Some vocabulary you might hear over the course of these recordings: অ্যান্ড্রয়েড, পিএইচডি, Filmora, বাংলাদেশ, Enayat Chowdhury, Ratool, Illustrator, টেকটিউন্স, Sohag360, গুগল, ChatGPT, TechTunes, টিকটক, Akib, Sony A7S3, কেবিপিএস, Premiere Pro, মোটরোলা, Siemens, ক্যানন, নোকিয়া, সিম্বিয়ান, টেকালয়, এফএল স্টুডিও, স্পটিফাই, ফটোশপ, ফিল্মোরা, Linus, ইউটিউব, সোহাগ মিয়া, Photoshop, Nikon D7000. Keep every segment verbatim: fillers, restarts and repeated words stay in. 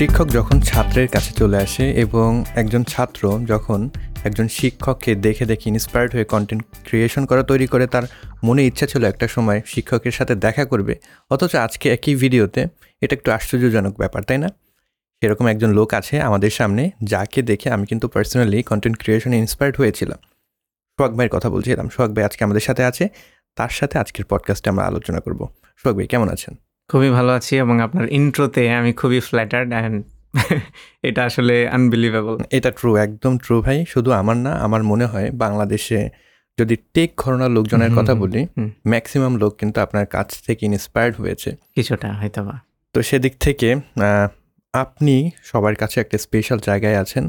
শিক্ষক যখন ছাত্রের কাছে চলে আসে এবং একজন ছাত্র যখন একজন শিক্ষককে দেখে দেখে ইন্সপায়ার্ড হয়ে কন্টেন্ট ক্রিয়েশন করা তৈরি করে, তার মনে ইচ্ছা ছিল একটা সময় শিক্ষকের সাথে দেখা করবে, অথচ আজকে একই ভিডিওতে, এটা একটু আশ্চর্যজনক ব্যাপার তাই না? এরকম একজন লোক আছে আমাদের সামনে, যাকে দেখে আমি কিন্তু পার্সোনালি কন্টেন্ট ক্রিয়েশনে ইন্সপায়ার্ড হয়েছিলাম। সোহাগ ভাইয়ের কথা বলছিলাম। সোহাগ ভাই আজকে আমাদের সাথে আছে, তার সাথে আজকের পডকাস্টে আমরা আলোচনা করব। সোহাগ ভাই কেমন আছেন? খুবই ভালো আছি, এবং আপনার ইন্ট্রোতে আমি খুবই ফ্ল্যাটার্ড অ্যান্ড এটা আসলে আনবিলিভেবল। এটা ট্রু, একদম ট্রু ভাই। শুধু আমার না, আমার মনে হয় বাংলাদেশে যদি টেক ঘরানার লোকজনের কথা বলি, ম্যাক্সিমাম লোক কিন্তু আপনার কাছ থেকে ইন্সপায়ার্ড হয়েছে কিছুটা হয়তো বা। তো সেদিক থেকে আপনি সবার কাছে একটা স্পেশাল জায়গায় আছেন,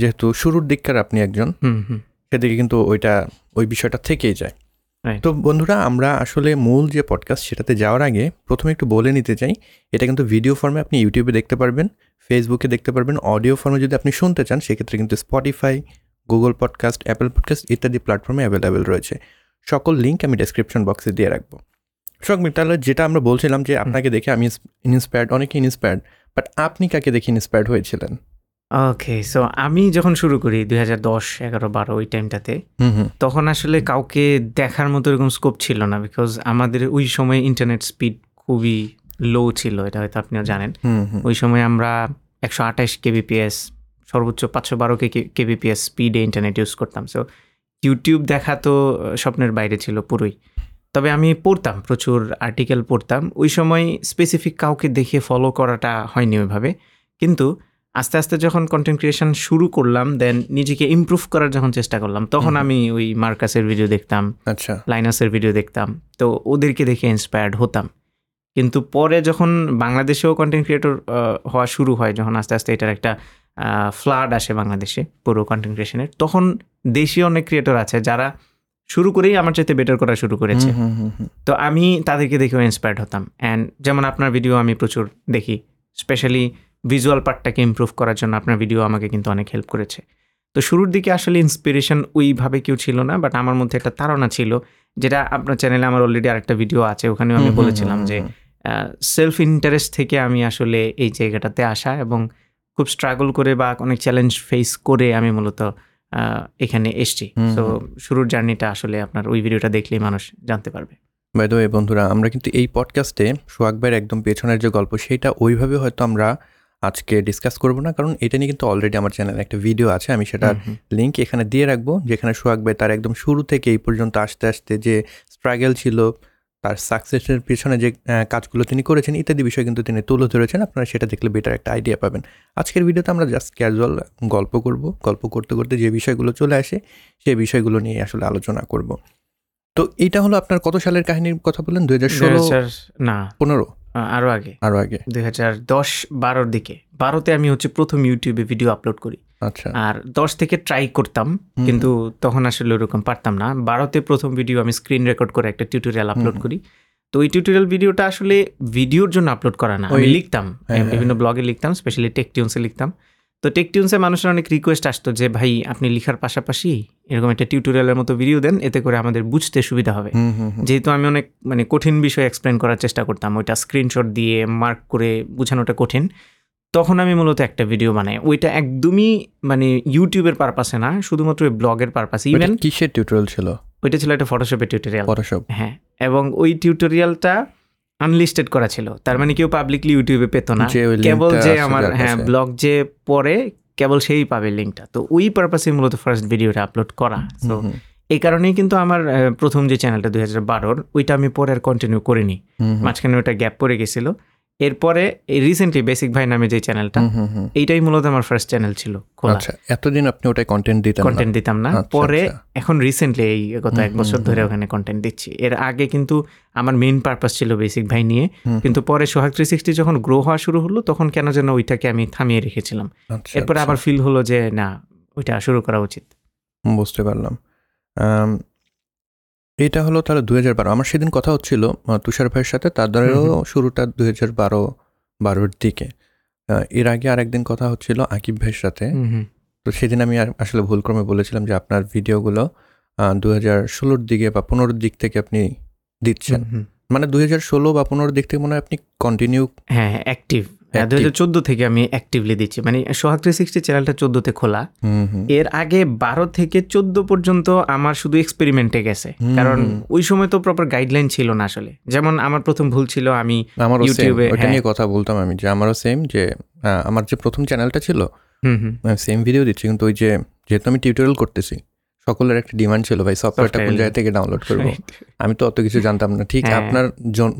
যেহেতু শুরুর দিককার আপনি একজন, সেদিকে কিন্তু ওইটা ওই বিষয়টা থেকেই যায়। তো বন্ধুরা, আমরা আসলে মূল যে পডকাস্ট সেটাতে যাওয়ার আগে প্রথমে একটু বলে নিতে চাই, এটা কিন্তু ভিডিও ফর্মে আপনি ইউটিউবে দেখতে পারবেন, ফেসবুকে দেখতে পারবেন। অডিও ফর্মে যদি আপনি শুনতে চান, সেক্ষেত্রে কিন্তু স্পটিফাই, গুগল podcast, Apple podcast ইত্যাদি প্ল্যাটফর্মে অ্যাভেলেবেল রয়েছে। সকল লিঙ্ক আমি ডেসক্রিপশন বক্সে দিয়ে রাখবো। শখ মিটালে যেটা আমরা বলছিলাম যে আপনাকে দেখে আমি ইন্সপায়ার্ড, অনেকে ইন্সপায়ার্ড, বাট আপনি কাকে দেখে ইন্সপায়ার্ড হয়েছিলেন? ওকে, সো আমি যখন শুরু করি দুই হাজার দশ এগারো বারো ওই টাইমটাতে, তখন আসলে কাউকে দেখার মতো এরকম স্কোপ ছিল না, বিকজ আমাদের ওই সময় ইন্টারনেট স্পিড খুবই লো ছিল, এটা হয়তো আপনিও জানেন। ওই সময় আমরা একশো আঠাশ কেবিপিএস, সর্বোচ্চ পাঁচশো বারো কেবিপিএস স্পিডে ইন্টারনেট ইউজ করতাম। সো ইউটিউব দেখা তো স্বপ্নের বাইরে ছিল পুরোই। তবে আমি পড়তাম, প্রচুর আর্টিকেল পড়তাম। ওই সময় স্পেসিফিক কাউকে দেখে ফলো করাটা হয়নি ওইভাবে, কিন্তু আস্তে আস্তে যখন কন্টেন্ট ক্রিয়েশন শুরু করলাম, দেন নিজেকে ইমপ্রুভ করার যখন চেষ্টা করলাম, তখন আমি ওই মার্কাসের ভিডিও দেখতাম, আচ্ছা লাইনাসের ভিডিও দেখতাম, তো ওদেরকে দেখে ইন্সপায়ার্ড হতাম। কিন্তু পরে যখন বাংলাদেশেও কন্টেন্ট ক্রিয়েটর হওয়া শুরু হয়, যখন আস্তে আস্তে এটার একটা ফ্লাড আসে বাংলাদেশে পুরো কন্টেন্ট ক্রিয়েশনের, তখন দেশীয় অনেক ক্রিয়েটর আছে যারা শুরু করেই আমার চাইতে বেটার করা শুরু করেছে, তো আমি তাদেরকে দেখেও ইন্সপায়ার্ড হতাম। অ্যান্ড যেমন আপনার ভিডিও আমি প্রচুর দেখি, স্পেশালি ভিজুয়াল পার্টটাকে ইমপ্রুভ করার জন্য আপনার ভিডিও আমাকে কিন্তু অনেক হেল্প করেছে। তো শুরুর দিকে আসলে ইন্সপিরেশন ওইভাবে কেউ ছিল না, বাট আমার মধ্যে একটা ধারণা ছিল, যেটা আপনার চ্যানেলে আমার অলরেডি আরেকটা ভিডিও আছে, ওখানেও আমি বলেছিলাম যে সেলফ ইন্টারেস্ট থেকে আমি আসলে এই জায়গাটাতে আসা, এবং খুব স্ট্রাগল করে বা অনেক চ্যালেঞ্জ ফেস করে আমি মূলত এখানে এসছি। তো শুরুর জার্নিটা আসলে আপনার ওই ভিডিওটা দেখলেই মানুষ জানতে পারবে। বাই দ্য ওয়ে বন্ধুরা, আমরা কিন্তু এই পডকাস্টে সোহাগ ভাইয়ের একদম পেছনের যে গল্প, সেটা ওইভাবে হয়তো আমরা আজকে ডিসকাস করবো না, কারণ এটা নিয়ে কিন্তু অলরেডি আমার চ্যানেলে একটা ভিডিও আছে, আমি সেটার লিঙ্ক এখানে দিয়ে রাখবো, যেখানে সোহাগ ভাই তার একদম শুরু থেকে এই পর্যন্ত আসতে আসতে যে স্ট্রাগল ছিল, তার সাকসেসের পেছনে যে কাজগুলো তিনি করেছেন ইত্যাদি বিষয় কিন্তু তিনি তুলে ধরেছেন। আপনারা সেটা দেখলে বেটার একটা আইডিয়া পাবেন। আজকের ভিডিওতে আমরা জাস্ট ক্যাজুয়াল গল্প করব, গল্প করতে করতে যে বিষয়গুলো চলে আসে সেই বিষয়গুলো নিয়ে আসলে আলোচনা করব। তো এটা হলো আপনার কত সালের কাহিনীর কথা বললেন? দুই হাজার ষোলো না পনেরো আরও আগে আরও আগে দুই হাজার দশ বারোর দিকে। বারোতে আমি হচ্ছে প্রথম ইউটিউবে ভিডিও আপলোড করি, আচ্ছা, আর দশ থেকে ট্রাই করতাম কিন্তু তখন আসলে ওরকম পারতাম না। বারোতে প্রথম ভিডিও আমি স্ক্রিন রেকর্ড করে একটা টিউটোরিয়াল আপলোড করি। তো ওই টিউটোরিয়াল ভিডিওটা আসলে ভিডিওর জন্য আপলোড করা না, আমি লিখতাম, বিভিন্ন ব্লগে লিখতাম, স্পেশালি টেকটিউন্সে লিখতাম। তো টেকটিউন্সে মানুষের অনেক রিকোয়েস্ট আসতো যে ভাই আপনি লিখার পাশাপাশি এরকম একটা টিউটোরিয়ালের মতো ভিডিও দেন, এতে করে আমাদের বুঝতে সুবিধা হবে। যেহেতু আমি অনেক মানে কঠিন বিষয় এক্সপ্লেন করার চেষ্টা করতাম, ওইটা স্ক্রিনশট দিয়ে মার্ক করে বোঝানোটা কঠিন, তখন আমি মূলত একটা ভিডিও বানাই। ওইটা একদমই মানে ইউটিউবের পারপাসে না, শুধুমাত্র ওই ব্লগের পারপাসে। ইভেন কিসের টিউটোরিয়াল ছিল? ওইটা ছিল একটা ফটোশপের টিউটোরিয়াল, ফটোশপ, হ্যাঁ। এবং ওই টিউটোরিয়ালটা আনলিস্টেড করা ছিল, তার মানে কেউ পাবলিকলি ইউটিউবে পেত না, কেবল যে আমার হ্যাঁ ব্লগ যে পড়ে কেবল সেই পাবে লিঙ্কটা। তো ওই পারপাসে মূলত ফার্স্ট ভিডিওটা আপলোড করা। তো এই কারণেই কিন্তু আমার প্রথম যে চ্যানেলটা দুই হাজার বারোর, ওইটা আমি পরে আর কন্টিনিউ করিনি, মাঝখানে ওটা গ্যাপ পড়ে গেছিলো। এরপরে রিসেন্টলি বেসিক ভাই নামে যে চ্যানেলটা, এইটাই মূলত আমার ফার্স্ট চ্যানেল ছিল খোলা। এতদিন আপনি ওটাই কন্টেন্ট দিতাম না? কন্টেন্ট দিতাম না, পরে এখন রিসেন্টলি এই গত এক বছর ধরে ওখানে কন্টেন্ট দিচ্ছি। এর আগে কিন্তু আমার মেইন পারপাস ছিল বেসিক ভাই নিয়ে, কিন্তু পরে সোহাগ থ্রি সিক্সটি যখন গ্রো হওয়া শুরু হলো, তখন কেন যেন ওইটাকে আমি থামিয়ে রেখেছিলাম। এরপরে আবার ফিল হলো যে না, ওইটা শুরু করা উচিত। বুঝতে পারলাম। এটা হলো তাহলে দুই হাজার বারো। আমার সেদিন কথা হচ্ছিল তুষার ভাইয়ের সাথে, তার দ্বারাও শুরুটা দুই হাজার বারো বারোর দিকে। এর আগে আর একদিন কথা হচ্ছিল আকিব ভাইয়ের সাথে, তো সেদিন আমি আসলে ভুলক্রমে বলেছিলাম যে আপনার ভিডিওগুলো দুই হাজার ষোলোর দিকে বা পনেরোর দিক থেকে আপনি দিচ্ছেন, মানে দুই হাজার ষোলো বা পনেরোর দিক থেকে মনে হয় আপনি কন্টিনিউ, হ্যাঁ অ্যাক্টিভ দু হাজার চোদ্দ থেকে আমি অ্যাক্টিভলি দিচ্ছি, মানে সোহাগ থ্রি সিক্সটি চ্যানেলটা চোদ্দোতে খোলা, এর আগে বারো থেকে চোদ্দ পর্যন্ত আমার শুধু এক্সপেরিমেন্টে গেছে, কারণ ওই সময় তো প্রপার গাইডলাইন ছিল না আসলে। যেমন আমার প্রথম ভুল ছিল, আমি ইউটিউবে এটা নিয়ে কথা বলতাম আমি, যে আমারও সেম, যে আমার যে প্রথম চ্যানেলটা ছিল সেম ভিডিও দিচ্ছি, কিন্তু ওই যে যেহেতু আমি টিউটোরিয়াল করতেছি, সকলের একটা ডিমান্ড ছিল ভাই সফটওয়্যারটা কোন জায়গা থেকে ডাউনলোড করবো, আমি তো অত কিছু জানতাম না। ঠিক আপনার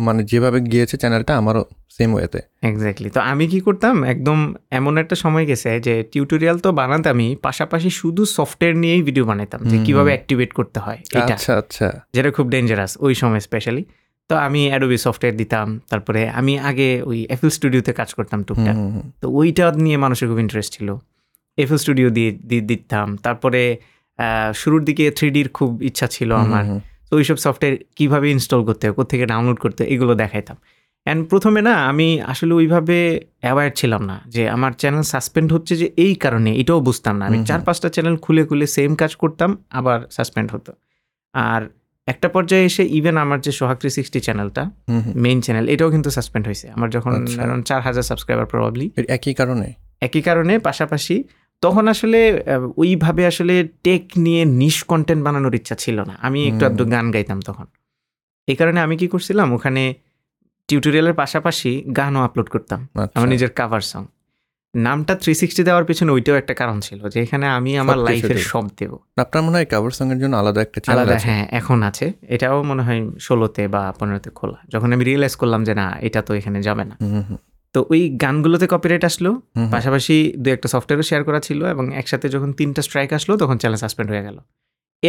মানে যেভাবে গিয়েছে চ্যানেলটা আমারও সেম ওয়েতে এক্স্যাক্টলি। তো আমি কি করতাম, একদম এমন একটা সময় গেছে যে টিউটোরিয়াল তো বানাতামই, পাশাপাশি শুধু সফটওয়্যার নিয়েই ভিডিও বানাতাম, যে কিভাবে অ্যাক্টিভেট করতে হয় এটা, আচ্ছা আচ্ছা, যেটা খুব ডেঞ্জারাস ওই সময় স্পেশালি। তো আমি অ্যাডোবি সফটওয়্যার দিতাম, তারপরে আমি আগে ওই এফএল স্টুডিওতে কাজ করতাম টুকটাক, তো ওইটা নিয়ে মানুষের খুব ইন্টারেস্ট ছিল, এফএল স্টুডিও দিয়ে দিতাম। তারপরে শুরুর দিকে থ্রি ডির খুব ইচ্ছা ছিল আমার, তো ওইসব সফটওয়্যার কীভাবে ইনস্টল করতে হয়, কোথেকে ডাউনলোড করতে হয়, এগুলো দেখাইতাম। অ্যান্ড প্রথমে না আমি আসলে ওইভাবে অ্যাওয়ার ছিলাম না যে আমার চ্যানেল সাসপেন্ড হচ্ছে, যে এই কারণে এটাও বুঝতাম না। আমি চার পাঁচটা চ্যানেল খুলে খুলে সেম কাজ করতাম, আবার সাসপেন্ড হতো। আর একটা পর্যায়ে এসে ইভেন আমার যে সোহাগ থ্রি সিক্সটি চ্যানেলটা মেইন চ্যানেল, এটাও কিন্তু সাসপেন্ড হয়েছে আমার যখন কারণ চার হাজার সাবস্ক্রাইবার প্রবাবলি একই কারণে একই কারণে পাশাপাশি তখন আসলে ওইভাবে আসলে টেক নিয়ে নিশ কন্টেন্ট বানানোর ইচ্ছা ছিল না। আমি একটু আধটু গান গাইতাম তখন, এই কারণে আমি কি করছিলাম, ওখানে টিউটোরিয়ালের পাশাপাশি গানও আপলোড করতাম, আমার নিজের কাভার সং। নামটা থ্রি সিক্সটি দেওয়ার পেছনে ওইটাও একটা কারণ ছিল, যে এখানে আমি আমার লাইফের সব দেব। আপনার মনে হয় কাভার সং এর জন্য আলাদা একটা চ্যানেল আলাদা, হ্যাঁ এখন আছে, এটাও মনে হয় ষোলোতে বা পনেরোতে খোলা, যখন আমি রিয়েলাইজ করলাম যে না এটা তো এখানে যাবে না। তো ওই গানগুলোতে কপিরাইট আসলো, পাশাপাশি দু একটা সফটওয়্যারও শেয়ার করা ছিল, এবং একসাথে যখন তিনটা স্ট্রাইক আসলো তখন চ্যানেল সাসপেন্ড হয়ে গেল।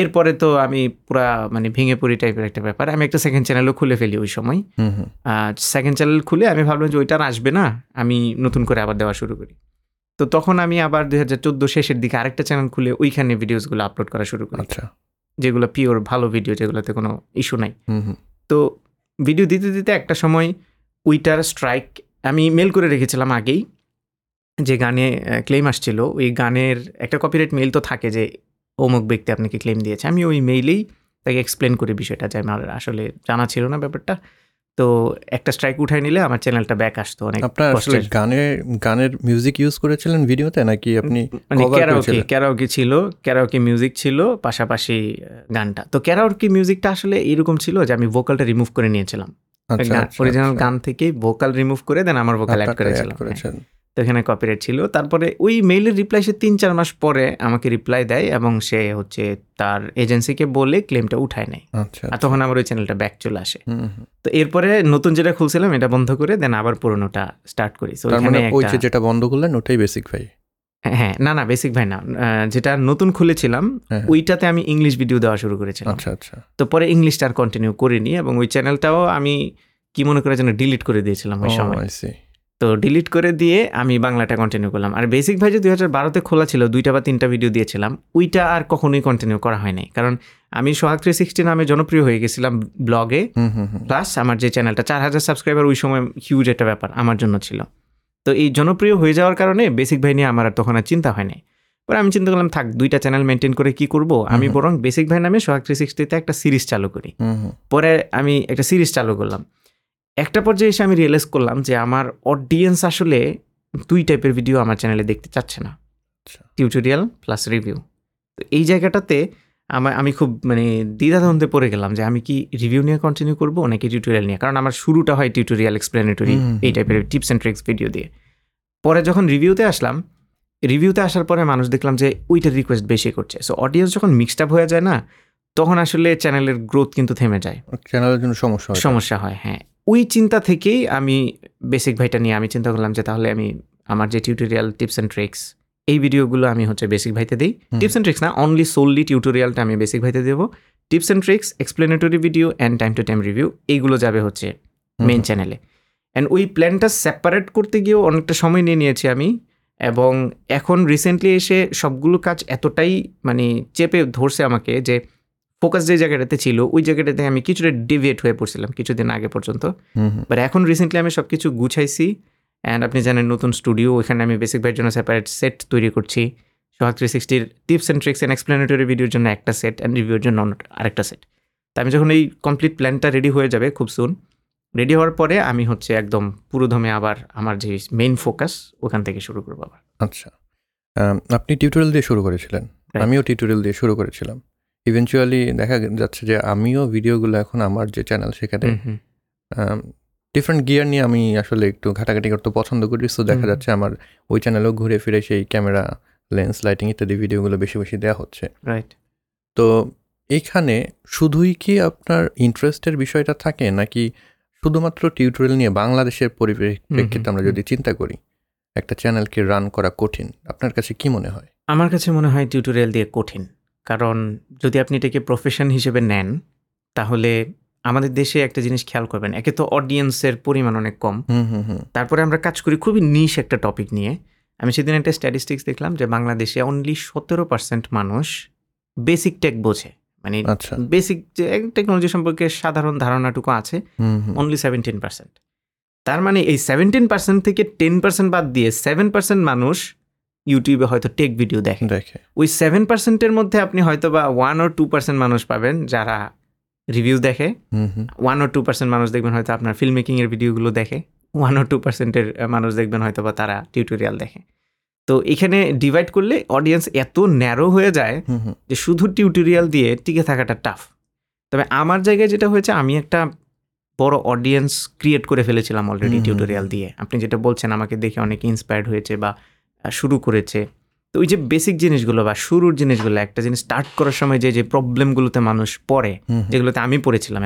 এরপরে তো আমি পুরা মানে ভেঙে পড়ি টাইপের একটা ব্যাপার, আমি একটা সেকেন্ড চ্যানেলও খুলে ফেলি ওই সময়। সেকেন্ড চ্যানেল খুলে আমি ভাবলাম যে ওইটা আর আসবে না, আমি নতুন করে আবার দেওয়া শুরু করি। তো তখন আমি আবার দুই হাজার চোদ্দো শেষের দিকে আরেকটা চ্যানেল খুলে ওইখানে ভিডিওসগুলো আপলোড করা শুরু করি, যেগুলো পিওর ভালো ভিডিও, যেগুলোতে কোনো ইস্যু নাই। তো ভিডিও দিতে দিতে একটা সময় ওইটার স্ট্রাইক আমি মেল করে রেখেছিলাম আগেই, যে গানে ক্লেম আসছিল, ওই গানের একটা কপিরাইট মেল তো থাকে যে অমুক ব্যক্তি আপনাকে ক্লেম দিয়েছে। আমি ওই মেইলেই তাকে এক্সপ্লেন করি বিষয়টা, যে আমার আসলে জানা ছিল না ব্যাপারটা। তো একটা স্ট্রাইক উঠাই নিলে আমার চ্যানেলটা ব্যাক আসতো অনেক। আপনার আসলে গানে গানের মিউজিক ইউজ করেছিলেন ভিডিওতে, নাকি আপনি ক্যারাওকে ক্যারাওকে ছিল ক্যারাওকে মিউজিক ছিল পাশাপাশি গানটা। তো ক্যারাওকে মিউজিকটা আসলে এরকম ছিল যে আমি ভোকালটা রিমুভ করে নিয়েছিলাম, অরিজিনাল গান থেকে ভোকাল রিমুভ করে দেন আমার ভোকাল অ্যাড করেছিলাম, তো এখানে কপিরাইট ছিল। তারপরে ওই মেইলের রিপ্লাই সে তিন চার মাস পরে আমাকে রিপ্লাই দেয়, এবং সে হচ্ছে তার এজেন্সিকে বলে ক্লেমটা উঠায় নেয়, আর তখন আমার ওই চ্যানেলটা ব্যাক চলে আসে। তো এরপরে নতুন যেটা খুলছিলাম এটা বন্ধ করে দেন আবার পুরোনোটা স্টার্ট করি। যেটা বন্ধ করলেন ওটাই বেসিক ভাই? হ্যাঁ, না না বেসিক ভাই না, যেটা নতুন খুলেছিলাম ওইটাতে আমি ইংলিশ ভিডিও দেওয়া শুরু করেছিলাম। তো পরে ইংলিশটা আর কন্টিনিউ করিনি, এবং ওই চ্যানেলটাও আমি কি মনে করে যেন ডিলিট করে দিয়েছিলাম ওই সময়। তো ডিলিট করে দিয়ে আমি বাংলাটা কন্টিনিউ করলাম। আর বেসিক ভাই যে দুই হাজার বারোতে খোলা ছিল, দুইটা বা তিনটা ভিডিও দিয়েছিলাম, ওইটা আর কখনোই কন্টিনিউ করা হয় নাই, কারণ আমি সোহাগ থ্রি সিক্সটি নামে জনপ্রিয় হয়ে গেছিলাম ব্লগে, প্লাস আমার যে চ্যানেলটা চার হাজার সাবস্ক্রাইবার ওই সময় হিউজ একটা ব্যাপার আমার জন্য ছিল। তো এই জনপ্রিয় হয়ে যাওয়ার কারণে বেসিক ভাই নিয়ে আমার আর তখন আর চিন্তা হয় নাই। পরে আমি চিন্তা করলাম থাক, দুইটা চ্যানেল মেনটেন করে কি করব, আমি বরং বেসিক ভাই নামে সোহাগ থ্রি সিক্সটিতে একটা সিরিজ চালু করি। পরে আমি একটা সিরিজ চালু করলাম, একটা পর্যায়ে এসে আমি রিয়েলাইজ করলাম যে আমার অডিয়েন্স আসলে দুই টাইপের ভিডিও আমার চ্যানেলে দেখতে চাচ্ছে না, টিউটোরিয়াল প্লাস রিভিউ। তো এই জায়গাটাতে আমার আমি খুব মানে দ্বিধাদ্বন্দ্বে পড়ে গেলাম যে আমি কি রিভিউ নিয়ে কন্টিনিউ করবো নাকি টিউটোরিয়াল নিয়ে, কারণ আমার শুরুটা হয় টিউটোরিয়াল এক্সপ্লেনেটরি এই টাইপের টিপস অ্যান্ড ট্রিক্স ভিডিও দিয়ে। পরে যখন রিভিউতে আসলাম, রিভিউতে আসার পরে মানুষ দেখলাম যে ওইটার রিকোয়েস্ট বেশি করছে। সো অডিয়েন্স যখন মিক্সড আপ হয়ে যায় না, তখন আসলে চ্যানেলের গ্রোথ কিন্তু থেমে যায়, চ্যানেলের জন্য সমস্যা হয় সমস্যা হয় হ্যাঁ। ওই চিন্তা থেকেই আমি বেসিক ভাইটা নিয়ে আমি চিন্তা করলাম যে তাহলে আমি আমার যে টিউটোরিয়াল টিপস অ্যান্ড ট্রিক্স এই ভিডিওগুলো আমি হচ্ছে বেসিক ভাইতে দিই, টিপস অ্যান্ড ট্রিক্স না, অনলি সোললি টিউটোরিয়ালটা আমি বেসিক ভাইতে দেবো, tips and tricks, explanatory video and time to time review, এইগুলো যাবে হচ্ছে মেন চ্যানেলে। অ্যান্ড ওই প্ল্যানটা সেপারেট করতে গিয়েও অনেকটা সময় নিয়ে নিয়েছি আমি, এবং এখন রিসেন্টলি এসে সবগুলো কাজ এতটাই মানে চেপে ধরছে আমাকে যে ফোকাস যে জায়গাটাতে ছিল ওই জায়গাটাতে আমি কিছুটা ডিভিয়েট হয়ে পড়ছিলাম কিছুদিন আগে পর্যন্ত, বাট এখন রিসেন্টলি আমি সব কিছু গুছাইছি। অ্যান্ড আপনি জানেন নতুন স্টুডিও, ওইখানে আমি বেসিক ভাইয়ের জন্য সেপারেট সেট তৈরি করছি, সোহাগ থ্রি সিক্সটির tips and tricks and explanatory ভিডিওর জন্য একটা সেট, অ্যান্ড রিভিউর জন্য আরেকটা সেট। তো আমি যখন এই কমপ্লিট প্ল্যানটা রেডি হয়ে যাবে খুব সুন, রেডি হওয়ার পরে আমি হচ্ছে একদম পুরোদমে আবার আমার যে মেইন ফোকাস ওখান থেকে শুরু করবো আবার। আচ্ছা, আপনি টিউটোরিয়াল দিয়ে শুরু করেছিলেন, আমিও টিউটোরিয়াল দিয়ে শুরু করেছিলাম। ইভেনচুয়ালি দেখা যাচ্ছে যে আমিও ভিডিওগুলো এখন আমার যে চ্যানেল সেখানে ডিফারেন্ট গিয়ার নিয়ে আমি আসলে একটু ঘাটাঘাটি করতে পছন্দ করি। সো দেখা যাচ্ছে আমার ওই চ্যানেলেও ঘুরে ফিরে সেই ক্যামেরা, লেন্স, লাইটিং ইত্যাদি ভিডিওগুলো বেশি বেশি দেওয়া হচ্ছে। রাইট, তো এখানে শুধুই কি আপনার ইন্টারেস্টের বিষয়টা থাকে, নাকি শুধুমাত্র টিউটোরিয়াল নিয়ে বাংলাদেশের পরিপ্রেক্ষিতে আমরা যদি চিন্তা করি একটা চ্যানেলকে রান করা কঠিন, আপনার কাছে কি মনে হয়? আমার কাছে মনে হয় টিউটোরিয়াল দিয়ে কঠিন, কারণ যদি আপনি এটাকে প্রফেশন হিসেবে নেন তাহলে আমাদের দেশে একটা জিনিস খেয়াল করবেন, একে তো অডিয়েন্সের পরিমাণ অনেক কম, তারপরে আমরা কাজ করি খুবই নিশ একটা টপিক নিয়ে। আমি সেদিন একটা স্ট্যাটিস্টিক্স দেখলাম যে বাংলাদেশে অনলি সতেরো পার্সেন্ট মানুষ বেসিক টেক বোঝে, মানে বেসিক যে টেকনোলজি সম্পর্কে সাধারণ ধারণাটুকু আছে, অনলি সেভেন্টিন পার্সেন্ট। তার মানে এই সেভেন্টিন পার্সেন্ট থেকে টেন পার্সেন্ট বাদ দিয়ে সেভেন পার্সেন্ট মানুষ ইউটিউবে হয়তো টেক ভিডিও দেখেন। ওই সেভেন পার্সেন্টের মধ্যে আপনি হয়তো বা ওয়ান অর টু পার্সেন্ট মানুষ পাবেন যারা রিভিউ দেখে, ওয়ান অর টু পার্সেন্ট মানুষ দেখবেন হয়তো আপনার ফিল্ম মেকিংয়ের ভিডিওগুলো দেখে, ওয়ান অর টু পার্সেন্টের মানুষ দেখবেন হয়তো বা তারা টিউটোরিয়াল দেখে। তো এখানে ডিভাইড করলে অডিয়েন্স এত ন্যারো হয়ে যায় যে শুধু টিউটোরিয়াল দিয়ে টিকে থাকাটা টাফ। তবে আমার জায়গায় যেটা হয়েছে, আমি একটা বড় অডিয়েন্স ক্রিয়েট করে ফেলেছিলাম অলরেডি টিউটোরিয়াল দিয়ে। আপনি যেটা বলছেন আমাকে দেখে অনেকে ইন্সপায়ার্ড হয়েছে বা শুরু করেছে, তো ওই যে বেসিক জিনিসগুলো বা শুরুর জিনিসগুলো, একটা জিনিস স্টার্ট করার সময় যে যে প্রবলেমগুলোতে মানুষ পড়ে, যেগুলোতে আমি পড়েছিলাম।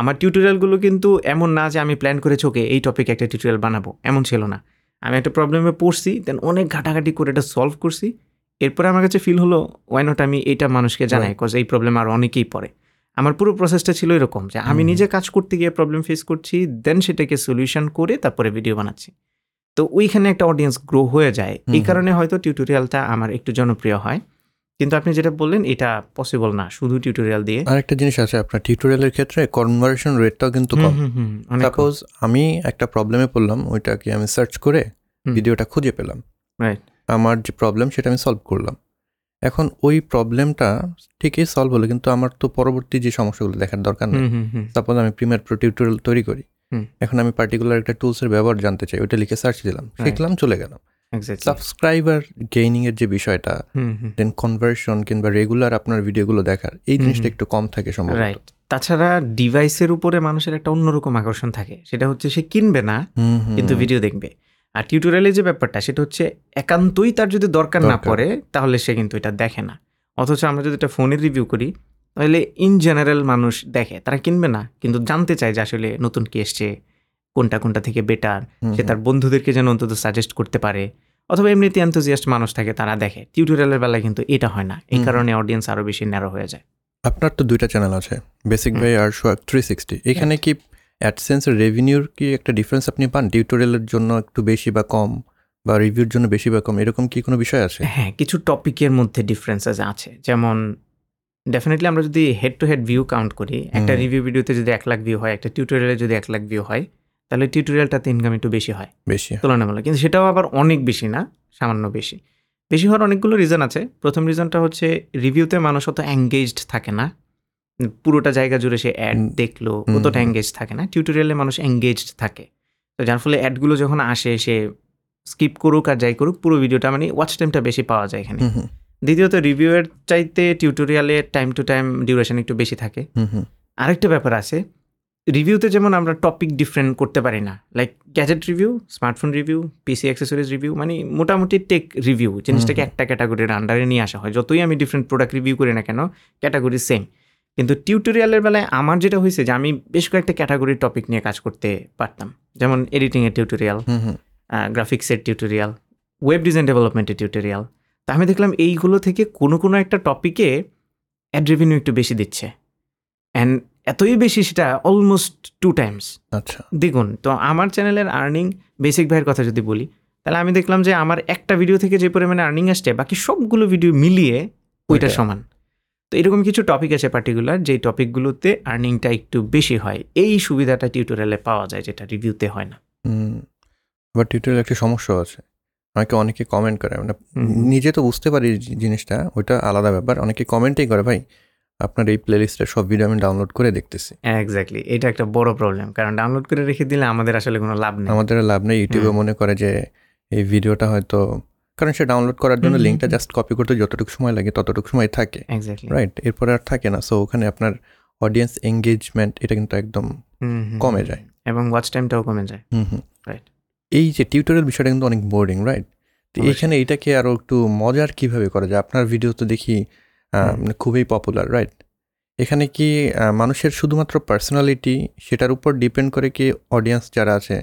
আমার টিউটোরিয়ালগুলো কিন্তু এমন না যে আমি প্ল্যান করেছি ওকে এই টপিকে একটা টিউটোরিয়াল বানাবো, এমন ছিল না। আমি একটা প্রবলেমে পড়ছি, দেন অনেক ঘাটাঘাটি করে এটা সলভ করছি, এরপরে আমার কাছে ফিল হলো ওয়াই নট আমি এইটা মানুষকে জানাই, কজ এই প্রবলেম আর অনেকেই পড়ে। আমার পুরো প্রসেসটা ছিল এরকম যে আমি নিজে কাজ করতে গিয়ে প্রবলেম ফেস করছি, দেন সেটাকে সলিউশন করে তারপরে ভিডিও বানাচ্ছি। তো ওইখানে একটা অডিয়েন্স গ্রো হয়ে যায়, এই কারণে হয়তো টিউটোরিয়ালটা আমার একটু জনপ্রিয় হয়। কিন্তু আপনি যেটা বললেন এটা পসিবল না শুধু টিউটোরিয়াল দিয়ে। আরেকটা জিনিস আছে, আপনার টিউটোরিয়ালের ক্ষেত্রে কনভার্সন রেটটাও কিন্তু কম। সাপোজ আমি একটা প্রবলেমে পড়লাম, ওইটাকে আমি সার্চ করে ভিডিওটা খুঁজে পেলাম, রাইট, আমার যে প্রবলেম সেটা আমি সলভ করলাম। এখন ওই প্রবলেমটা ঠিকই সলভ হলো, কিন্তু আমার তো পরবর্তী যে সমস্যাগুলো দেখার দরকার নেই। সাপোজ আমি প্রিমিয়ার প্রো টিউটোরিয়াল তৈরি করি, এখন আমি পার্টিকুলার একটা টুলসের ব্যবহার জানতে চাই, ওইটা লিখে সার্চ দিলাম, শিখলাম, চলে গেলাম। সাবস্ক্রাইবার গেইনিং এর যে বিষয়টা, দেন কনভার্সন কিংবা রেগুলার আপনার ভিডিওগুলো দেখার, এই জিনিসটা একটু কম থাকে সম্ভবত। তাছাড়া ডিভাইসের উপরে মানুষের একটা অন্যরকম আকর্ষণ থাকে, সেটা হচ্ছে সে কিনবে না কিন্তু ভিডিও দেখবে। আর টিউটোরিয়ালের যে ব্যাপারটা সেটা হচ্ছে একান্তই তার যদি দরকার না পড়ে তাহলে সে কিন্তু এটা দেখে না। অথচ আমরা যদি এটা ফোনের রিভিউ করি তাহলে ইন জেনারেল মানুষ দেখে, তারা কিনবে না কিন্তু জানতে চায় যে আসলে নতুন কি এসছে, কোনটা কোনটা থেকে বেটার, সে তার বন্ধুদেরকে যেন অন্তত সাজেস্ট করতে পারে, অথবা এমনিতে এনথুজিয়াস্ট মানুষ থাকে তারা দেখে। টিউটোরিয়ালের বেলায় কিন্তু এটা হয় না, এই কারণে অডিয়েন্স আরও বেশি ন্যারো হয়ে যায়। আপনার তো দুইটা চ্যানেল আছে, বেসিক ভাই আর সোহাগ থ্রি সিক্সটি, এখানে কি অ্যাডসেন্সের রেভিনিউর কি একটা ডিফারেন্স আপনি পান? টিউটোরিয়ালের জন্য একটু বেশি বা কম, বা রিভিউর জন্য বেশি বা কম, এরকম কি কোনো বিষয় আছে? হ্যাঁ, কিছু টপিকের মধ্যে ডিফারেন্সেস আছে। যেমন ডেফিনেটলি আমরা যদি head to head view count করি, একটা রিভিউ ভিডিওতে যদি এক লাখ ভিউ হয়, একটা টিউটোরিয়ালে যদি এক লাখ ভিউ হয়, তাহলে টিউটোরিয়ালটাতে ইনকাম একটু বেশি হয় বেশি তুলনামূলক, কিন্তু সেটাও আবার অনেক বেশি না, সামান্য বেশি। বেশি হওয়ার অনেকগুলো রিজন আছে। প্রথম রিজনটা হচ্ছে রিভিউতে মানুষ অত এঙ্গেজড থাকে না, পুরোটা জায়গা জুড়ে সে অ্যাড দেখলো, অতটা এঙ্গেজ থাকে না। টিউটোরিয়ালে মানুষ এঙ্গেজড থাকে, তো যার ফলে অ্যাডগুলো যখন আসে সে স্কিপ করুক আর যাই করুক পুরো ভিডিওটা, মানে ওয়াচ টাইমটা বেশি পাওয়া যায় এখানে। দ্বিতীয়ত রিভিউয়ের চাইতে টিউটোরিয়ালে টাইম টু টাইম ডিউরেশন একটু বেশি থাকে। আরেকটা ব্যাপার আছে, রিভিউতে যেমন আমরা টপিক ডিফারেন্ট করতে পারি না, like gadget review, smartphone review, PC accessories review, মানে মোটামুটি টেক রিভিউ জিনিসটাকে একটা ক্যাটাগরির আন্ডারে নিয়ে আসা হয়। যতই আমি ডিফারেন্ট প্রোডাক্ট রিভিউ করি না কেন ক্যাটাগরি সেম। কিন্তু টিউটোরিয়ালের বেলায় আমার যেটা হয়েছে যে আমি বেশ কয়েকটা ক্যাটাগরির টপিক নিয়ে কাজ করতে পারতাম, যেমন এডিটিংয়ের টিউটোরিয়াল, গ্রাফিক্সের টিউটোরিয়াল, ওয়েব ডিজাইন ডেভেলপমেন্টের টিউটোরিয়াল। তা আমি দেখলাম এইগুলো থেকে কোনো কোনো একটা টপিকে অ্যাড রেভিনিউ একটু বেশি দিচ্ছে, অ্যান্ড এতই বেশি সেটা অলমোস্ট টু টাইমস, আচ্ছা দ্বিগুণ। তো আমার চ্যানেলের আর্নিং, বেসিক ভাইয়ের কথা যদি বলি, তাহলে আমি দেখলাম যে আমার একটা ভিডিও থেকে যে পরিমাণে আর্নিং আসছে বাকি সবগুলো ভিডিও মিলিয়ে ওইটা সমান। তো এরকম কিছু টপিক আছে পার্টিকুলার যেই টপিকগুলোতে আর্নিংটা একটু বেশি হয়, এই সুবিধাটা টিউটোরিয়ালে পাওয়া যায় যেটা রিভিউতে হয় না। বাট টিউটোরিয়ালে একটা সমস্যা আছে, আমাকে অনেকে কমেন্ট করে, মানে নিজে তো বুঝতে পারি জিনিসটা, ওইটা আলাদা ব্যাপার, অনেকে কমেন্টেই করে ভাই আপনার এই প্লেলিস্টের সব ভিডিও আমি ডাউনলোড করে দেখতেছি। এক্স্যাক্টলি, এটা একটা বড় প্রবলেম, কারণ ডাউনলোড করে রেখে দিলে আমাদের আসলে কোনো লাভ নেই, আমাদের লাভ নেই। ইউটিউবে মনে করে যে এই ভিডিওটা হয়তো, কারণ সে ডাউনলোড করার জন্য লিঙ্কটা জাস্ট কপি করতে যতটুকু সময় লাগে ততটুকু সময় থাকে, রাইট, এরপরে আর থাকে না। সো ওখানে আপনার অডিয়েন্স এঙ্গেজমেন্ট এটা কিন্তু একদম কমে যায় এবং ওয়াচ টাইমটাও কমে যায়। Hmm hmm, right. এই যে টিউটোরিয়াল বিষয়টা কিন্তু অনেক বোরিং, রাইট? তো এইখানে এটাকে আরও একটু মজার কীভাবে করা যায়? আপনার ভিডিও তো দেখি মানে খুবই পপুলার, রাইট? এখানে কি মানুষের শুধুমাত্র পার্সোনালিটি সেটার উপর ডিপেন্ড করে কি অডিয়েন্স যারা আছে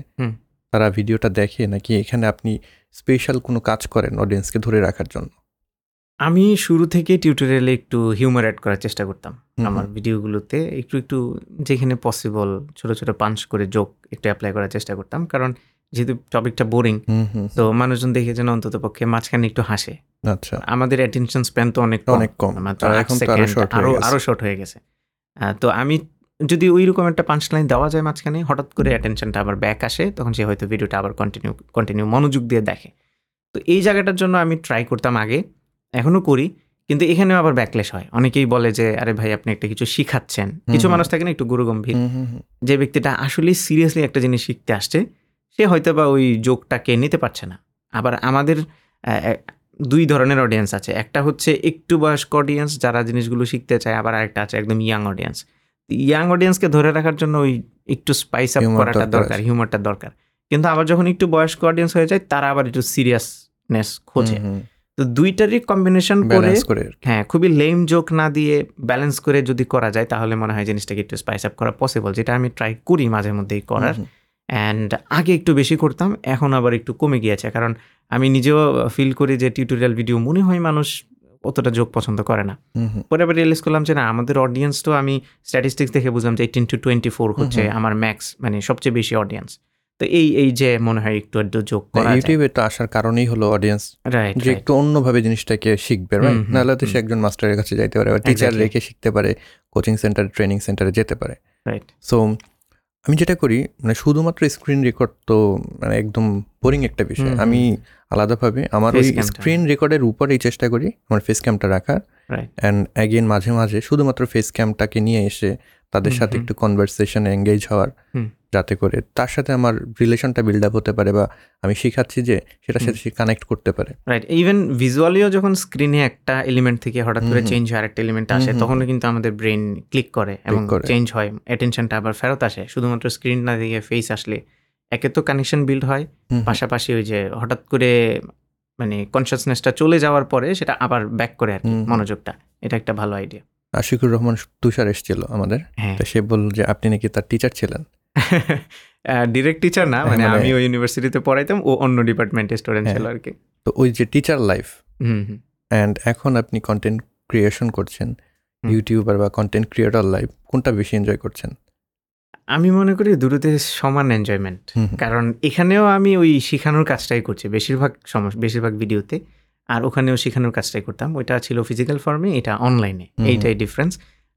তারা ভিডিওটা দেখে, নাকি এখানে আপনি স্পেশাল কোনো কাজ করেন অডিয়েন্সকে ধরে রাখার জন্য? আমি শুরু থেকে টিউটোরিয়ালে একটু হিউমার অ্যাড করার চেষ্টা করতাম আমার ভিডিওগুলোতে, একটু একটু যেখানে পসিবল ছোটো ছোটো পাঞ্চ করে জোক একটু অ্যাপ্লাই করার চেষ্টা করতাম, কারণ যেহেতু টপিকটা বোরিং তো মানুষজন দেখে যেন অন্তত পক্ষে মাঝখানে একটু হাসে। আচ্ছা, আমাদের অ্যাটেনশন স্প্যান তো অনেক অনেক কম, আরও আরও শর্ট হয়ে গেছে। তো আমি যদি ওই রকম একটা পাঞ্চ লাইন দেওয়া যায় মাঝখানে, হঠাৎ করে অ্যাটেনশনটা আবার ব্যাক আসে, তখন সে হয়তো ভিডিওটা আবার কন্টিনিউ কন্টিনিউ মনোযোগ দিয়ে দেখে। তো এই জায়গাটার জন্য আমি ট্রাই করতাম আগে, এখনও করি, কিন্তু এখানেও আবার ব্যাকলেশ হয়। অনেকেই বলে যে আরে ভাই আপনি একটা কিছু শিখাচ্ছেন। কিছু মানুষ থাকে না একটু গুরুগম্ভীর, যে ব্যক্তিটা আসলে সিরিয়াসলি একটা জিনিস শিখতে আসছে সে হয়তো বা ওই জোকটাকে নিতে পারছে না। আবার আমাদের দুই ধরনের অডিয়েন্স আছে, একটা হচ্ছে একটু বয়স্ক অডিয়েন্স যারা জিনিসগুলো শিখতে চায়, আবার আরেকটা আছে একদম ইয়াং অডিয়েন্স। ইয়াং অডিয়েন্সকে ধরে রাখার জন্য ওই একটু স্পাইস আপ করাটা দরকার, হিউমারটা দরকার, কিন্তু আবার যখন একটু বয়স্ক অডিয়েন্স হয়ে যায় তারা আবার একটু সিরিয়াসনেস খোঁজে। তো দুইটারই কম্বিনেশন করে, হ্যাঁ, খুবই লেম জোক না দিয়ে ব্যালেন্স করে যদি করা যায় তাহলে মনে হয় জিনিসটাকে একটু স্পাইস আপ করা পসিবল, যেটা আমি ট্রাই করি মাঝে মধ্যেই করার। অ্যান্ড আগে একটু বেশি করতাম, এখন আবার একটু কমে গিয়েছে, কারণ আমি নিজেও ফিল করি যে টিউটোরিয়াল ভিডিও মনে হয় মানুষ অতটা জোক পছন্দ করে না। পরে আবার রিয়েলাইজ করলাম যে না, আমাদের অডিয়েন্স তো আমি স্ট্যাটিস্টিক্স দেখে বুঝলাম যে এইটিন টু টোয়েন্টি ফোর হচ্ছে আমার ম্যাক্স, মানে সবচেয়ে বেশি অডিয়েন্স। তো এই এই যে মনে হয় একটু একটু যোগ করা, ইউটিউবে তো আসার কারণেই হলো অডিয়েন্স, রাইট, যে একটু অন্যভাবে জিনিসটাকে শিখবে, রাইট? নাহলে তো সে একজন মাস্টারের কাছে যাইতে পারে বা টিচার রেখে শিখতে পারে, কোচিং সেন্টার, ট্রেনিং সেন্টারে যেতে পারে, রাইট? সো আমি যেটা করি, মানে শুধুমাত্র স্ক্রিন রেকর্ড তো মানে একদম বোরিং একটা বিষয়। আমি আলাদাভাবে আমার ওই স্ক্রিন রেকর্ডের উপরেই চেষ্টা করি আমার ফেস ক্যামটা রাখার, অ্যান্ড অ্যাগেন মাঝে মাঝে শুধুমাত্র ফেস ক্যামটাকে নিয়ে এসে তাদের সাথে একটু কনভারসেশনে এঙ্গেজ হওয়ার, যাতে করে তার সাথে আমার রিলেশনটা বিল্ড আপ হতে পারে বা আমি শিখাচ্ছি যে সেটার সাথে সে কানেক্ট করতে পারে, রাইট? ইভেন ভিজুয়ালিও যখন স্ক্রিনে একটা এলিমেন্ট থেকে হঠাৎ করে চেঞ্জ হয় আরেকটা এলিমেন্ট আসে, তখনও কিন্তু আমাদের ব্রেন ক্লিক করে এবং চেঞ্জ হয়, অ্যাটেনশনটা আবার ফেরত আসে। শুধুমাত্র স্ক্রিন না দেখে ফেস আসলে একে তো কানেকশন বিল্ড হয়, পাশাপাশি ওই যে হঠাৎ করে মানে কনসিয়াসনেসটা চলে যাওয়ার পরে সেটা আবার ব্যাক করে আর কি মনোযোগটা, এটা একটা ভালো আইডিয়া। আশিকুর রহমান তুষার এসেছিল আমাদের, তো সে বলল যে আপনি নাকি তার টিচার ছিলেন। ডিরেক্ট টিচার না, মানে আমি ওই ইউনিভার্সিটিতে পড়াইতাম, ও অন্য ডিপার্টমেন্টের স্টুডেন্ট ছিল আর কি। তো ওই যে টিচার লাইফ, অ্যান্ড এখন আপনি কন্টেন্ট ক্রিয়েশন করছেন, ইউটিউবার বা কন্টেন্ট ক্রিয়েটর লাইফ, কোনটা বেশি এনজয় করছেন? আমি মনে করি দুটোতে সমান এনজয়মেন্ট, কারণ এখানেও আমি ওই শেখানোর কাজটাই করছি বেশিরভাগ সমস্যা, বেশিরভাগ ভিডিওতে, আর ওখানেও শেখানোর কাজটাই করতাম। ওইটা ছিল ফিজিক্যাল ফর্মে, এটা অনলাইনে, এইটাই ডিফারেন্স।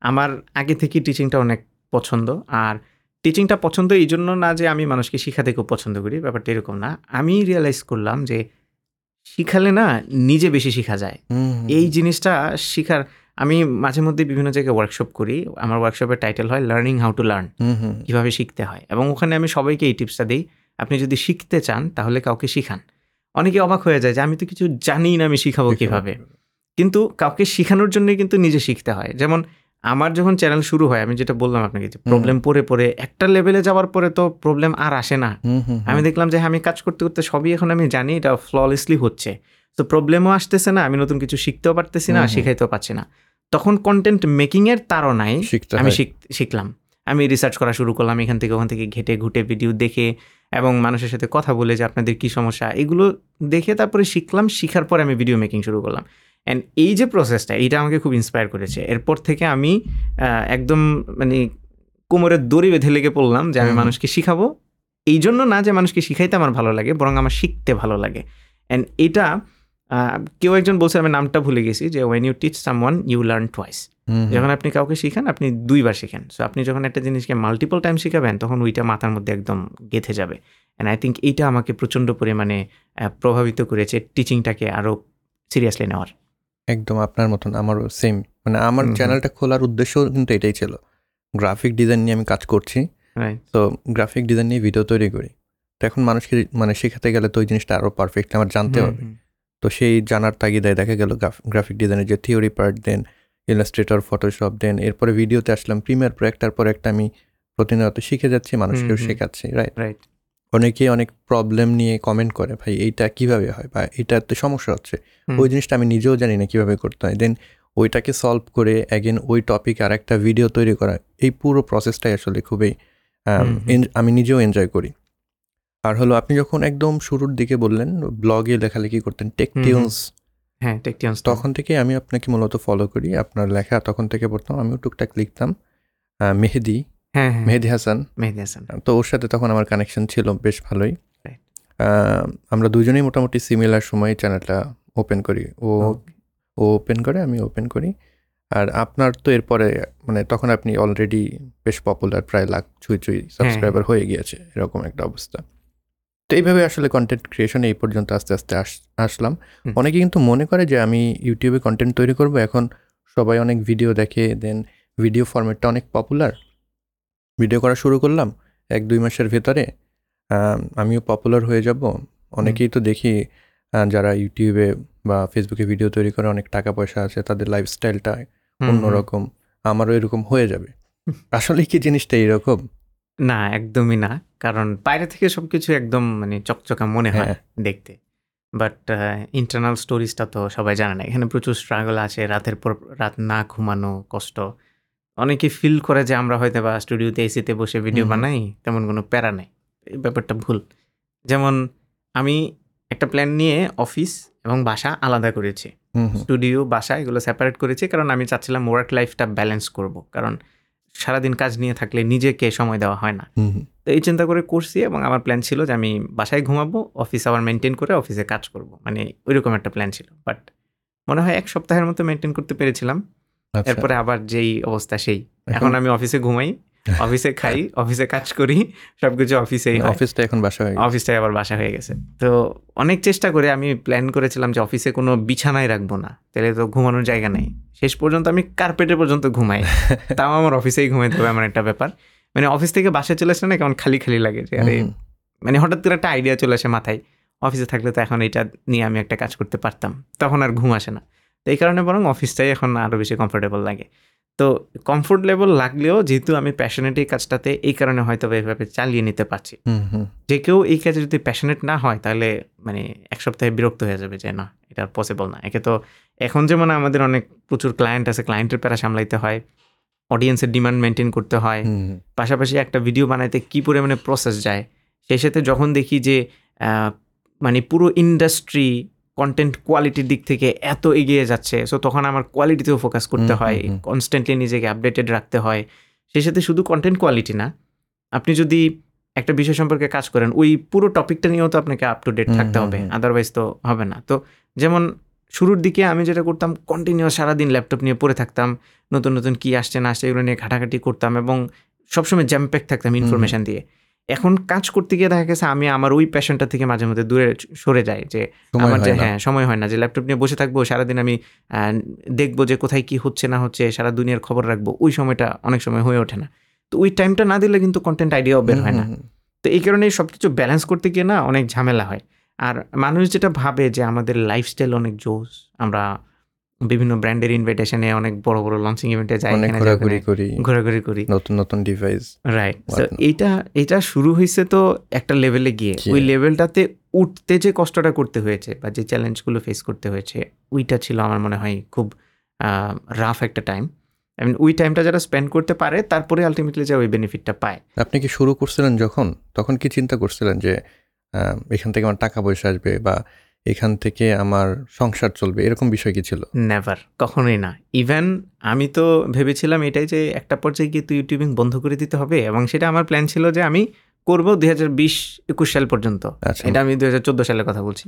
আমার আগে থেকেই টিচিংটা অনেক পছন্দ, আর টিচিংটা পছন্দ এই জন্য না যে আমি মানুষকে শিখাতে খুব পছন্দ করি, ব্যাপারটা এরকম না। আমি রিয়েলাইজ করলাম যে শিখালে না নিজে বেশি শেখা যায়, এই জিনিসটা শেখার। আমি মাঝে মধ্যে বিভিন্ন জায়গায় ওয়ার্কশপ করি, আমার ওয়ার্কশপের টাইটেল হয় লার্নিং হাউ টু লার্ন, কীভাবে শিখতে হয়, এবং ওখানে আমি সবাইকে এই টিপসটা দিই, আপনি যদি শিখতে চান তাহলে কাউকে শিখান। অনেকে অবাক হয়ে যায় যে আমি তো কিছু জানি না, আমি শিখাবো কীভাবে, কিন্তু কাউকে শেখানোর জন্যই কিন্তু নিজে শিখতে হয়। যেমন আমার যখন চ্যানেল শুরু হয়, আমি যেটা বললাম আপনাকে, যে প্রবলেম পড়ে পড়ে একটা লেভেলে যাওয়ার পরে তো প্রবলেম আর আসে না। আমি দেখলাম যে আমি কাজ করতে করতে সবই এখন আমি জানি, এটা ফ্ললেসলি হচ্ছে, তো প্রবলেমও আসতেছে না, আমি নতুন কিছু শিখতেও পারতেছি না, শিখাইতেও পারছি না। তখন কন্টেন্ট মেকিংয়ের তারও নাই, আমি শিখলাম, আমি রিসার্চ করা শুরু করলাম, এখান থেকে ওখান থেকে ঘেঁটে ঘুটে ভিডিও দেখে এবং মানুষের সাথে কথা বলে যে আপনাদের কী সমস্যা, এগুলো দেখে তারপরে শিখলাম। শিখার পরে আমি ভিডিও মেকিং শুরু করলাম, অ্যান্ড এই যে প্রসেসটা, এইটা আমাকে খুব ইন্সপায়ার করেছে। এরপর থেকে আমি একদম মানে কোমরের দড়ি বেঁধে লেগে পড়লাম যে আমি মানুষকে শিখাবো, এই জন্য না যে মানুষকে শিখাইতে আমার ভালো লাগে, বরং আমার শিখতে ভালো লাগে। অ্যান্ড এটা কেউ একজন বলছে, আমি নামটা ভুলে গেছি, যে when you teach someone you learn twice, যখন আপনি কাউকে শিখান আপনি দুইবার শিখেন। সো আপনি যখন একটা জিনিসকে মাল্টিপল টাইম শিখাবেন তখন ওইটা মাথার মধ্যে একদম গেঁথে যাবে। অ্যান্ড আই থিঙ্ক এইটা আমাকে প্রচণ্ড পরিমাণে প্রভাবিত করেছে টিচিংটাকে আরও সিরিয়াসলি নেওয়ার। একদম আপনার মতন, আমারও সেম। মানে আমার চ্যানেলটা খোলার উদ্দেশ্য কিন্তু এটাই ছিল, গ্রাফিক ডিজাইন নিয়ে আমি কাজ করছি, তো গ্রাফিক ডিজাইন নিয়ে ভিডিও তৈরি করি। তো এখন মানুষকে মানে শেখাতে গেলে তো ওই জিনিসটা আরও পারফেক্ট আমার জানতে হবে। তো সেই জানার তাগিদায় দেখা গেল গ্রাফিক ডিজাইনের যে theory part, then Illustrator, ফটোশপ, then এরপরে ভিডিওতে আসলাম প্রিমিয়ার প্রো। একটার পর একটা আমি প্রতিনিয়ত শিখে যাচ্ছি, মানুষকেও শেখাচ্ছি। রাইট রাইট অনেকে অনেক প্রবলেম নিয়ে কমেন্ট করে, ভাই এইটা কিভাবে হয় বা এইটাতে সমস্যা হচ্ছে, ওই জিনিসটা আমি নিজেও জানি না কীভাবে করতে হয়। দেন ওইটাকে সলভ করে অ্যাগেন ওই টপিক আর একটা ভিডিও তৈরি করা, এই পুরো প্রসেসটাই আসলে খুবই আমি নিজেও এনজয় করি। আর হলো আপনি যখন একদম শুরুর দিকে বললেন ব্লগে লেখালেখি করতেন, টেকটিউন্স, হ্যাঁ টেকটিউন্স, তখন থেকে আমি আপনাকে মূলত ফলো করি, আপনার লেখা তখন থেকে পড়তাম, আমিও টুকটাক লিখতাম। মেহেদি, হ্যাঁ মেহেদি হাসান, মেহেদি হাসান, তো ওর সাথে তখন আমার কানেকশন ছিল বেশ ভালোই। আমরা দুজনেই মোটামুটি সিমিলার সময়ে চ্যানেলটা ওপেন করি, ও ও ওপেন করে আমি ওপেন করি। আর আপনার তো এরপরে মানে তখন আপনি অলরেডি বেশ পপুলার, প্রায় লাখ ছুঁই ছুঁই সাবস্ক্রাইবার হয়ে গিয়েছে, এরকম একটা অবস্থা। তো এইভাবে আসলে কন্টেন্ট ক্রিয়েশন এই পর্যন্ত আস্তে আস্তে আসলাম। অনেকে কিন্তু মনে করে যে আমি ইউটিউবে কন্টেন্ট তৈরি করব, এখন সবাই অনেক ভিডিও দেখে, দেন ভিডিও ফরম্যাটটা অনেক পপুলার, ভিডিও করা শুরু করলাম, এক দুই মাসের ভেতরে আমিও পপুলার হয়ে যাব। অনেকেই তো দেখি যারা ইউটিউবে বা ফেসবুকে ভিডিও তৈরি করে অনেক টাকা পয়সা আছে, তাদের লাইফস্টাইলটা অন্যরকম, আমারও এরকম হয়ে যাবে। আসলে কি জিনিসটা এরকম? না, একদমই না। কারণ বাইরে থেকে সব কিছু একদম মানে চকচকা মনে হয় দেখতে, বাট ইন্টারনাল স্টোরিজটা তো সবাই জানে না। এখানে প্রচুর স্ট্রাগল আছে, রাতের পর রাত না ঘুমানো, কষ্ট। অনেকে ফিল করে যে আমরা হয়তো বা স্টুডিওতে এসিতে বসে ভিডিও বানাই, তেমন কোনো প্যারা নেই। এই ব্যাপারটা ভুল। যেমন আমি একটা প্ল্যান নিয়ে অফিস এবং বাসা আলাদা করেছি, স্টুডিও বাসা এগুলো সেপারেট করেছি, কারণ আমি চাচ্ছিলাম ওয়ার্ক লাইফটা ব্যালেন্স করব। কারণ সারাদিন কাজ নিয়ে থাকলে নিজেকে সময় দেওয়া হয় না। তো এই চিন্তা করে করছি, এবং আমার প্ল্যান ছিল যে আমি বাসায় ঘুমাবো, অফিস আবার মেনটেন করে অফিসে কাজ করব, মানে ওইরকম একটা প্ল্যান ছিল। বাট মনে হয় এক সপ্তাহের মতো মেনটেন করতে পেরেছিলাম, এরপরে আবার যেই অবস্থা সেই। এখন আমি অফিসে ঘুমাই, অফিসে খাই, অফিসে কাজ করি, সবকিছু অফিসেই। অফিসটা এখন বাসা হয়ে গেছে, অফিসটাই আবার বাসা হয়ে গেছে। তো অনেক চেষ্টা করে আমি প্ল্যান করেছিলাম যে অফিসে কোনো বিছানায় রাখবো না, তাহলে তো ঘুমানোর জায়গা নেই। শেষ পর্যন্ত আমি কার্পেটে পর্যন্ত ঘুমাই, তাও আমার অফিসেই ঘুমাইতে হবে, এমন একটা ব্যাপার। মানে অফিস থেকে বাসায় চলে আসলে না কেমন খালি খালি লাগে, যে আরে মানে হঠাৎ করে একটা আইডিয়া চলে আসে মাথায়, অফিসে থাকলে তো এখন এটা নিয়ে আমি একটা কাজ করতে পারতাম, তখন আর ঘুম আসে না। তো এই কারণে বরং অফিসটাই এখন আরও বেশি কমফোর্টেবল লাগে। তো কমফোর্ট লেভেল লাগলেও যেহেতু আমি প্যাশনেট এই কাজটাতে, এই কারণে হয়তো এইভাবে চালিয়ে নিতে পারছি। যে কেউ এই কাজে যদি প্যাশনেট না হয় তাহলে মানে এক সপ্তাহে বিরক্ত হয়ে যাবে যে না, এটা পসিবল না। একে তো এখন যেমন আমাদের অনেক প্রচুর ক্লায়েন্ট আছে, ক্লায়েন্টের প্যারা সামলাইতে হয়, অডিয়েন্সের ডিমান্ড মেনটেন করতে হয়, পাশাপাশি একটা ভিডিও বানাইতে কী পরিমাণে প্রসেস যায়। সেই সাথে যখন দেখি যে মানে পুরো ইন্ডাস্ট্রি কন্টেন্ট কোয়ালিটির দিক থেকে এত এগিয়ে যাচ্ছে, সো তখন আমার কোয়ালিটিতেও ফোকাস করতে হয়, কনস্ট্যান্টলি নিজেকে আপডেটেড রাখতে হয়। সেই সাথে শুধু কন্টেন্ট কোয়ালিটি না, আপনি যদি একটা বিষয় সম্পর্কে কাজ করেন, ওই পুরো টপিকটা নিয়েও তো আপনাকে আপ টু ডেট থাকতে হবে, আদারওয়াইজ তো হবে না। তো যেমন শুরুর দিকে আমি যেটা করতাম, কন্টিনিউয়াস সারাদিন ল্যাপটপ নিয়ে পড়ে থাকতাম, নতুন নতুন কী আসছে না আসছে এগুলো নিয়ে ঘাটাঘাটি করতাম, এবং সবসময় জ্যাম্প্যাক থাকতাম ইনফরমেশান দিয়ে। এখন কাজ করতে গিয়ে দেখা গেছে আমি আমার ওই প্যাশনটা থেকে মাঝে মধ্যে দূরে সরে যাই, যে আমার যে হ্যাঁ সময় হয় না যে ল্যাপটপ নিয়ে বসে থাকবো সারাদিন, আমি দেখবো যে কোথায় কি হচ্ছে না হচ্ছে, সারা দুনিয়ার খবর রাখবো, ওই সময়টা অনেক সময় হয়ে ওঠে না। তো ওই টাইমটা না দিলে কিন্তু কন্টেন্ট আইডিয়াও বের হয় না। তো এই কারণে সব কিছু ব্যালেন্স করতে গিয়ে না অনেক ঝামেলা হয়। আর মানুষ যেটা ভাবে যে আমাদের লাইফস্টাইল অনেক জোস, আমরা বিভিন্ন ব্র্যান্ডের ইনভাইটেশনে অনেক বড় বড় লঞ্চিং ইভেন্টে যাই, ঘোরাঘুরি করি, নতুন নতুন ডিভাইস, রাইট। এইটা এটা শুরু হয়েছে তো একটা লেভেলে গিয়ে, ওই লেভেলটাতে উঠতে যে কষ্টটা করতে হয়েছে বা যে চ্যালেঞ্জগুলো ফেস করতে হয়েছে, ওইটা ছিল আমার মনে হয় খুব রাফ একটা টাইম। আই মিন ওই টাইমটা যারা স্পেন্ড করতে পারে তারপরে আলটিমেটলি যে ওই বেনিফিটটা পায়। আপনি কি শুরু করছিলেন যখন, তখন কি চিন্তা করছিলেন যে এখান থেকে আমার টাকা পয়সা আসবে বা এখান থেকে আমার সংসার চলবে, এরকম বিষয় কি ছিল? নেভার, কখনোই না। ইভেন আমি তো ভেবেছিলাম এটাই যে একটা পর্যায়ে গিয়ে তো ইউটিউবিং বন্ধ করে দিতে হবে, এবং সেটা আমার প্ল্যান ছিল যে আমি করব দুই হাজার বিশ একুশ সাল পর্যন্ত। এটা আমি দুই হাজার চোদ্দো সালের কথা বলছি,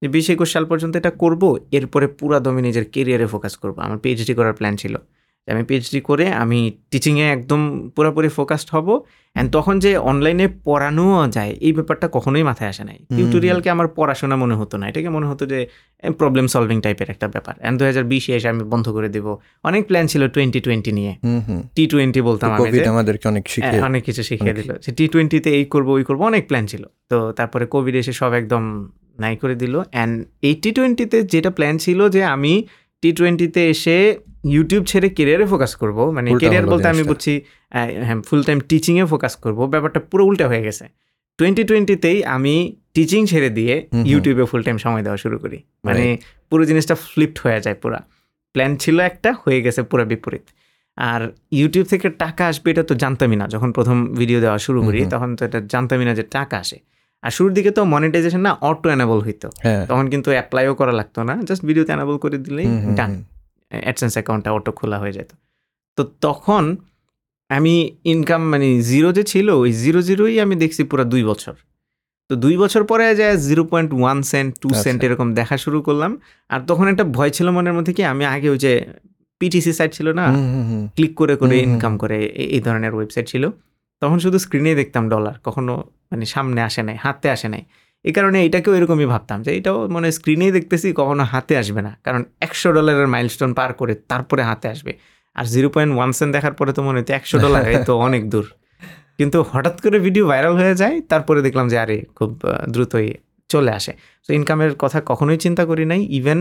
যে বিশ একুশ সাল পর্যন্ত এটা করব, এরপরে পুরা দমে নিজের কেরিয়ারে ফোকাস করব। আমার পিএইচডি করার প্ল্যান ছিল, আমি পিএইচডি করে আমি টিচিংয়ে একদম পুরোপুরি ফোকাসড হব, অ্যান্ড তখন যে অনলাইনে পড়ানোও যায় এই ব্যাপারটা কখনোই মাথায় আসে নাই। টিউটোরিয়ালকে আমার পড়াশোনা মনে হতো না, এটাকে মনে হতো যে প্রবলেম সলভিং টাইপের একটা ব্যাপার। অ্যান্ড দু হাজার বিশে এসে আমি বন্ধ করে দেবো। অনেক প্ল্যান ছিল টোয়েন্টি টোয়েন্টি নিয়ে, টি টোয়েন্টি বলতাম আমাদেরকে, অনেক অনেক কিছু শিখিয়ে দিল। টি টোয়েন্টিতে এই করবো ওই করবো, অনেক প্ল্যান ছিল। তো তারপরে কোভিড এসে সব একদম নাই করে দিল। অ্যান্ড এই টি টোয়েন্টিতে যেটা প্ল্যান ছিল যে আমি টি টোয়েন্টিতে এসে ইউটিউব ছেড়ে কেরিয়ারে ফোকাস করব, মানে কেরিয়ার বলতে আমি বুঝছি হ্যাঁ ফুল টাইম টিচিংয়ে ফোকাস করব, ব্যাপারটা পুরো উল্টা হয়ে গেছে। টোয়েন্টি টোয়েন্টিতেই আমি টিচিং ছেড়ে দিয়ে ইউটিউবে ফুল টাইম সময় দেওয়া শুরু করি, মানে পুরো জিনিসটা ফ্লিপড হয়ে যায়। পুরো প্ল্যান ছিল একটা, হয়ে গেছে পুরো বিপরীত। আর ইউটিউব থেকে টাকা আসবে এটা তো জানতামই না, যখন প্রথম ভিডিও দেওয়া শুরু করি তখন তো এটা জানতামই না যে টাকা আসে। আর শুরুর দিকে তো মনিটাইজেশন না অটো অ্যানেবল হইতো, তখন কিন্তু অ্যাপ্লাইও করা লাগতো না, জাস্ট ভিডিওতে অ্যানেবল করে দিলেই ডান অ্যাডসেন্স অ্যাকাউন্টটা অটো খোলা হয়ে যেত। তো তখন আমি ইনকাম মানে জিরো যে ছিল ওই জিরো জিরোই আমি দেখছি পুরো দুই বছর। তো দুই বছর পরে যায় zero point one cent two cent এরকম দেখা শুরু করলাম। আর তখন একটা ভয় ছিল মনের মধ্যে কি আমি আগে ওই যে পিটিসি সাইট ছিল না, ক্লিক করে করে ইনকাম করে এই ধরনের ওয়েবসাইট ছিল, তখন শুধু স্ক্রিনে দেখতাম ডলার, কখনো মানে সামনে আসে নাই, হাতে আসে নাই। এই কারণে এটাকেও এরকমই ভাবতাম যে এটাও মানে স্ক্রিনেই দেখতেছি, কখনো হাতে আসবে না, কারণ একশো ডলারের মাইলস্টোন পার করে তারপরে হাতে আসবে। আর জিরো পয়েন্ট ওয়ান সেন্ট দেখার পরে তো মনে হতো একশো ডলার তো অনেক দূর, কিন্তু হঠাৎ করে ভিডিও ভাইরাল হয়ে যায়, তারপরে দেখলাম যে আরে খুব দ্রুতই চলে আসে। তো ইনকামের কথা কখনোই চিন্তা করি নাই। ইভেন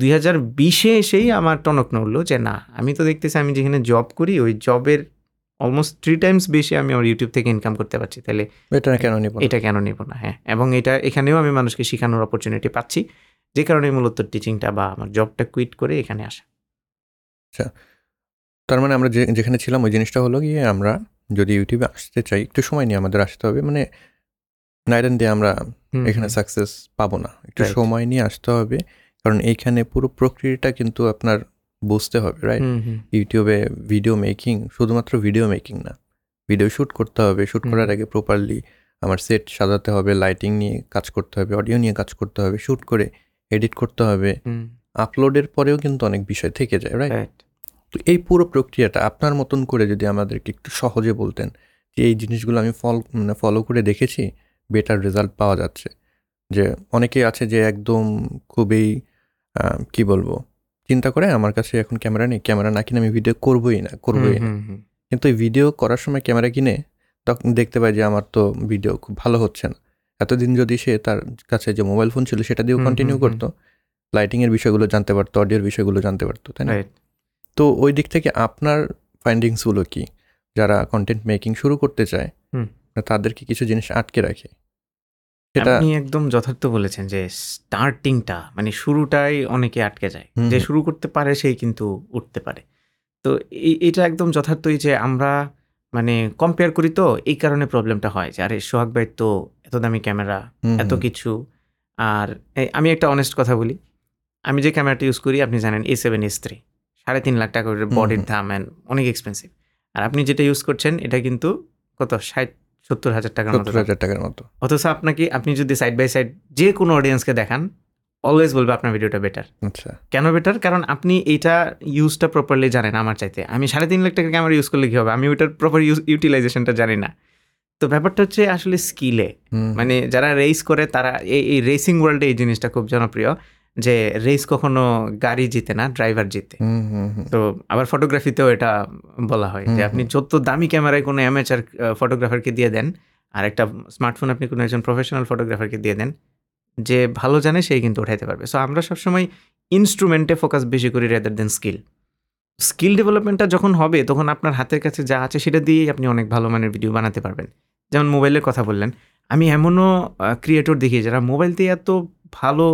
দুই হাজার বিশে এসেই আমার টনক নড়লো যে না, আমি তো দেখতেছি আমি যেখানে জব করি ওই জবের অলমোস্ট থ্রি টাইমস বেশি আমি আমার ইউটিউব থেকে ইনকাম করতে পারছি, তাহলে এটা কেন নিব এটা কেন নিব না। হ্যাঁ, এবং এটা এখানেও আমি মানুষকে শেখানোর অপরচুনিটি পাচ্ছি, যে কারণে মূলত টিচিংটা বা আমার জবটা কুইট করে এখানে আসা। আচ্ছা, তার মানে আমরা যে যেখানে ছিলাম ওই জিনিসটা হলো গিয়ে আমরা যদি ইউটিউবে আসতে চাই একটু সময় নিয়ে আমাদের আসতে হবে, মানে নাইট অ্যান্ড ডে আমরা এখানে সাকসেস পাবো না, একটু সময় নিয়ে আসতে হবে, কারণ এইখানে পুরো প্রক্রিয়াটা কিন্তু আপনার বুঝতে হবে। রাইট, ইউটিউবে ভিডিও মেকিং শুধুমাত্র ভিডিও মেকিং না, ভিডিও শ্যুট করতে হবে, শ্যুট করার আগে প্রপারলি আমার সেট সাজাতে হবে, লাইটিং নিয়ে কাজ করতে হবে, অডিও নিয়ে কাজ করতে হবে, শ্যুট করে এডিট করতে হবে, আপলোডের পরেও কিন্তু অনেক বিষয় থেকে যায়। রাইট, তো এই পুরো প্রক্রিয়াটা আপনার মতন করে যদি আমাদেরকে একটু সহজে বলতেন যে এই জিনিসগুলো আমি ফল মানে ফলো করে দেখেছি বেটার রেজাল্ট পাওয়া যাচ্ছে। যে অনেকেই আছে যে একদম খুবই কি বলবো চিন্তা করে আমার কাছে এখন ক্যামেরা নেই, ক্যামেরা না কিনে আমি ভিডিও করবোই না করবোই না কিন্তু এই ভিডিও করার সময় ক্যামেরা কিনে তখন দেখতে পাই যে আমার তো ভিডিও খুব ভালো হচ্ছে না। এতদিন যদি সে তার কাছে যে মোবাইল ফোন ছিল সেটা দিয়েও কন্টিনিউ করতো, লাইটিংয়ের বিষয়গুলো জানতে পারতো, অডিওর বিষয়গুলো জানতে পারতো, তাই না? তো ওই দিক থেকে আপনার ফাইন্ডিংসগুলো কি, যারা কন্টেন্ট মেকিং শুরু করতে চায় তাদেরকে কিছু জিনিস আটকে রাখে? আপনি একদম যথার্থ বলেছেন যে স্টার্টিংটা মানে শুরুটাই অনেকে আটকে যায়, যে শুরু করতে পারে সেই কিন্তু উঠতে পারে। তো এটা একদম যথার্থই যে আমরা মানে কম্পেয়ার করি, তো এই কারণে প্রবলেমটা হয় যে আরে সোহাগ ভাই তো এত দামি ক্যামেরা, এত কিছু। আর আমি একটা অনেস্ট কথা বলি, আমি যে ক্যামেরাটা ইউজ করি আপনি জানেন এ সেভেন এস থ্রি, সাড়ে তিন লাখ টাকা বডির দাম, অ্যান্ড অনেক এক্সপেন্সিভ। আর আপনি যেটা ইউজ করছেন এটা কিন্তু কত ষাট সত্তর হাজার টাকার টাকার মতো, অথচ আপনাকে আপনি যদি সাইড বাই সাইড যে কোনো অডিয়েন্সকে দেখান অলওয়েজ বলবে আপনার ভিডিওটা বেটার। আচ্ছা, কেন বেটার? কারণ আপনি এইটা ইউজটা প্রপারলি জানেন। আমার চাইতে আমি সাড়ে তিন লাখ টাকা ক্যামেরা ইউজ করলে কী হবে, আমি ওইটার প্রপার ইউজ ইউটিলাইজেশনটা জানি না। তো ব্যাপারটা হচ্ছে আসলে স্কিলে, মানে যারা রেস করে তারা এই এই রেসিং ওয়ার্ল্ডে এই জিনিসটা খুব জনপ্রিয় যে রেস কখনো গাড়ি জিতে না, ড্রাইভার জিতে। তো আবার ফটোগ্রাফিতেও এটা বলা হয় যে আপনি যত দামি ক্যামেরায় কোনো অ্যামেচার ফটোগ্রাফারকে দিয়ে দেন আর একটা স্মার্টফোন আপনি কোনো একজন প্রফেশনাল ফটোগ্রাফারকে দিয়ে দেন, যে ভালো জানে সেই কিন্তু উঠাইতে পারবে। সো আমরা সবসময় ইনস্ট্রুমেন্টে ফোকাস বেশি করি রেদার দেন স্কিল। স্কিল ডেভেলপমেন্টটা যখন হবে তখন আপনার হাতের কাছে যা আছে সেটা দিয়েই আপনি অনেক ভালো মানের ভিডিও বানাতে পারবেন। যেমন মোবাইলের কথা বললেন, আমি এমনও ক্রিয়েটর দেখি যারা মোবাইল দিয়ে এত ভালো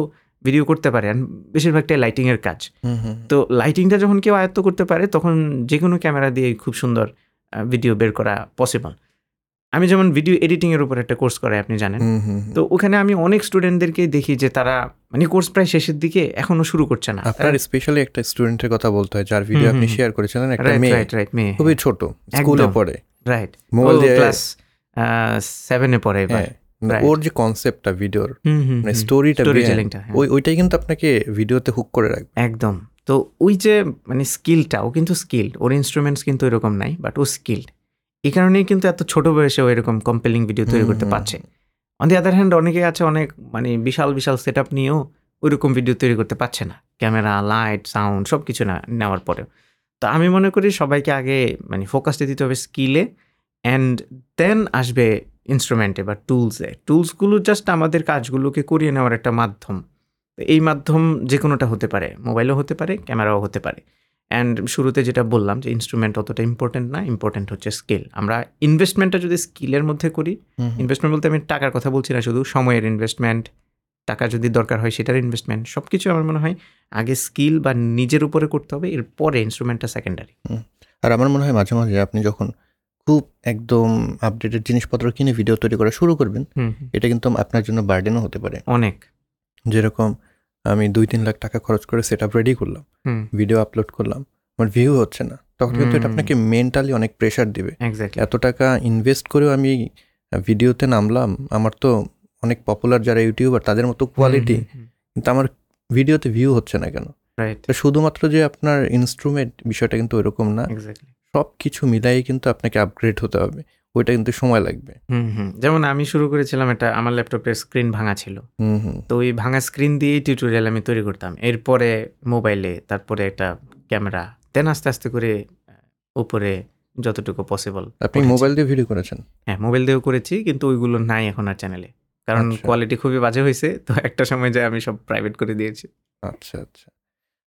ভিডিও করতে পারে, বেশিরভাগটাই লাইটিংয়ের কাজ। তো লাইটিংটা যখন কেউ আয়ত্ত করতে পারে তখন যে কোনো ক্যামেরা দিয়ে খুব সুন্দর ভিডিও বের করা পসিবল। আমি যেমন ভিডিও এডিটিংয়ের উপর একটা কোর্স করাই আপনি জানেন, তো ওখানে আমি অনেক স্টুডেন্টদেরকে দেখি যে তারা মানে কোর্স প্রায় শেষের দিকে এখনো শুরু করছে না। আপনার স্পেশালি একটা স্টুডেন্টের কথা বলতে হয় যার ভিডিও আপনি শেয়ার করেছিলেন, একটা মেয়ে, খুবই ছোট, স্কুলে পড়ে, রাইট, মোবাইল দিয়ে ক্লাস সেভেনে পড়ে। এবার ওর যে কনসেপ্টটা ভিডিওর মানে স্টোরিটা, ওইটাই কিন্তু আপনাকে ভিডিওতে হুক করে রাখবে একদম। তো ওই যে মানে স্কিলটা, ও কিন্তু স্কিল্ড, ওর ইনস্ট্রুমেন্টস কিন্তু এরকম নাই, বাট ও স্কিল্ড, এই কারণেই কিন্তু এত ছোটো বয়সে ও এরকম কম্পেলিং ভিডিও তৈরি করতে পারছে। অন দি আদার হ্যান্ড অনেকে আছে অনেক মানে বিশাল বিশাল সেট আপ নিয়েও ওইরকম ভিডিও তৈরি করতে পারছে না, ক্যামেরা, লাইট, সাউন্ড সব কিছু না নেওয়ার পরেও। তো আমি মনে করি সবাইকে আগে মানে ফোকাসটা দিতে হবে স্কিলে, অ্যান্ড দেন আসবে ইনস্ট্রুমেন্টে বা টুলসে। টুলসগুলো জাস্ট আমাদের কাজগুলোকে করিয়ে নেওয়ার একটা মাধ্যম। তো এই মাধ্যম যে কোনোটা হতে পারে, মোবাইলও হতে পারে, ক্যামেরাও হতে পারে। অ্যান্ড শুরুতে যেটা বললাম যে ইনস্ট্রুমেন্ট অতটা ইম্পর্টেন্ট না, ইম্পর্টেন্ট হচ্ছে স্কিল। আমরা ইনভেস্টমেন্টটা যদি স্কিলের মধ্যে করি, ইনভেস্টমেন্ট বলতে আমি টাকার কথা বলছি না, শুধু সময়ের ইনভেস্টমেন্ট, টাকা যদি দরকার হয় সেটার ইনভেস্টমেন্ট, সব কিছু আমার মনে হয় আগে স্কিল বা নিজের উপরে করতে হবে, এরপরে ইনস্ট্রুমেন্টটা সেকেন্ডারি। আর আমার মনে হয় মাঝে মাঝে আপনি যখন খুব একদম আপডেটেড জিনিসপত্র কিনে ভিডিও তৈরি করা শুরু করবেন, এটা কিন্তু আপনার জন্য বার্ডেনও হতে পারে অনেক। যেরকম আমি দুই তিন লাখ টাকা খরচ করে সেট আপ রেডি করলাম, ভিডিও আপলোড করলাম, আমার ভিউ হচ্ছে না, তখন কিন্তু এটা আপনাকে মেন্টালি অনেক প্রেশার দিবে। এত টাকা ইনভেস্ট করেও আমি ভিডিওতে নামলাম, আমার তো অনেক পপুলার যারা ইউটিউবার তাদের মতো কোয়ালিটি, কিন্তু আমার ভিডিওতে ভিউ হচ্ছে না কেন? শুধুমাত্র যে আপনার ইনস্ট্রুমেন্ট, বিষয়টা কিন্তু ওইরকম না। সব কিছু মিলাই কিন্তু আপনাকে আপগ্রেড হতে হবে, ওইটা কিন্তু সময় লাগবে। হুম হুম যেমন আমি শুরু করেছিলাম, এটা আমার ল্যাপটপের স্ক্রিন ভাঙা ছিল, তো ওই ভাঙা স্ক্রিন দিয়েই টিউটোরিয়াল আমি তৈরি করতাম, এরপরে মোবাইলে, তারপরে একটা ক্যামেরা, দেন আস্তে আস্তে করে উপরে যতটুকু পসিবল। আপনি মোবাইল দিয়ে ভিডিও করেছেন? হ্যাঁ, মোবাইল দিয়েও করেছি, কিন্তু ওইগুলো নাই এখন আর চ্যানেলে, কারণ কোয়ালিটি খুবই বাজে হয়েছে। তো একটা সময় যায় আমি সব প্রাইভেট করে দিয়েছি। আচ্ছা আচ্ছা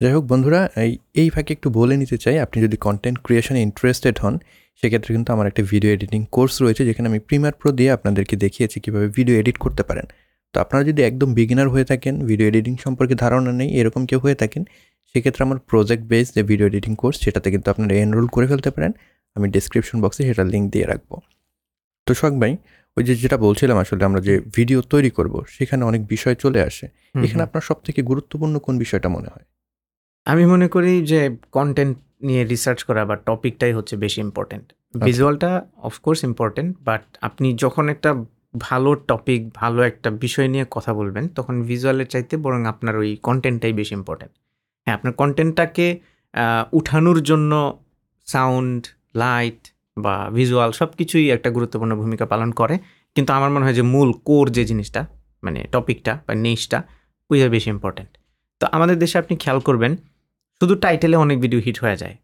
যাই হোক বন্ধুরা, এই এই ফাঁকে একটু বলে নিতে চাই, আপনি যদি কন্টেন্ট ক্রিয়েশনে ইন্টারেস্টেড হন, সেক্ষেত্রে কিন্তু আমার একটা ভিডিও এডিটিং কোর্স রয়েছে, যেখানে আমি প্রিমিয়ার প্রো দিয়ে আপনাদেরকে দেখিয়েছি কীভাবে ভিডিও এডিট করতে পারেন। তো আপনারা যদি একদম বিগিনার হয়ে থাকেন, ভিডিও এডিটিং সম্পর্কে ধারণা নেই এরকম কেউ হয়ে থাকেন, সেক্ষেত্রে আমার প্রজেক্ট বেস যে ভিডিও এডিটিং কোর্স, সেটাতে কিন্তু আপনারা এনরোল করে ফেলতে পারেন। আমি ডিসক্রিপশন বক্সে সেটার লিঙ্ক দিয়ে রাখবো। তো শখ ভাই, ওই যে যেটা বলছিলাম, আসলে আমরা যে ভিডিও তৈরি করব সেখানে অনেক বিষয় চলে আসে, এখানে আপনার সব থেকে গুরুত্বপূর্ণ কোন বিষয়টা মনে হয়? আমি মনে করি যে কন্টেন্ট নিয়ে রিসার্চ করা বা টপিকটাই হচ্ছে বেশি ইম্পর্টেন্ট। ভিজুয়ালটা অফকোর্স ইম্পর্টেন্ট, বাট আপনি যখন একটা ভালো টপিক, ভালো একটা বিষয় নিয়ে কথা বলবেন, তখন ভিজুয়ালের চাইতে বরং আপনার ওই কন্টেন্টটাই বেশি ইম্পর্টেন্ট। হ্যাঁ, আপনার কন্টেন্টটাকে উঠানোর জন্য সাউন্ড, লাইট বা ভিজুয়াল সব কিছুই একটা গুরুত্বপূর্ণ ভূমিকা পালন করে, কিন্তু আমার মনে হয় যে মূল কোর যে জিনিসটা, মানে টপিকটা বা নিশটা, ওইটা বেশি ইম্পর্টেন্ট। তো আমাদের দেশে আপনি খেয়াল করবেন, শুধু টাইটেলে অনেক ভিডিও হিট হয়ে যায়,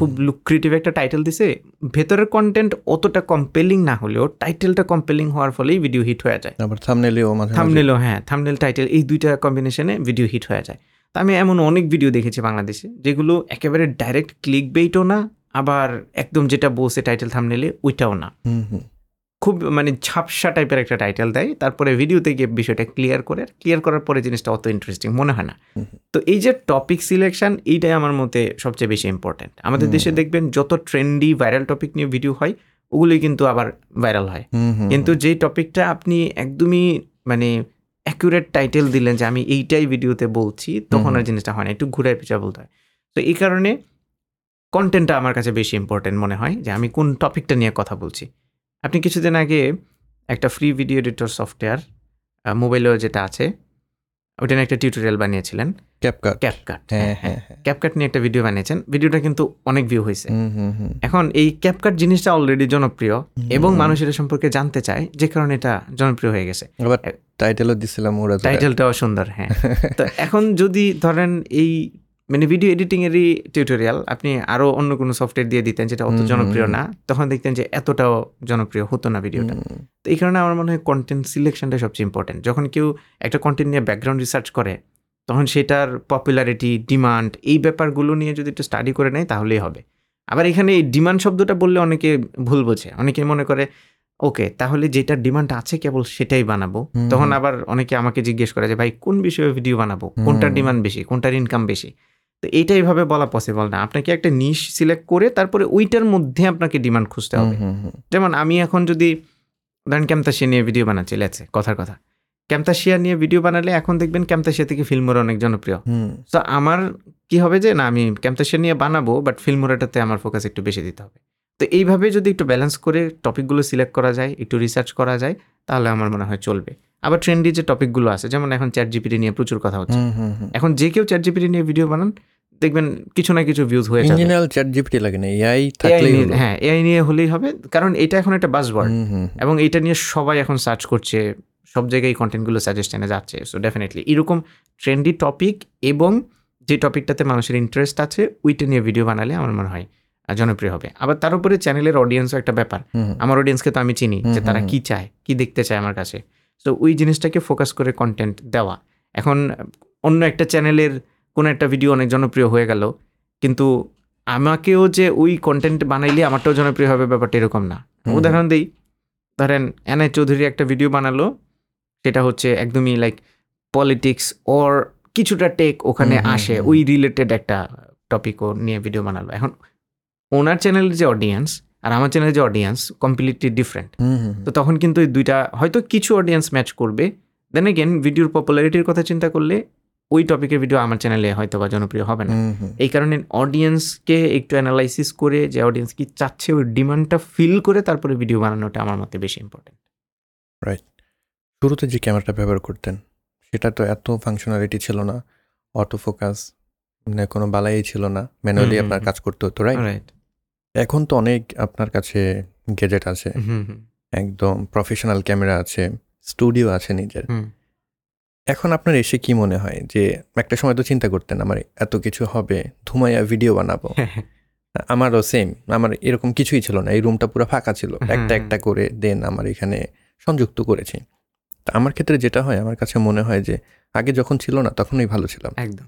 খুব লুক্রেটিভ একটা টাইটেল দিছে, ভেতরের কন্টেন্ট অতটা কম্পেলিং না হলেও টাইটেলটা কম্পেলিং হওয়ার ফলেই ভিডিও হিট হয়ে যায়। আবার থাম্বনেলও, থাম্বনেলও হ্যাঁ, থাম্বনেল, টাইটেল, এই দুইটা কম্বিনেশনে ভিডিও হিট হয়ে যায়। তো আমি এমন অনেক ভিডিও দেখেছি বাংলাদেশে যেগুলো একেবারে ডাইরেক্ট ক্লিক বেইটও না, আবার একদম যেটা বসে টাইটেল থাম্বনেলে ওইটাও না, খুব মানে ঝাপসা টাইপের একটা টাইটেল দেয়, তারপরে ভিডিওতে গিয়ে বিষয়টা ক্লিয়ার করে, ক্লিয়ার করার পরে জিনিসটা অত ইন্টারেস্টিং মনে হয় না। তো এই যে টপিক সিলেকশন, এইটাই আমার মতে সবচেয়ে বেশি ইম্পর্টেন্ট। আমাদের দেশে দেখবেন যত ট্রেন্ডি ভাইরাল টপিক নিয়ে ভিডিও হয়, ওগুলোই কিন্তু আবার ভাইরাল হয়, কিন্তু যেই টপিকটা আপনি একদমই মানে অ্যাকুরেট টাইটেল দিলেন যে আমি এইটাই ভিডিওতে বলছি, তখন আর জিনিসটা হয় না, একটু ঘুরায় পিছা বলতে হয়। তো এই কারণে কন্টেন্টটা আমার কাছে বেশি ইম্পর্টেন্ট মনে হয়, যে আমি কোন টপিকটা নিয়ে কথা বলছি। আপনি কিছুদিন আগে একটা ফ্রি ভিডিও এডিটর সফটওয়্যার মোবাইলেও যেটা আছে, ওটা নিয়ে একটা টিউটোরিয়াল বানিয়েছিলেন, ক্যাপকাট। ক্যাপকাট হ্যাঁ হ্যাঁ ক্যাপকাট নিয়ে একটা ভিডিও বানিয়েছেন, ভিডিওটা কিন্তু অনেক ভিউ হয়েছে। এখন এই ক্যাপকাট জিনিসটা অলরেডি জনপ্রিয় এবং মানুষ এটা সম্পর্কে জানতে চায়, যে কারণে এটা জনপ্রিয় হয়ে গেছে। টাইটেলও দিছিলাম, ওরা টাইটেলটাও সুন্দর। হ্যাঁ, তো এখন যদি ধরেন এই মানে ভিডিও এডিটিংয়েরই টিউটোরিয়াল আপনি আরও অন্য কোনো সফটওয়্যার দিয়ে দিতেন যেটা অত জনপ্রিয় না, তখন দেখতেন যে এতটাও জনপ্রিয় হতো না ভিডিওটা। তো এই কারণে আমার মনে হয় কন্টেন্ট সিলেকশনটা সবচেয়ে ইম্পর্টেন্ট। যখন কেউ একটা কন্টেন্ট নিয়ে ব্যাকগ্রাউন্ড রিসার্চ করে, তখন সেটার পপুলারিটি, ডিমান্ড, এই ব্যাপারগুলো নিয়ে যদি একটু স্টাডি করে নেয় তাহলেই হবে। আবার এখানে এই ডিমান্ড শব্দটা বললে অনেকে ভুল বোঝে, অনেকে মনে করে ওকে তাহলে যেটা ডিমান্ড আছে কেবল সেটাই বানাবো। তখন আবার অনেকে আমাকে জিজ্ঞেস করে যে ভাই কোন বিষয়ে ভিডিও বানাবো, কোনটার ডিমান্ড বেশি, কোনটার ইনকাম বেশি। তো এইটা এইভাবে বলা পসিবল না, আপনাকে একটা নিশ সিলেক্ট করে তারপরে ওইটার মধ্যে আপনাকে ডিমান্ড খুঁজতে হবে। যেমন আমি এখন যদি ধরেন ক্যামতাশিয়া নিয়ে ভিডিও বানাচ্ছি, লেটস সে কথার কথা, ক্যামতাশিয়া নিয়ে ভিডিও বানালে এখন দেখবেন ক্যামতাশিয়া থেকে ফিল্মোরা অনেক জনপ্রিয়। তো আমার কি হবে যে না আমি ক্যামতাশিয়া নিয়ে বানাবো, বাট ফিল্মোরাটাতে আমার ফোকাস একটু বেশি দিতে হবে। তো এইভাবে যদি একটু ব্যালেন্স করে টপিকগুলো সিলেক্ট করা যায়, একটু রিসার্চ করা যায়, তাহলে আমার মনে হয় চলবে। আবার ট্রেন্ডি যে টপিকগুলো আছে, যেমন এখন চ্যাট জিপিটি নিয়ে প্রচুর কথা হচ্ছে, এখন যে কেউ চ্যাট জিপিটি নিয়ে ভিডিও বানান, দেখবেন কিছু না কিছু ভিউজ হয়ে যাবে। ইঞ্জিনিয়ার চ্যাটজিপিটি লাগে না, এআই থাকলেই হলো। হ্যাঁ, এআই নিয়ে হলেই হবে, কারণ এটা এখন একটা বাজওয়ার্ড এবং এটা নিয়ে সবাই এখন সার্চ করছে, সব জায়গায় কন্টেন্টগুলো সাজেশনে যাচ্ছে। সো ডেফিনেটলি এরকম ট্রেন্ডি টপিক এবং যে টপিকটাতে মানুষের ইন্টারেস্ট আছে ওইটা নিয়ে ভিডিও বানালে আমার মনে হয় জনপ্রিয় হবে। আবার তার উপরে চ্যানেলের অডিয়েন্সও একটা ব্যাপার, আমার অডিয়েন্সকে তো আমি চিনি যে তারা কি চায়, কি দেখতে চায় আমার কাছে। সো ওই জিনিসটাকে ফোকাস করে কন্টেন্ট দেওয়া। এখন অন্য একটা চ্যানেলের কোনো একটা ভিডিও অনেক জনপ্রিয় হয়ে গেল, কিন্তু আমাকেও যে ওই কন্টেন্ট বানাইলে আমারটাও জনপ্রিয় হবে ব্যাপারটা এরকম না। উদাহরণ দিই, ধরেন এনায়েত চৌধুরী একটা ভিডিও বানালো, সেটা হচ্ছে একদমই লাইক পলিটিক্স অর কিছুটা টেক ওখানে আসে, ওই রিলেটেড একটা টপিকও নিয়ে ভিডিও বানালো। এখন ওনার চ্যানেলের যে অডিয়েন্স আর আমার চ্যানেলের যে অডিয়েন্স কমপ্লিটলি ডিফারেন্ট। তো তখন কিন্তু এই দুইটা হয়তো কিছু অডিয়েন্স ম্যাচ করবে। দেন এগেন ভিডিওর পপুলারিটির কথা চিন্তা করলে ওই টপিকের ভিডিও আমার চ্যানেলে হয়তো বা জনপ্রিয় হবে না। এই কারণে অডিয়েন্সকে একটু অ্যানালাইসিস করে, যে অডিয়েন্স কি চাচ্ছে ওই ডিমান্ডটা ফিল করে তারপরে ভিডিও বানানোটা আমার মতে বেশি ইম্পর্টেন্ট। রাইট, শুরুতে যে ক্যামেরাটা ব্যবহার করতেন সেটা তো এত ফাংশনালিটি ছিল না, অটো ফোকাস মানে কোনো বালাই ছিল না, ম্যানুয়ালি আপনার কাজ করতে হতো। রাইট, এখন তো অনেক আপনার কাছে গ্যাজেট আছে, একদম প্রফেশনাল ক্যামেরা আছে, স্টুডিও আছে নিজের। এখন আপনার এসে কি মনে হয়, যে একটা সময় তো চিন্তা করতেন আমার এত কিছু হবে, ধুমাইয়া ভিডিও বানাবো। আমারও সেম, আমার এরকম কিছুই ছিল না, এই রুমটা পুরো ফাঁকা ছিল, একটা একটা করে দেন আমার এখানে সংযুক্ত করেছি। তা আমার ক্ষেত্রে যেটা হয়, আমার কাছে মনে হয় যে আগে যখন ছিল না তখনই ভালো ছিলাম, একদম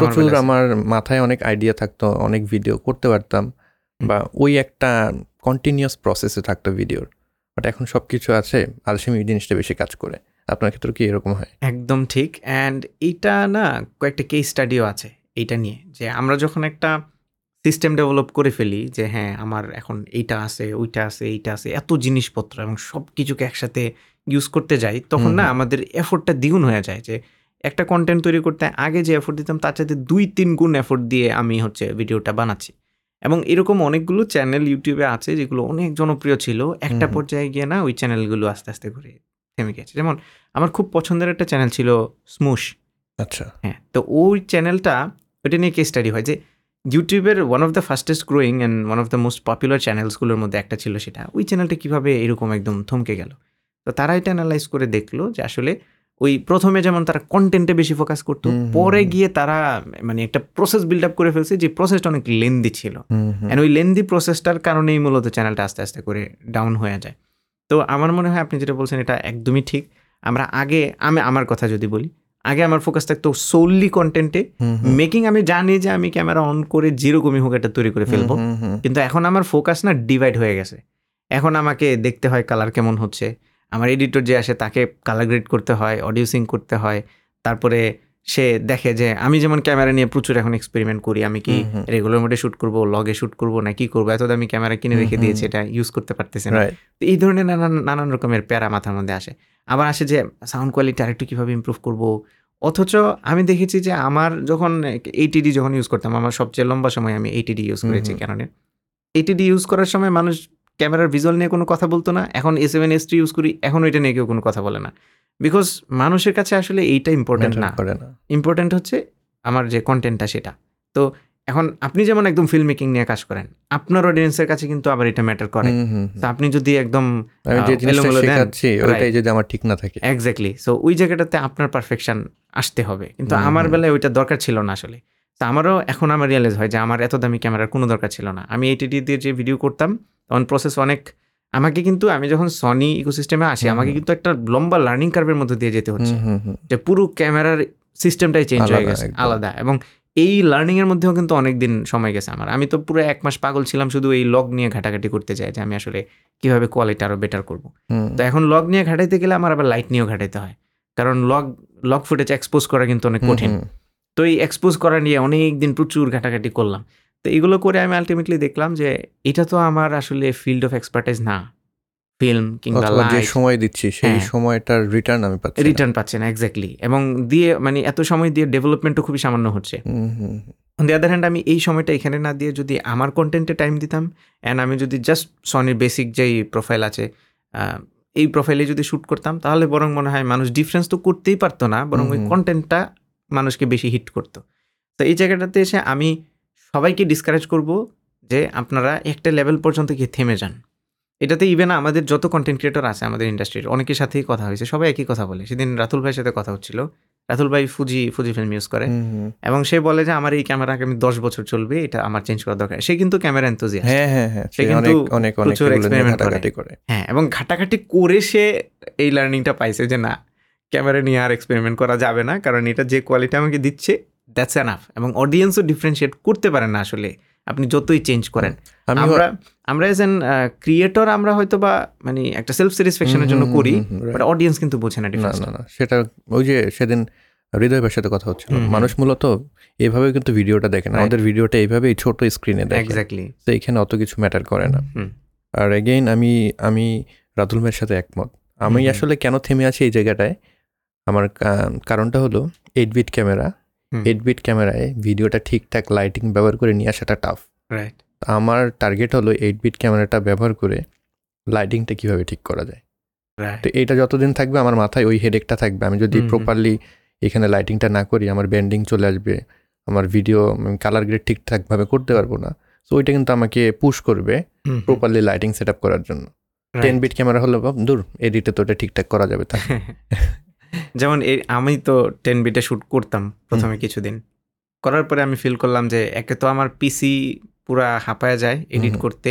প্রচুর আমার মাথায় অনেক আইডিয়া থাকতো, অনেক ভিডিও করতে পারতাম, বা ওই একটা কন্টিনিউয়াস প্রসেসে থাকতো ভিডিওর। বাট এখন সব কিছু আছে, আলসেমি জিনিসটা বেশি কাজ করে। আপনার ক্ষেত্রে কি এরকম হয়? একদম ঠিক। অ্যান্ড এইটা না, কয়েকটা কেস স্টাডিও আছে এইটা নিয়ে, যে আমরা যখন একটা সিস্টেম ডেভেলপ করে ফেলি যে হ্যাঁ আমার এখন এইটা আছে, ওইটা আছে, এইটা আছে, এত জিনিসপত্র এবং সব কিছুকে একসাথে ইউজ করতে যাই, তখন না আমাদের এফোর্টটা দ্বিগুণ হয়ে যায়। যে একটা কন্টেন্ট তৈরি করতে আগে যে এফোর্ট দিতাম তার চাইতে দুই তিন গুণ এফোর্ট দিয়ে আমি হচ্ছে ভিডিওটা বানাচ্ছি। এবং এরকম অনেকগুলো চ্যানেল ইউটিউবে আছে যেগুলো অনেক জনপ্রিয় ছিল, একটা পর্যায়ে গিয়ে না ওই চ্যানেলগুলো আস্তে আস্তে করে থেমে গেছে। যেমন আমার খুব পছন্দের একটা চ্যানেল ছিল স্মোশ। আচ্ছা, হ্যাঁ, তো ওই চ্যানেলটা, ওইটা নিয়ে কেস স্টাডি হয় যে ইউটিউবের one of the fastest growing and one of the most popular চ্যানেলসগুলোর মধ্যে একটা ছিল সেটা। ওই চ্যানেলটা কীভাবে এরকম একদম থমকে গেল? তো তারা এটা অ্যানালাইজ করে দেখলো যে আসলে ওই প্রথমে যেমন তারা কন্টেন্টে বেশি ফোকাস করতো, পরে গিয়ে তারা মানে একটা প্রসেস বিল্ড আপ করে ফেলছে, যে প্রসেসটা অনেক লেন্দি ছিল। অ্যান্ড ওই লেন্দি প্রসেসটার কারণেই মূলত চ্যানেলটা আস্তে আস্তে করে ডাউন হয়ে যায়। তো আমার মনে হয় আপনি যেটা বলছেন এটা একদমই ঠিক। আমরা আগে, আমি আমার কথা যদি বলি, আগে আমার ফোকাস থাকতো সোললি কন্টেন্টে মেকিং। আমি জানি যে আমি ক্যামেরা অন করে যেরকমই হোক এটা তৈরি করে ফেলবো, কিন্তু এখন আমার ফোকাস না ডিভাইড হয়ে গেছে। এখন আমাকে দেখতে হয় কালার কেমন হচ্ছে, আমার এডিটর যে আসে তাকে কালার গ্রেড করতে হয়, অডিও সিঙ্ক করতে হয়, তারপরে সে দেখে যে আমি যেমন ক্যামেরা নিয়ে প্রচুর এখন এক্সপেরিমেন্ট করি, আমি কি রেগুলার মোডে শ্যুট করবো, লগে শ্যুট করবো না কি করবো, এত দামি ক্যামেরা কিনে রেখে দিয়েছি এটা ইউজ করতে পারতেছে না। তো এই ধরনের নানান নানান রকমের প্যারা মাথার মধ্যে আসে। আবার আসে যে সাউন্ড কোয়ালিটি আরেকটু কীভাবে ইম্প্রুভ করবো। অথচ আমি দেখেছি যে আমার যখন এইটিডি যখন ইউজ করতাম, আমার সবচেয়ে লম্বা সময় আমি এইটিডি ইউজ করেছি, কারণ এইটিডি ইউজ করার সময় মানুষ ক্যামেরার ভিজুয়াল নিয়ে কোনো কথা বলতো না। এখন A seven S three use করি, এখন ওইটা নিয়ে কেউ কোনো কথা বলে না, বিকজ মানুষের কাছে আসলে এইটা ইম্পর্টেন্ট না। ইম্পর্টেন্ট হচ্ছে আমার যে কন্টেন্টটা সেটা। তো এখন আপনি যেমন একদম ফিল্ম মেকিং নিয়ে কাজ করেন, আপনার অডিয়েন্সের কাছে কিন্তু আবার এটা ম্যাটার করে। তো আপনি যদি একদম ঠিক না থাকে, এক্স্যাক্টলি, সো ওই জায়গাটাতে আপনার পারফেকশন আসতে হবে, কিন্তু আমার বেলায় ওইটা দরকার ছিল না আসলে। তো আমারও এখন আমার রিয়ালাইজ হয় যে আমার এত দামি ক্যামেরার কোনো দরকার ছিল না। আমি এইটিডি দিয়ে যে ভিডিও করতাম তখন প্রসেস অনেক, আমাকে কিন্তু, আমি যখন সনি ইকোসিস্টেমে আসি আমাকে কিন্তু একটা লম্বা লার্নিং কার্ভের মধ্যে দিয়ে যেতে হচ্ছে, যে পুরো ক্যামেরার সিস্টেমটাই চেঞ্জ হয়ে গেছে, আলাদা। এবং এই লার্নিংয়ের মধ্যেও কিন্তু অনেক দিন সময় গেছে আমার। আমি তো পুরো এক মাস পাগল ছিলাম শুধু এই লগ নিয়ে ঘাটাঘাটি করতে চাই, যে আমি আসলে কীভাবে কোয়ালিটি আরও বেটার করবো। তো এখন লগ নিয়ে ঘাটাইতে গেলে আমার আবার লাইট নিয়েও ঘাটাইতে হয়, কারণ লগ লগ ফুটেজ এক্সপোজ করা কিন্তু অনেক কঠিন। তো এই এক্সপোজ করা নিয়ে অনেক দিন প্রচুর ঘাটাঘাটি করলাম। তো এগুলো করে আমি আলটিমেটলি দেখলাম যে এটা তো আমার আসলে ফিল্ড অফ এক্সপার্টাইজ না, ফিল্ম কিংবা যে সময় দিচ্ছি সেই সময়টার রিটার্ন আমি পাচ্ছি রিটার্ন পাচ্ছি না, এক্স্যাক্টলি। এবং দিয়ে মানে এত সময় দিয়ে ডেভেলপমেন্টও খুবই সামান্য হচ্ছে। অন দি আদার হ্যান্ড আমি এই সময়টা এখানে না দিয়ে যদি আমার কন্টেন্টে টাইম দিতাম, অ্যান্ড আমি যদি জাস্ট সনির বেসিক যেই প্রোফাইল আছে এই প্রোফাইলে যদি শ্যুট করতাম, তাহলে বরং মনে হয় মানুষ ডিফারেন্স তো করতেই পারতো না, বরং ওই কন্টেন্টটা মানুষকে বেশি হিট করতো। তো এই জায়গাটাতে এসে আমি সবাইকে ডিসকারেজ করব যে আপনারা একটা লেভেল পর্যন্ত গিয়ে থেমে যান। এটাতে ইভেন আমাদের যত কন্টেন্ট ক্রিয়েটর আছে আমাদের ইন্ডাস্ট্রির অনেকের সাথেই কথা হয়েছে, সবাই একই কথা বলে। সেদিন রাতুল ভাইয়ের সাথে কথা হচ্ছিল, রাতুল ভাই ফুজি ফুজি ফিল্ম ইউজ করে এবং সে বলে যে আমার এই ক্যামেরা আগামী দশ বছর চলবে, এটা আমার চেঞ্জ করা দরকার। সে কিন্তু ক্যামেরা এনথুজিয়াস্ট, সে কিন্তু প্রচুর এক্সপেরিমেন্ট করে, হ্যাঁ, এবং ঘাটাঘাটি করে সে এই লার্নিংটা পাইছে যে না, ক্যামেরা নিয়ে আর এক্সপেরিমেন্ট করা যাবে না, কারণ এটা যে কোয়ালিটি আমাকে দিচ্ছে দ্যাটস এনাফ। এবং অডিয়েন্সও ডিফারেন্সিয়েট করতে পারেন না আসলে আপনি যতই চেঞ্জ করেন। আমরা আমরা এজ এন ক্রিয়েটর আমরা হয়তো বা মানে একটা সেলফ স্যাটিসফ্যাকশনের জন্য করি, বাট অডিয়েন্স কিন্তু বোঝে না ডিফারেন্সটা। সেটা ওই যে সেদিন হৃদয় ভাইয়ের সাথে কথা হচ্ছিল, মানুষ মূলত এইভাবে কিন্তু ভিডিওটা দেখে না, আমাদের ভিডিওটা এইভাবে এই ছোট স্ক্রিনে দেখে। এক্স্যাক্টলি, তো এখানে অত কিছু ম্যাটার করে না। আর এগেইন আমি আমি রাতুল ভাইয়ের সাথে একমত। আমি আসলে কেন থেমে আছি এই জায়গাটায়, আমার কারণটা হলো eight bit camera, eight bit ক্যামেরায় ভিডিওটা ঠিকঠাক লাইটিং ব্যবহার করে নিয়ে আসাটা টাফ। রাইট, আমার টার্গেট হলো এইট বিট ক্যামেরাটা ব্যবহার করে লাইটিংটা কীভাবে ঠিক করা যায়। তো এইটা যতদিন থাকবে আমার মাথায় ওই হেডেকটা থাকবে। আমি যদি প্রপারলি এখানে লাইটিংটা না করি, আমার ব্যান্ডিং চলে আসবে, আমার ভিডিও কালার গ্রেড ঠিকঠাকভাবে করতে পারবো না। সো ওইটা কিন্তু আমাকে পুশ করবে প্রপারলি লাইটিং সেট আপ করার জন্য। টেন বিট ক্যামেরা হলো দূর, এডিটে তো ওটা ঠিকঠাক করা যাবে। তা যেমন আমি তো টেন বিটে শ্যুট করতাম প্রথমে, কিছুদিন করার পরে আমি ফিল করলাম যে একে তো আমার পিসি পুরা হাঁপায়া যায় এডিট করতে,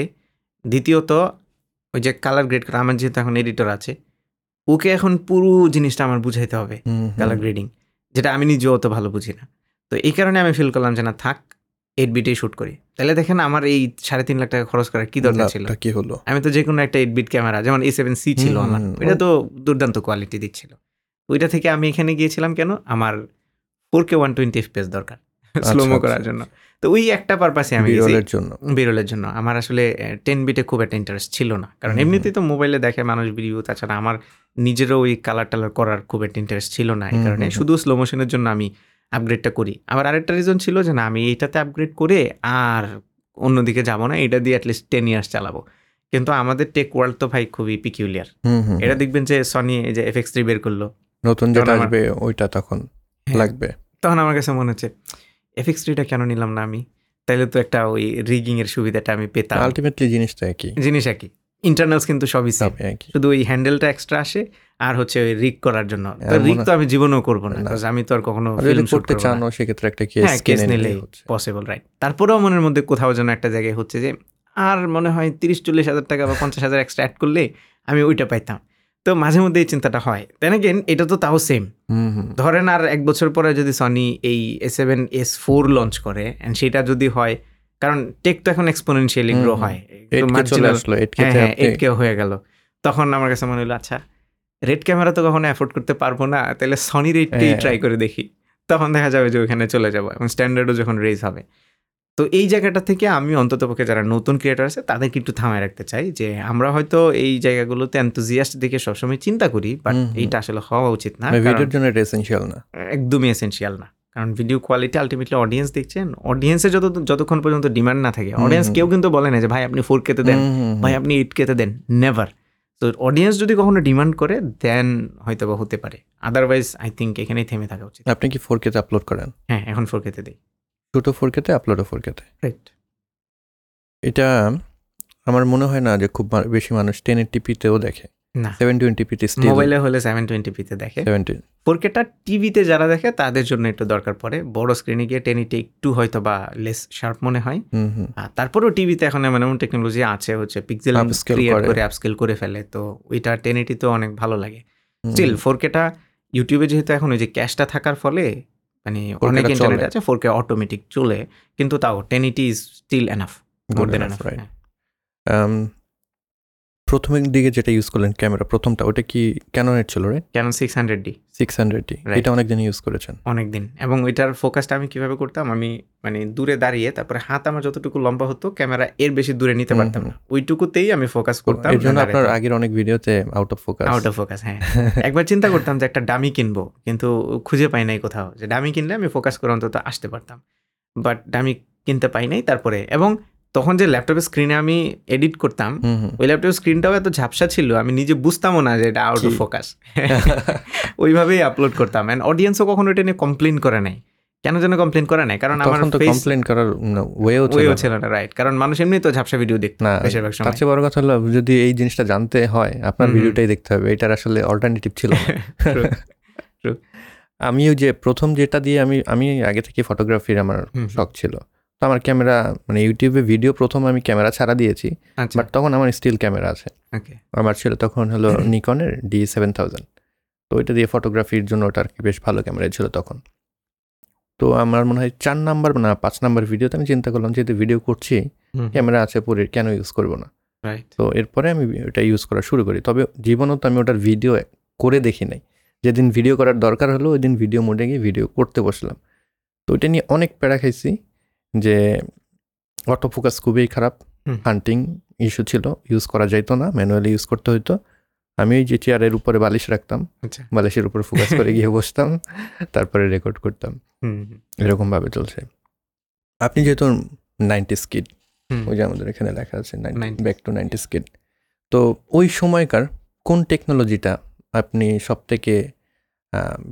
দ্বিতীয়ত ওই যে কালার গ্রেড করা, আমার যেহেতু এখন এডিটর আছে, ওকে এখন পুরো জিনিসটা আমার বুঝাইতে হবে কালার গ্রেডিং, যেটা আমি নিজেও অত ভালো বুঝি না। তো এই কারণে আমি ফিল করলাম যে না থাক, এইট বিটেই শ্যুট করি। তাহলে দেখেন আমার এই সাড়ে তিন লাখ টাকা খরচ করার কি দরকার ছিল। আমি তো যে কোনো একটা এইট বিট ক্যামেরা, যেমন এ সেভেন সি ছিল আমার, এটা তো দুর্দান্ত কোয়ালিটি দিচ্ছিল। ওইটা থেকে আমি এখানে গিয়েছিলাম কেন, আমার four K one twenty FPS দরকার স্লোমো করার জন্য। তো ওই একটা পারপাসে আমি বিরলের জন্য বিরলের জন্য আমার আসলে টেন বিটে খুব একটা ইন্টারেস্ট ছিল না, কারণ এমনিতেই তো মোবাইলে দেখে মানুষ ভিডিও। তাছাড়া আমার নিজেরও ওই কালার টালার করার খুব একটা ইন্টারেস্ট ছিল না, এই কারণে শুধু স্লোমোশনের জন্য আমি আপগ্রেডটা করি। আবার আরেকটা রিজন ছিল যে না, আমি এইটাতে আপগ্রেড করে আর অন্যদিকে যাবো না, এটা দিয়ে অ্যাটলিস্ট টেন ইয়ার্স চালাবো। কিন্তু আমাদের টেক ওয়ার্ল্ড তো ভাই খুবই পিকিউলিয়ার। এটা দেখবেন যে সনি যে এফ এক্স থ্রি বের করলো, নতুন যেটা আসবে ওইটা তখন লাগবে, তখন আমার কাছে মনে হচ্ছে এফ এক্স থ্রিটা কেন নিলাম না আমি, তাইলে তো একটা ওই রিগিং এর সুবিধাটা আমি পেতাম। আলটিমেটলি জিনিসটা একই জিনিস একই ইন্টারনালস কিন্তু সবই সেম, শুধু ওই হ্যান্ডেলটা এক্সট্রা আসে আর হচ্ছে ওই রিগ করার জন্য। তো রিগ তো আমি জীবনেও করব না, কারণ আমি তো আর কখনো ফিল্ম শুট করতে চাই না, সেক্ষেত্রে একটা কেস নিলেই পসিবল। রাইট, তারপরেও মনের মধ্যে কোথাও যেন একটা জায়গায় হচ্ছে যে আর মনে হয় তিরিশ চল্লিশ হাজার টাকা বা পঞ্চাশ হাজার এক্সট্রা অ্যাড করলে আমি ওইটা পাইতাম। তো মাঝে মধ্যে এই চিন্তাটা হয়। দেন এগেইন এটা তো তাও সেম, ধরেন আর এক বছর পরে যদি সনি এই A seven S four launch করে, এন্ড সেটা যদি হয়, কারণ টেক তো এখন এক্সপোনেনশিয়ালি গ্রো হয়, এইট কে হয়ে গেল, তখন আমার কাছে মনে হলো আচ্ছা রেড ক্যামেরা তো কখনো অ্যাফোর্ড করতে পারবো না, তাহলে সনির এইটকেই ট্রাই করে দেখি, তখন দেখা যাবে যে ওইখানে চলে যাবো এবং স্ট্যান্ডার্ডও যখন রেজ হবে। তো এই জায়গাটা থেকে আমি অন্ততপক্ষে যারা নতুন ক্রিয়েটর আছে তাদেরকে একটু থামায় রাখতে চাই যে আমরা হয়তো এই জায়গাগুলোতে এনথুজিয়াস্ট দেখে সবসময় চিন্তা করি, বাট এইটা আসলে হওয়া উচিত না, ভিডিওর জন্য এটা এসেনশিয়াল না, একদমই এসেনশিয়াল না। কারণ ভিডিও কোয়ালিটি আলটিমেটলি অডিয়েন্স দেখছেন, অডিয়েন্সে যত যতক্ষণ পর্যন্ত ডিমান্ড না থাকে, অডিয়েন্স কেউ কিন্তু বলে না যে ভাই আপনি ফোর কেতে দেন, ভাই আপনি এইট কেতে দেন, নেভার। তো অডিয়েন্স যদি কখনো ডিমান্ড করে দেন হয়তো বা হতে পারে, আদারওয়াইজ আই থিঙ্ক এখানেই থেমে থাকা উচিত। আপনি কি ফোর কেতে আপলোড করেন? হ্যাঁ, এখন ফোর কেতে দিই, ছোটো ফোরকেতে আপলোডও ফোরকেতে। রাইট, এটা আমার মনে হয় না যে খুব বেশি মানুষ টেন এইটটি পিতেও দেখে না, সেভেন টোয়েন্টি পিতে মোবাইলে হলে সেভেন টোয়েন্টি পিতে দেখে, সেভেন্টি ফোরকেটা টিভিতে যারা দেখে তাদের জন্য একটু দরকার পড়ে, বড় স্ক্রিনে গিয়ে টেন এইটটি একটু হয়তো বা লেস শার্প মনে হয়। তারপরেও টিভিতে এখন এমন এমন টেকনোলজি আছে হচ্ছে পিক্সেল ক্রিয়েট করে আপস্কেল করে ফেলে, তো ওইটা টেন এইটটি তো অনেক ভালো লাগে। স্টিল ফোরকেটা ইউটিউবে যেহেতু এখন ওই যে ক্যাশটা থাকার ফলে মানে অনেক ইন্টারনেট আছে, ফোর কে অটোমেটিক চলে, কিন্তু তাও ten eighty is still enough, more than enough. Right, প্রথমের দিকে যেটা ইউজ করলেন ক্যামেরা, প্রথমটা ওটা কি ক্যানন এর ছিল? Right, ক্যানন six hundred D. Six hundred D এটা অনেক দিন ইউজ করেছেন? অনেক দিন। এবং ওইটার ফোকাসটা আমি কিভাবে করতাম, আমি মানে দূরে দাঁড়িয়ে, তারপরে হাত আমার যতটুকু লম্বা হতো ক্যামেরা এর বেশি দূরে নিতে পারতাম না, ওইটুকুতেই আমি ফোকাস করতাম। এর জন্য আপনার আগের অনেক ভিডিওতে out of focus out of focus হ্যাঁ, একবার চিন্তা করতাম যে একটা ডামি কিনবো, কিন্তু খুঁজে পাই নাই কোথাও যে ডামি কিনলে আমি ফোকাস করে অন্তত আসতে পারতাম, বাট ডামি কিনতে পাই নাই। তারপরে এবং তখন যে ল্যাপটপের স্ক্রিনে আমি এডিট করতাম, ওই ল্যাপটপের স্ক্রিনটাও এত ঝাপসা ছিল আমি নিজে বুঝতামও না যে এটা আউট অফ ফোকাস, ওইভাবেই আপলোড করতাম। অ্যান্ড অডিয়েন্সও কখনো এটা নিয়ে কমপ্লেন করে নাই, কেন যেন কমপ্লেন করা নাই, কারণ আমার তো কমপ্লেন করার ওয়েও ছিল না, রাইট? কারণ মানুষ এমনি তো ঝাপসা ভিডিও দেখতো না বেশিরভাগ সময়। সবচেয়ে বড় কথা হলো, যদি এই জিনিসটা জানতে হয় আপনার ভিডিওটাই দেখতে হবে, এটার আসলে অল্টারনেটিভ ছিল না। আমি ওই যে প্রথম যেটা দিয়ে আমি আমি আগে থেকে ফটোগ্রাফির আমার শখ ছিল, তো আমার ক্যামেরা মানে ইউটিউবে ভিডিও প্রথম আমি ক্যামেরা ছাড়া দিয়েছি, বাট তখন আমার স্টিল ক্যামেরা আছে, আমার ছিল তখন হলো নিকনের ডি সেভেন থাউজেন্ড, তো ওইটা দিয়ে ফটোগ্রাফির জন্য ওটা আর কি বেশ ভালো ক্যামেরা ছিল তখন। তো আমার মনে হয় চার নাম্বার না পাঁচ নাম্বার ভিডিওতে আমি চিন্তা করলাম যেহেতু ভিডিও করছি, ক্যামেরা আছে পরে কেন ইউজ করবো না, তো এরপরে আমি ওটা ইউজ করা শুরু করি। তবে জীবনেও তো আমি ওটার ভিডিও করে দেখি নাই, যেদিন ভিডিও করার দরকার হলো ওই দিন ভিডিও মোডে গিয়ে ভিডিও করতে বসলাম। তো ওইটা নিয়ে অনেক প্যারা খাইছি যে অটো ফোকাস খুবই খারাপ, হান্টিং ইস্যু ছিল, ইউজ করা যাইতো না, ম্যানুয়ালি ইউজ করতে হইতো। আমি ওই যে চেয়ারের উপরে বালিশ রাখতাম, বালিশের উপরে ফোকাস করে গিয়ে বসতাম, তারপরে রেকর্ড করতাম, এরকমভাবে চলছে। আপনি যেহেতু নাইনটিস কিড, ওই যে আমাদের এখানে লেখা আছে ব্যাক টু নাইনটিস কিড, তো ওই সময়কার কোন টেকনোলজিটা আপনি সব থেকে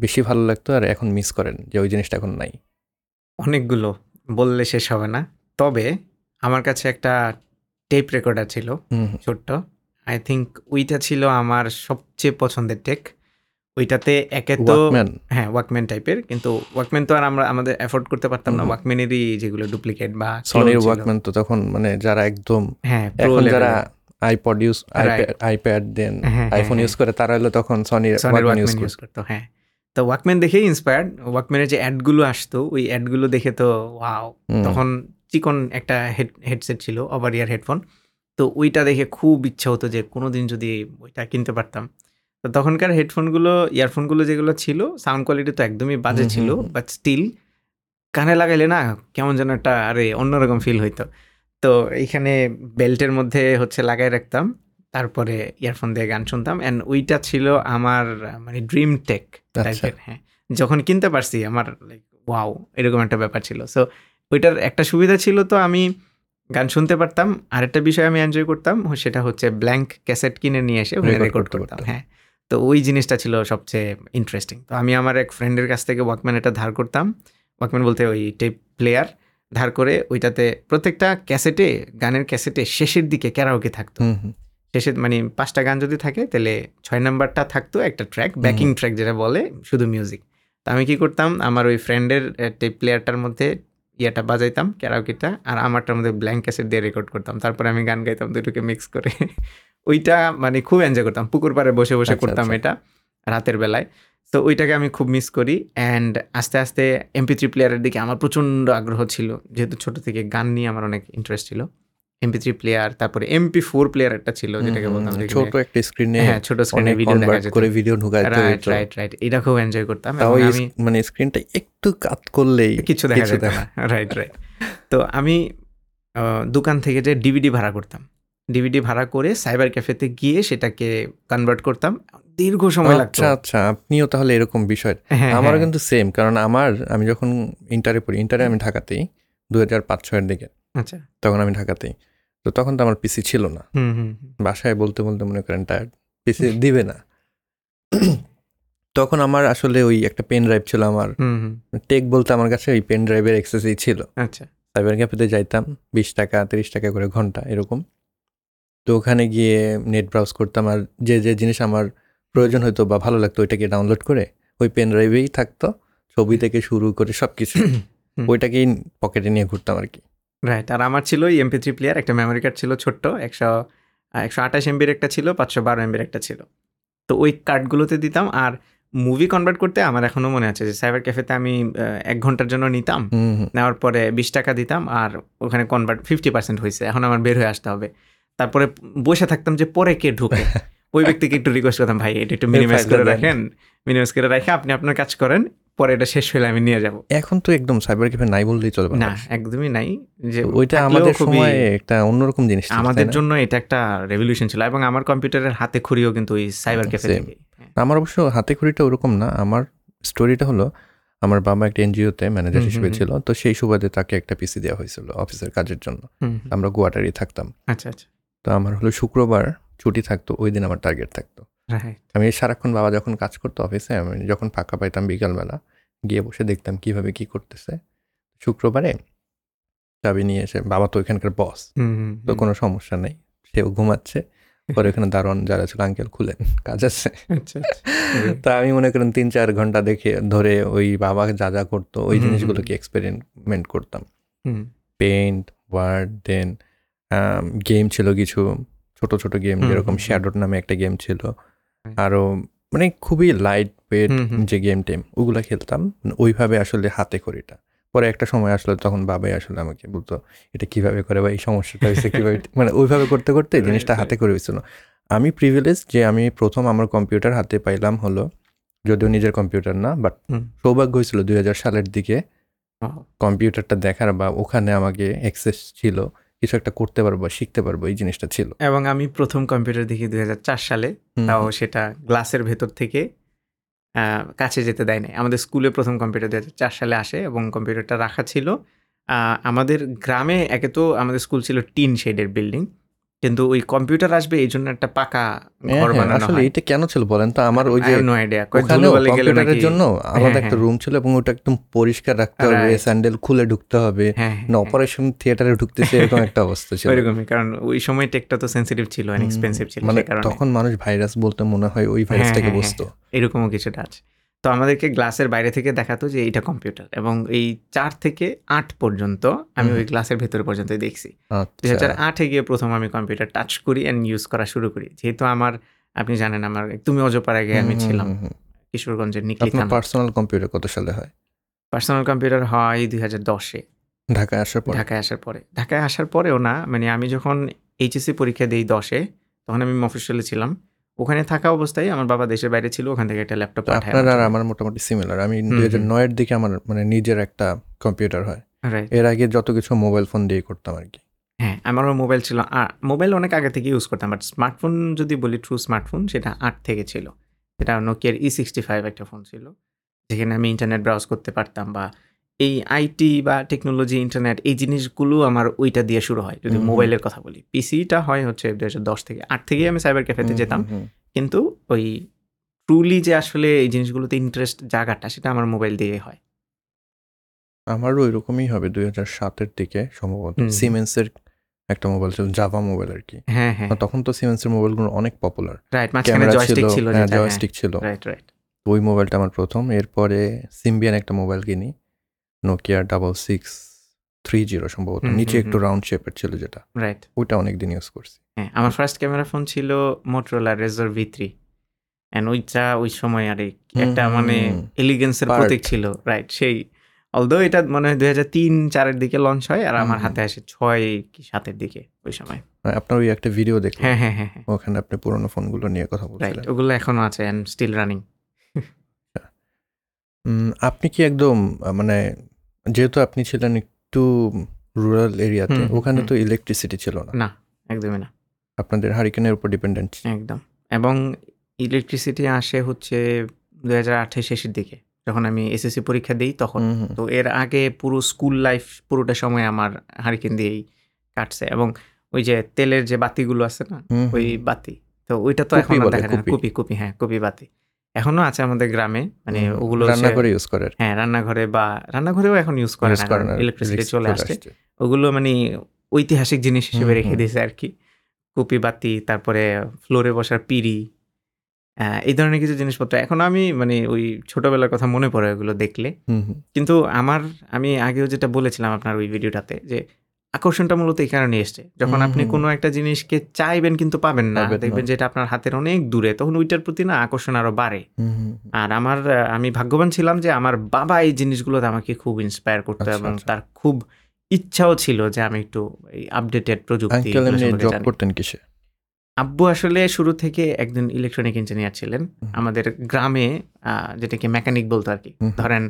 বেশি ভালো লাগতো আর এখন মিস করেন, যে ওই জিনিসটা এখন নাই? অনেকগুলো বললে শেষ হবে না, তবে আমার কাছে একটা টেপ রেকর্ডার ছিল ছোট্ট, আই থিঙ্ক ওইটা ছিল আমার সবচেয়ে পছন্দের টেক। ওইটাতে একে তো হ্যাঁ ওয়াকম্যান টাইপের, কিন্তু ওয়াকম্যান তো আর আমরা আমাদের এফোর্ড করতে পারতাম না, ওয়াকম্যানেরই যেগুলো ডুপ্লিকেট বা সনির ওয়াকম্যান তো তখন মানে যারা একদম হ্যাঁ এখন যারা iPod use iPad then iPhone use করে তারা হলো তখন সনির ওয়াকম্যান ইউজ করতো। হ্যাঁ, তো ওয়াকম্যান দেখেই ইন্সপায়ার্ড, ওয়াকম্যানের যে অ্যাডগুলো আসতো ওই অ্যাডগুলো দেখে তো ওয়াও। তখন চিকন একটা হেড হেডসেট ছিল, ওভার ইয়ার হেডফোন, তো ওইটা দেখে খুব ইচ্ছা হতো যে কোনো দিন যদি ওইটা কিনতে পারতাম। তো তখনকার হেডফোনগুলো ইয়ারফোনগুলো যেগুলো ছিল সাউন্ড কোয়ালিটি তো একদমই বাজে ছিল, বাট স্টিল কানে লাগাইলে না কেমন যেন একটা আরে অন্যরকম ফিল হইতো। তো এইখানে বেল্টের মধ্যে হচ্ছে লাগাই রাখতাম, তারপরে ইয়ারফোন দিয়ে গান শুনতাম, অ্যান্ড ওইটা ছিল আমার মানে ড্রিম টেক টাইপের। হ্যাঁ, যখন কিনতে পারছি আমার লাইক ওয়াও এরকম একটা ব্যাপার ছিল। সো ওইটার একটা সুবিধা ছিল, তো আমি গান শুনতে পারতাম। আরেকটা বিষয় আমি এনজয় করতাম, সেটা হচ্ছে ব্ল্যাঙ্ক ক্যাসেট কিনে নিয়ে এসে রেকর্ড করতাম। হ্যাঁ, তো ওই জিনিসটা ছিল সবচেয়ে ইন্টারেস্টিং। তো আমি আমার এক ফ্রেন্ডের কাছ থেকে ওয়াকম্যান এটা ধার করতাম, ওয়াকম্যান বলতে ওই টেপ প্লেয়ার ধার করে, ওইটাতে প্রত্যেকটা ক্যাসেটে গানের ক্যাসেটে শেষের দিকে ক্যারাওকে থাকতো, শেষে মানে পাঁচটা গান যদি থাকে তাহলে ছয় নাম্বারটা থাকতো একটা ট্র্যাক, ব্যাকিং ট্র্যাক যেটা বলে, শুধু মিউজিক। তো আমি কী করতাম, আমার ওই ফ্রেন্ডের টেপ প্লেয়ারটার মধ্যে ইয়াটা বাজাইতাম ক্যারাওকেটা, আর আমারটার মধ্যে ব্ল্যাঙ্ক ক্যাসেট দিয়ে রেকর্ড করতাম, তারপরে আমি গান গাইতাম দুটোকে মিক্স করে। ওইটা মানে খুব এনজয় করতাম, পুকুর পাড়ে বসে বসে করতাম এটা রাতের বেলায়। তো ওইটাকে আমি খুব মিস করি। অ্যান্ড আস্তে আস্তে এমপি থ্রি প্লেয়ারের দিকে আমার প্রচণ্ড আগ্রহ ছিল, যেহেতু ছোটো থেকে গান নিয়ে আমার অনেক ইন্টারেস্ট ছিল। এমপি থ্রি প্লেয়ার, তারপরে এমপি ফোর প্লেয়ার একটা ছিল যেটাকে বলতাম ছোট একটা স্ক্রিনে, হ্যাঁ ছোট স্ক্রিনে ভিডিও দেখা যেত, করে ভিডিও ঢুকায়, রাইট রাইট রাইট, এটা খুব এনজয় করতাম। আমি মানে স্ক্রিনটা একটু কাত করলেই কিছু দেখা যেত, রাইট রাইট। তো আমি দোকান থেকে যে ডিভিডি ভাড়া করতাম, ডিভিডি ভাড়া করে সাইবার ক্যাফেতে গিয়ে সেটাকে কনভার্ট করতাম, দীর্ঘ সময় লাগতো। আচ্ছা, আপনিও তাহলে এরকম বিষয়। আমারও কিন্তু সেম, কারণ আমার আমি যখন ইন্টারে পড়ি, ইন্টারে আমি ঢাকাতেই দু হাজার পাঁচ ছয়ের দিকে, আচ্ছা তখন আমি ঢাকাতেই, তো তখন তো আমার পিসি ছিল না, বাসায় বলতে বলতে মনে করেন টায়ার্ড, পিসি দিবে না। তখন আমার আসলে ওই একটা পেন ড্রাইভ ছিল, আমার টেক বলতে আমার কাছে ওই পেন ড্রাইভের এক্সেসই ছিল। আচ্ছা, সাইবার ক্যাফেতে যাইতাম, বিশ টাকা তিরিশ টাকা করে ঘন্টা এরকম, তো ওখানে গিয়ে নেট ব্রাউজ করতাম, আর যে যে জিনিস আমার প্রয়োজন হতো বা ভালো লাগতো ওইটাকে ডাউনলোড করে ওই পেন ড্রাইভেই থাকতো, ছবি থেকে শুরু করে সব কিছু ওইটাকেই পকেটে নিয়ে ঘুরতাম আর কি, রাইট। আর আমার ছিল এমপি থ্রি প্লেয়ার, একটা মেমোরি কার্ড ছিল ছোট্ট, একশো একশো আঠাশ এমবির একটা ছিল, পাঁচশো বারো এমবির একটা ছিল, তো ওই কার্ডগুলোতে দিতাম। আর মুভি কনভার্ট করতে আমার এখনও মনে আছে যে সাইবার ক্যাফেতে আমি এক ঘন্টার জন্য নিতাম, নেওয়ার পরে বিশ টাকা দিতাম, আর ওখানে কনভার্ট ফিফটি পার্সেন্ট হয়েছে, এখন আমার বের হয়ে আসতে হবে, তারপরে বসে থাকতাম যে পরে কে ঢুকে, ওই ব্যক্তিকে একটু রিকোয়েস্ট করতাম ভাই এটা একটু মিনিমাইজ করে রাখেন, মিনিমাইজ করে রাখে আপনি আপনার কাজ করেন, পরে এটা শেষ হলে আমি নিয়ে যাব। এখন তো একদম সাইবার ক্যাফে নাই বললেই চলবে না, একদমই নাই, যে ওইটা আমাদের সময় একটা অন্যরকম জিনিস ছিল, আমাদের জন্য এটা একটা রেভলিউশন ছিল। এবং আমার কম্পিউটারের হাতে খড়িও কিন্তু ওই সাইবার ক্যাফে থেকে। আমার অবশ্য হাতে খড়িটা ওরকম না, আমার স্টোরিটা হলো আমার বাবা একটা এনজিওতে ম্যানেজার হিসেবে ছিল, তো সেই সুবাদে তাকে একটা পিসি দেওয়া হয়েছিল অফিসের কাজের জন্য, আমরা গোয়াটারি থাকতাম। আচ্ছা আচ্ছা, তো আমার হলো শুক্রবার ছুটি থাকতো, ওই দিন আমার টার্গেট থাকতো, আমি সারাক্ষণ বাবা যখন কাজ করতো অফিসে, আমি যখন ফাঁকা পাইতাম বিকালবেলা গিয়ে বসে দেখতাম কীভাবে কী করতেছে। শুক্রবারে চাবি নিয়ে এসে, বাবা তো ওইখানকার বস, তো কোনো সমস্যা নেই, সেও ঘুমাচ্ছে। পরে ওইখানে দারোয়ান যারা ছিল, আঙ্কেল খুলেন কাজ আছে। তো আমি মনে করেন তিন চার ঘন্টা দেখে ধরে ওই বাবা যা যা করতো ওই জিনিসগুলো কি এক্সপেরিমেন্ট করতাম। পেইন্ট, ওয়ার্ড, দেন গেম ছিল কিছু ছোট ছোট গেম, যেরকম শ্যাডোট নামে একটা গেম ছিল, আরও মানে খুবই লাইট ওয়েট যে গেম টেম ওগুলো খেলতাম। ওইভাবে আসলে হাতে খড়িটা। পরে একটা সময় আসলে তখন বাবাই আসলে আমাকে বলতো এটা কীভাবে করে বা এই সমস্যাটা হয়েছে কীভাবে, মানে ওইভাবে করতে করতে এই জিনিসটা হাতে করে হয়েছিল। আমি প্রিভিলেজ যে আমি প্রথম আমার কম্পিউটার হাতে পাইলাম হলো, যদিও নিজের কম্পিউটার না, বাট সৌভাগ্য হয়েছিল দুই হাজার সালের দিকে কম্পিউটারটা দেখার, বা ওখানে আমাকে অ্যাক্সেস ছিল কিছু একটা করতে পারবো বা শিখতে পারবো এই জিনিসটা ছিল। এবং আমি প্রথম কম্পিউটার দেখি দুই হাজার চার সালে, তাও সেটা গ্লাসের ভেতর থেকে কাছে যেতে দেয় নাই। আমাদের স্কুলে প্রথম কম্পিউটার দুই হাজার চার সালে আসে এবং কম্পিউটারটা রাখা ছিল আমাদের গ্রামে। একে তো আমাদের স্কুল ছিল টিন শেডের বিল্ডিং, কিন্তু ওই কম্পিউটার আসবে এই জন্য একটা পাকা ঘর বানানো। আসলে এটা কেন ছিল বলেন তো? আমার ওই যে নো আইডিয়া, কম্পিউটারের জন্য আলাদা একটা রুম ছিল এবং ওটা একদম পরিষ্কার রাখতে হবে, স্যান্ডেল খুলে ঢুকতে হবে, না অপারেশন থিয়েটারে ঢুকতেছে এরকম একটা অবস্থা ছিল। এরকমই, কারণ ওই সময় টেকটা তো সেনসিটিভ ছিল, এক্সপেন্সিভ ছিল, মানে তখন মানুষ ভাইরাস বলতে মনে হয় ওই ভাইরাসটাকে বুঝতো, এরকমও কিছুটা আছে। তো আমাদেরকে গ্লাসের বাইরে থেকে দেখাতো যে এইটা কম্পিউটার, এবং এই চার থেকে আট পর্যন্ত আমি ওই গ্লাসের ভেতর পর্যন্ত দেখছি। দুই হাজার আটে গিয়ে প্রথম আমি কম্পিউটার টাচ করি অ্যান্ড ইউজ করা শুরু করি। যেহেতু আমার, আপনি জানেন আমার, তুমি অজপাড়ায় গিয়ে আমি ছিলাম, কিশোরগঞ্জের নিকলি। পার্সোনাল কম্পিউটার কত সালে হয়? পার্সোনাল কম্পিউটার হয় দুই হাজার দশে, ঢাকায় আসার পরে। ঢাকায় আসার পরে ঢাকায় আসার পরেও না, মানে আমি যখন এইচএসসি পরীক্ষা দিই দশে, তখন আমি মফস্বলে ছিলাম। ওখানে থাকা অবস্থায় আমার বাবা দেশের বাইরে ছিল, ওখান থেকে একটা ল্যাপটপ পাঠায়। আপনার আর আমার মোটামুটি সিমিলার। আমি দুই হাজার নয় এর দিকে আমার মানে নিজের একটা কম্পিউটার হয়, এর আগে যত কিছু মোবাইল ফোন দিয়ে করতাম আর কি। হ্যাঁ, আমারও মোবাইল ছিল, মোবাইল অনেক আগে থেকে ইউজ করতাম, বাট স্মার্টফোন যদি বলি ট্রু স্মার্টফোন, সেটা আট থেকে ছিল। সেটা নোকিয়ার ই সিক্সটি ফাইভ একটা ফোন ছিল, যেখানে আমি ইন্টারনেট ব্রাউজ করতে পারতাম। বা এই আইটি বা টেকনোলজি, ইন্টারনেট, এই জিনিসগুলো আমার ওইটা দিয়ে শুরু হয়। যদি মোবাইলের কথা বলি, পিসিটা হয় হচ্ছে দুই হাজার দশ থেকে। আট থেকেই আমি সাইবার ক্যাফেতে যেতাম, কিন্তু ওই ট্রুলি যে আসলে এই জিনিসগুলোতে ইন্টারেস্ট জায়গাটা, সেটা আমার মোবাইল দিয়ে হয়। আমারও ওইরকমই হবে দুই হাজার সাতের দিকে সম্ভবত। সিমেন্সের একটা মোবাইল ছিল, জাভা মোবাইল আর কি। হ্যাঁ হ্যাঁ, তখন তো সিমেন্সের মোবাইলগুলো অনেক পপুলার, রাইট? মাঝখানে জয়স্টিক ছিল, জয়স্টিক ছিল, রাইট রাইট। ওই মোবাইলটা আমার প্রথম। এরপরে সিম্বিয়ান একটা মোবাইল কিনি, নোকিয়া double six three zero সম্ভবত, নিচে একটু রাউন্ড শেপের ছিল যেটা, রাইট? ওইটা অনেকদিন ইউজ করছি। হ্যাঁ, আমার ফার্স্ট ক্যামেরা ফোন ছিল মোটরোলা Razr V three, and ওইটা ওই সময় আর একটা মানে এলিগেন্সের প্রতীক ছিল, রাইট? সেই অলদো এটা মানে দুই হাজার তিন চারের দিকে লঞ্চ হয়, আর আমার হাতে আসে ছয় কি সাতের দিকে ওই সময়। আপনার ওই একটা ভিডিও দেখলাম, হ্যাঁ হ্যাঁ হ্যাঁ, ওখানে আপনি পুরোনো ফোনগুলো নিয়ে কথা বলছিলেন, ওগুলো এখনো আছে অ্যান্ড স্টিল রানিং। আপনি কি একদম মানে, যেহেতু আপনি ছিলেন একটু রুরাল এরিয়াতে, ওখানে তো ইলেকট্রিসিটি ছিল না? না, একদমই না। আপনাদের হারিকেনের উপর ডিপেন্ডেন্ট একদম। এবং ইলেকট্রিসিটি আসে হচ্ছে দুই হাজার আটের শেষের দিকে, যখন আমি এসএসসি পরীক্ষা দিই তখন। তো এর আগে পুরো স্কুল লাইফ পুরোটা সময় আমার হারিকেন দিয়েই কাটছে। এবং ওই যে তেলের যে বাতিগুলো আছে না, ওই বাতি, তো ওইটা তো এখন দেখা যায় না, কুপি কুপি হ্যাঁ কুপি বাতি এখনো আছে আমাদের গ্রামে, মানে ওগুলো রান্নাঘরে ইউজ করে। হ্যাঁ, রান্নাঘরে বা রান্নাঘরেও এখন ইউজ করে না, ইলেকট্রিসিটি চলে আসছে। ওগুলো মানে ঐতিহাসিক জিনিস হিসেবে রেখে দিয়েছে আর কি, কুপি বাতি, তারপরে ফ্লোরে বসার পিড়ি, এই ধরনের কিছু জিনিসপত্র এখনো আমি মানে ওই ছোটবেলার কথা মনে পড়ে ওগুলো দেখলে। কিন্তু আমার, আমি আগেও যেটা বলেছিলাম আপনার ওই ভিডিওটাতে, যে আকর্ষণটা মূলত এই কারণে এসছে, যখন আপনি কোনো একটা জিনিসকে চাইবেন কিন্তু পাবেন না, দেখবেন যেটা আপনার হাতের অনেক দূরে, তখন ওইটার প্রতি না আকর্ষণ আরো বাড়ে। আর আমার, আমি ভাগ্যবান ছিলাম যে আমার বাবা এই জিনিসগুলোতে আমাকে খুব ইন্সপায়ার করতো, এবং তার খুব ইচ্ছাও ছিল যে আমি একটু আপডেটেড প্রযুক্তি। আব্বু আসলে শুরু থেকে একজন ইলেকট্রনিক ইঞ্জিনিয়ার ছিলেন আমাদের গ্রামে, যেটাকে মেকানিক বলতো আর কি। ধরেন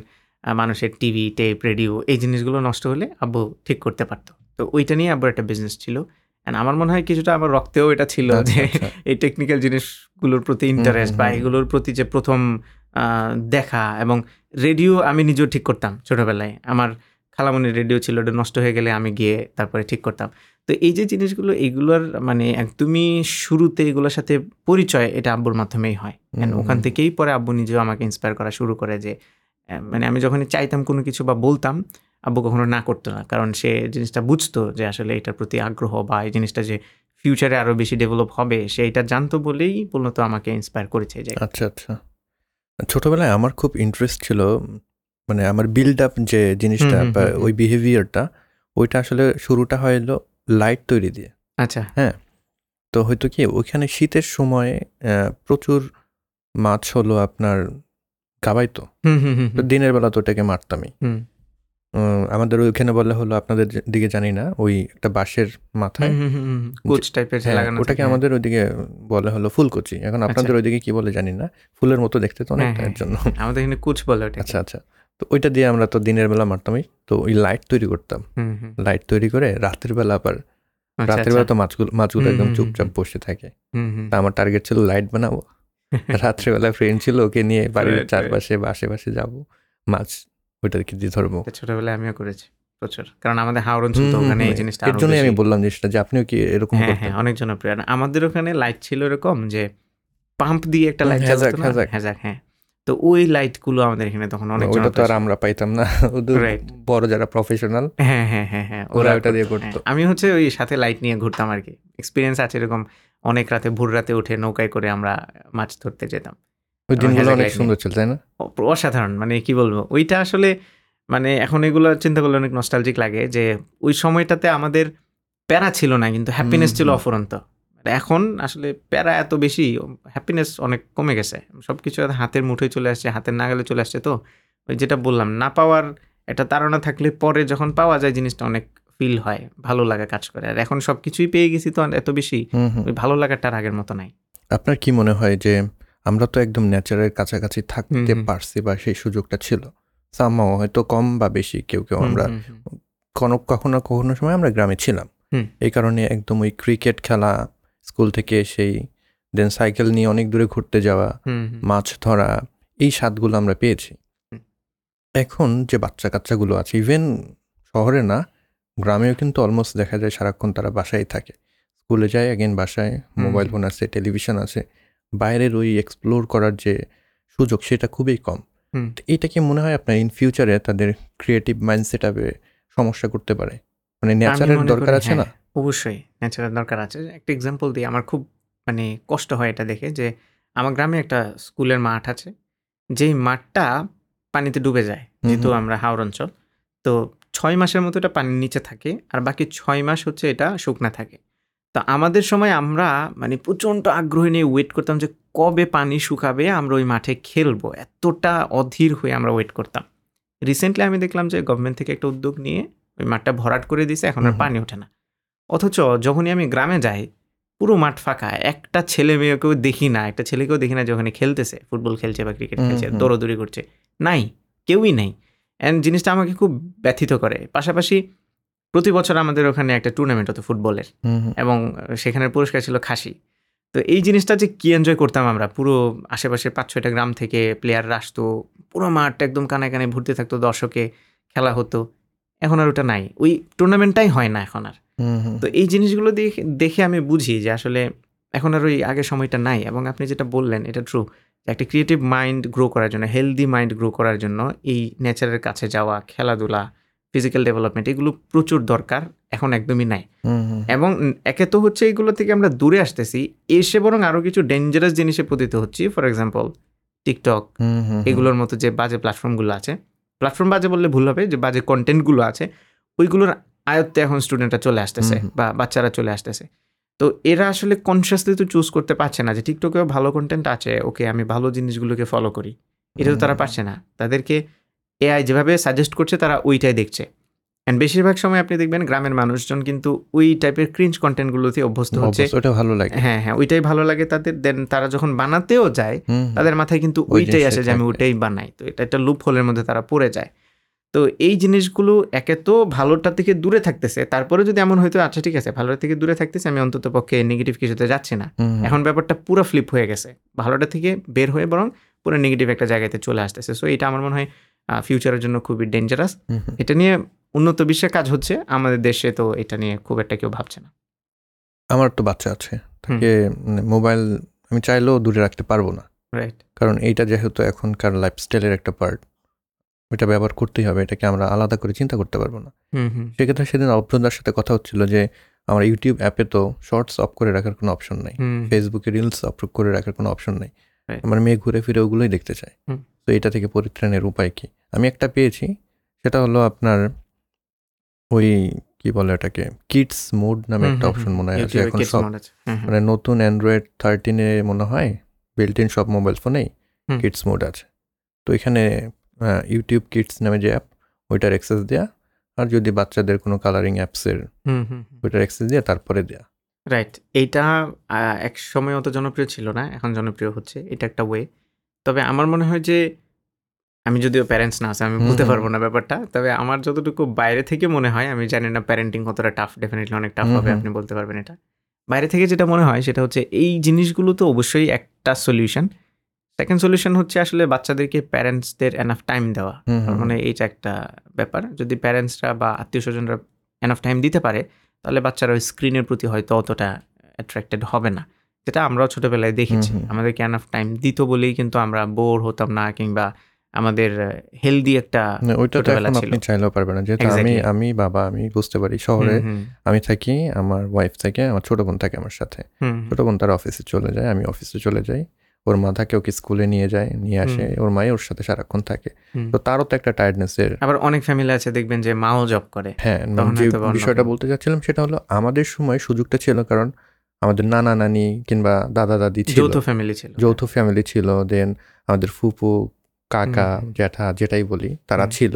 মানুষের টিভি, টেপ, রেডিও, এই জিনিসগুলো নষ্ট হলে আব্বু ঠিক করতে পারতো। তো ওইটা নিয়ে আব্বুর একটা বিজনেস ছিল, অ্যান্ড আমার মনে হয় কিছুটা আমার রক্তেও এটা ছিল, যে এই টেকনিক্যাল জিনিসগুলোর প্রতি ইন্টারেস্ট, বা এগুলোর প্রতি যে প্রথম দেখা। এবং রেডিও আমি নিজেও ঠিক করতাম ছোটোবেলায়, আমার খালামনির রেডিও ছিল, ওটা নষ্ট হয়ে গেলে আমি গিয়ে তারপরে ঠিক করতাম। তো এই যে জিনিসগুলো, এগুলোর মানে একদমই শুরুতে এগুলোর সাথে পরিচয় এটা আব্বুর মাধ্যমেই হয়, অ্যান্ড ওখান থেকেই পরে আব্বু নিজেও আমাকে ইন্সপায়ার করা শুরু করে, যে মানে আমি যখনই চাইতাম কোনো কিছু বা বলতাম, আব্বু কখনো না করতো না, কারণ সে জিনিসটা বুঝতো যে আসলে এটার প্রতি আগ্রহ বা এই জিনিসটা যে ফিউচারে আরও বেশি ডেভেলপ হবে সেইটা জানতো বলেই মূলত আমাকে ইন্সপায়ার করেছে। আচ্ছা আচ্ছা, ছোটোবেলায় আমার খুব ইন্টারেস্ট ছিল, মানে আমার বিল্ড আপ যে জিনিসটা বা ওই বিহেভিয়ারটা, ওইটা আসলে শুরুটা হলো লাইট তৈরি দিয়ে। আচ্ছা হ্যাঁ, তো হয়তো কি ওইখানে শীতের সময়ে প্রচুর মাছ হলো আপনার কাবাইতো, দিনের বেলা তো ওটাকে মারতামই। আমাদের ওইখানে বলা হলো, আপনাদের দিকে জানি না, ওই একটা বাঁশের মাথায় কুচ টাইপের লাগানো, ওটাকে আমাদের ওইদিকে বলা হলো ফুলকুচি, এখন আপনাদের ওইদিকে কি বলে জানি না, ফুলের মতো দেখতে তো অনেকটা, এর জন্য আমাদের এখানে কুচ বলে। আচ্ছা আচ্ছা, তো ওইটা দিয়ে আমরা তো দিনের বেলা মারতামই, তো ওই লাইট তৈরি করতাম, লাইট তৈরি করে রাতের বেলা, আবার রাতের বেলা তো মাছগুলো মাছগুলো একদম চুপচাপ বসে থাকে, তা আমার টার্গেট ছিল লাইট বানাবো, রাত্রেবেলা ফ্রেন্ড ছিল ওকে নিয়ে বাড়ির চারপাশে বা আশেপাশে যাবো, মাছ ওইটাকে দিয়ে ধরবো। ছোটবেলায় আমিও করেছি প্রচুর, কারণ আমাদের হাওর অঞ্চল তো ওখানে এই জিনিসটা, এর জন্যই আমি বললাম জিনিসটা যে আপনিও কি এরকম করতেন। অনেক জনপ্রিয়, আমাদের ওখানে লাইট ছিল এরকম যে পাম্প দিয়ে একটা লাইট জ্বালাতো না, হ্যাঁ হ্যাঁ, তো ওই লাইটগুলো আমাদের এখানে তখন অনেক জনপ্রিয়, ওটা তো আর আমরা পাইতাম না, রাইট, বড় যারা প্রফেশনাল হ্যাঁ হ্যাঁ হ্যাঁ ওরা ওটা দিয়ে করতো। আমি হচ্ছে ওই সাথে লাইট নিয়ে ঘুরতাম আর কি, এক্সপিরিয়েন্স আছে এরকম, অনেক রাতে ভোর রাতে উঠে নৌকায় করে আমরা মাছ ধরতে যেতাম। ওই দিনগুলো অনেক সুন্দর ছিল, তাই না? অসাধারণ, মানে কি বলবো, ওইটা আসলে মানে এখন এগুলো চিন্তা করলে অনেক নস্টালজিক লাগে যে ওই সময়টাতে আমাদের প্যারা ছিল না কিন্তু হ্যাপিনেস ছিল অফুরন্ত। এখন আসলে প্যারা এত বেশি, হ্যাপিনেস অনেক কমে গেছে, সবকিছু হাতের মুঠোয় চলে আসছে, হাতের নাগালে চলে আসছে, তো ওই যেটা বললাম না পাওয়ার একটা তাড়না থাকলে পরে যখন পাওয়া যায় জিনিসটা অনেক ফিল হয়, ভালো লাগা কাজ করে। আর এখন সবকিছুই পেয়ে গেছি তো এত বেশি, ওই ভালো লাগাটা আর আগের মতো নাই। আপনার কি মনে হয় যে আমরা তো একদম ন্যাচারের কাছাকাছি থাকতে পারছি বা সেই সুযোগটা ছিল সামহাও, হয়তো কম বা বেশি কেউ কেউ, আমরা কোনো কখনো কখনো সময় আমরা গ্রামে ছিলাম, এই কারণে একদম ওই ক্রিকেট খেলা, স্কুল থেকে সেই দেন সাইকেল নিয়ে অনেক দূরে ঘুরতে যাওয়া, মাছ ধরা, এই স্বাদগুলো আমরা পেয়েছি। এখন যে বাচ্চা কাচ্চাগুলো আছে, ইভেন শহরে না গ্রামেও কিন্তু অলমোস্ট দেখা যায় সারাক্ষণ তারা বাসায় থাকে, স্কুলে যায় এগেন বাসায়, মোবাইল ফোন আছে, টেলিভিশন আছে, বাইরের ওই এক্সপ্লোর করার যে সুযোগ সেটা খুবই কম। এটা কি মনে হয় আপনার ইন ফিউচারে তাদের ক্রিয়েটিভ মাইন্ডসেট আপে সমস্যা করতে পারে? মানে ন্যাচারের দরকার আছে না? অবশ্যই ন্যাচারের দরকার আছে। একটা এক্সাম্পল দিই, আমার খুব মানে কষ্ট হয় এটা দেখে যে আমার গ্রামে একটা স্কুলের মাঠ আছে, যেই মাঠটা পানিতে ডুবে যায়, যেহেতু আমরা হাওর অঞ্চল, তো ছয় মাসের মতো এটা পানির নিচে থাকে আর বাকি ছয় মাস হচ্ছে এটা শুকনা থাকে। তো আমাদের সময় আমরা মানে প্রচণ্ড আগ্রহ নিয়ে ওয়েট করতাম যে কবে পানি শুকাবে, আমরা ওই মাঠে খেলবো, এতটা অধীর হয়ে আমরা ওয়েট করতাম। রিসেন্টলি আমি দেখলাম যে গভর্নমেন্ট থেকে একটা উদ্যোগ নিয়ে ওই মাঠটা ভরাট করে দিয়েছে, এখন আর পানি ওঠে না। অথচ যখনই আমি গ্রামে যাই পুরো মাঠ ফাঁকা, একটা ছেলে মেয়েকেও দেখি না, একটা ছেলেকেও দেখি না যে ওখানে খেলতেছে, ফুটবল খেলছে বা ক্রিকেট খেলছে, দৌড়াদৌড়ি করছে, নাই, কেউই নাই। অ্যান্ড জিনিসটা আমাকে খুব ব্যথিত করে। পাশাপাশি প্রতি বছর আমাদের ওখানে একটা টুর্নামেন্ট হতো ফুটবলের, এবং সেখানের পুরস্কার ছিল খাসি। তো এই জিনিসটা যে কি এনজয় করতাম আমরা, পুরো আশেপাশের পাঁচ ছয়টা গ্রাম থেকে প্লেয়াররা আসতো, পুরো মাঠটা একদম কানায় কানায় ভর্তি থাকতো, দর্শকে খেলা হতো। এখন আর ওটা নাই, ওই টুর্নামেন্টটাই হয় না এখন আর। তো এই জিনিসগুলো দেখে দেখে আমি বুঝি যে আসলে এখন আর ওই আগের সময়টা নাই। এবং আপনি যেটা বললেন এটা ট্রু, একটা ক্রিয়েটিভ মাইন্ড গ্রো করার জন্য, হেলদি মাইন্ড গ্রো করার জন্য এই নেচারের কাছে যাওয়া, খেলাধুলা, ফিজিক্যাল ডেভেলপমেন্ট, এগুলো প্রচুর দরকার, এখন একদমই নাই। এবং একে তো হচ্ছে এগুলো থেকে আমরা দূরে আসতেছি, এসে বরং আরও কিছু ডেঞ্জারাস জিনিসে পতিত হচ্ছি, ফর এক্সাম্পল টিকটক, এগুলোর মতো যে বাজে প্ল্যাটফর্মগুলো আছে, প্ল্যাটফর্ম বাজে বললে ভুল হবে, যে বাজে কন্টেন্টগুলো আছে ওইগুলোর আয়ত্তে এখন স্টুডেন্টরা চলে আসতেছে বা বাচ্চারা চলে আসতেছে। তো এরা আসলে কনসিয়াসলি তো চুজ করতে পারছে না যে টিকটকেও ভালো কন্টেন্ট আছে, ওকে আমি ভালো জিনিসগুলোকে ফলো করি, এটা তো তারা পারছে না। তাদেরকে এআই যেভাবে সাজেস্ট করছে তারা ওইটাই দেখছে। অ্যান্ড বেশিরভাগ সময় আপনি দেখবেন গ্রামের মানুষজন কিন্তু ওই টাইপের ক্রিঞ্জ কন্টেন্টগুলোতে অভ্যস্ত হচ্ছে, ওটা ভালো লাগে, হ্যাঁ হ্যাঁ ওইটাই ভালো লাগে তাদের। দেন তারা যখন বানাতেও যায় তাদের মাথায় কিন্তু ওইটাই আসে যে আমি ওইটাই বানাই, তো এটা একটা লুপ হোলের মধ্যে তারা পড়ে যায়। তো এই জিনিসগুলো একে তো ভালোটা থেকে দূরে থাকতেছে, তারপরে যদি এমন হয়তো আচ্ছা ঠিক আছে ভালোটা থেকে দূরে থাকতেছে, আমি অন্তত পক্ষে নেগেটিভ কিছুতে যাচ্ছি না, এখন ব্যাপারটা পুরো ফ্লিপ হয়ে গেছে, ভালোটা থেকে বের হয়ে বরং পুরো নেগেটিভ একটা জায়গাতে চলে আসতেছে। সো এটা আমার মনে হয় ফিউচারের জন্য খুবই ডেঞ্জারাস। এটা নিয়ে উন্নত বিশ্বে কাজ হচ্ছে, আমাদের দেশে তো এটা নিয়ে খুব একটা কেউ ভাবছে না। আমার তো বাচ্চা আছে, তাকে মোবাইল আমি চাইলেও দূরে রাখতে পারবো না, রাইট, কারণ এইটা যেহেতু এখনকার লাইফস্টাইলের একটা পার্ট, ওইটা ব্যবহার করতেই হবে, এটাকে আমরা আলাদা করে চিন্তা করতে পারবো না। সেক্ষেত্রে সেদিন অভ্যন্তার সাথে কথা হচ্ছিল যে আমার ইউটিউব অ্যাপে তো শর্টস অফ করে রাখার কোনো অপশন নেই, ফেসবুকে রিলস অফ করে রাখার কোনো অপশন নেই, আমার মেয়ে ঘুরে ফিরে ওগুলোই দেখতে চায়। তো এটা থেকে পরিত্রাণের উপায় কি? আমি একটা পেয়েছি, সেটা হলো আপনার ওই কি বলে এটাকে কিডস মোড নামে একটা অপশন মনে হয় আছে এখন সব, মানে নতুন অ্যান্ড্রয়েড থার্টিন এ মনে হয় বিল্ট ইন সব মোবাইল ফোনেই কিডস মোড আছে। তো এখানে ইউটিউব কিডস নামে যে অ্যাপ, ওইটার অ্যাক্সেস দেয়া, আর যদি বাচ্চাদের কোনো কালারিং অ্যাপসের ওইটার অ্যাক্সেস দেয়া, তারপরে দেয়া। রাইট, এইটা এক সময় অত জনপ্রিয় ছিল না, এখন জনপ্রিয় হচ্ছে, এটা একটা ওয়ে। তবে আমার মনে হয় যে আমি যদিও প্যারেন্টস না আছে, আমি বলতে পারবো না ব্যাপারটা, তবে আমার যতটুকু বাইরে থেকে মনে হয়, আমি জানি না প্যারেন্টিং কতটা টাফ, ডেফিনেটলি অনেক টাফ হবে, আপনি বলতে পারবেন এটা, বাইরে থেকে যেটা মনে হয় সেটা হচ্ছে এই জিনিসগুলো তো অবশ্যই একটা সলিউশন। সেকেন্ড সলিউশন হচ্ছে আসলে বাচ্চাদেরকে প্যারেন্টসদের এনাফ টাইম দেওয়া, মানে এইটা একটা ব্যাপার। যদি প্যারেন্টসরা বা আত্মীয় স্বজনরা এনাফ টাইম দিতে পারে, তাহলে বাচ্চারা ওই স্ক্রিনের প্রতি হয়তো অতটা অ্যাট্রাক্টেড হবে না, যেটা আমরাও ছোটোবেলায় দেখেছি। আমাদেরকে এনাফ টাইম দিত বলেই কিন্তু আমরা বোর হতাম না, কিংবা আমাদের হেলদি একটা ওইটা আপনি চাইলেও পারবেন না। যেহেতু আমি আমি বাবা আমি বুঝতে পারি, শহরে আমি থাকি, আমার ওয়াইফ থাকে, আমার ছোট বোন থাকে আমার সাথে, ছোট বোন তার অফিসে চলে যায়, আমি অফিসে চলে যাই, ওর মা থাকে, ওকে স্কুলে নিয়ে যায়, নিয়ে আসে, ওর মাই ওর সাথে সারাক্ষণ থাকে। তো তারও তো একটা টায়ার্ডনেস এর। আবার অনেক ফ্যামিলি আছে দেখবেন যে মাও জব করে। হ্যাঁ, যে বিষয়টা বলতে চাচ্ছিলাম সেটা হলো আমাদের সময় সুযোগটা ছিল, কারণ আমাদের নানা নানি কিংবা দাদা দাদি ছিল, যৌথ ফ্যামিলি ছিল, যৌথ ফ্যামিলি ছিল দেন আমাদের ফুপু, কাকা, জ্যাঠা, যেটাই বলি, তারা ছিল।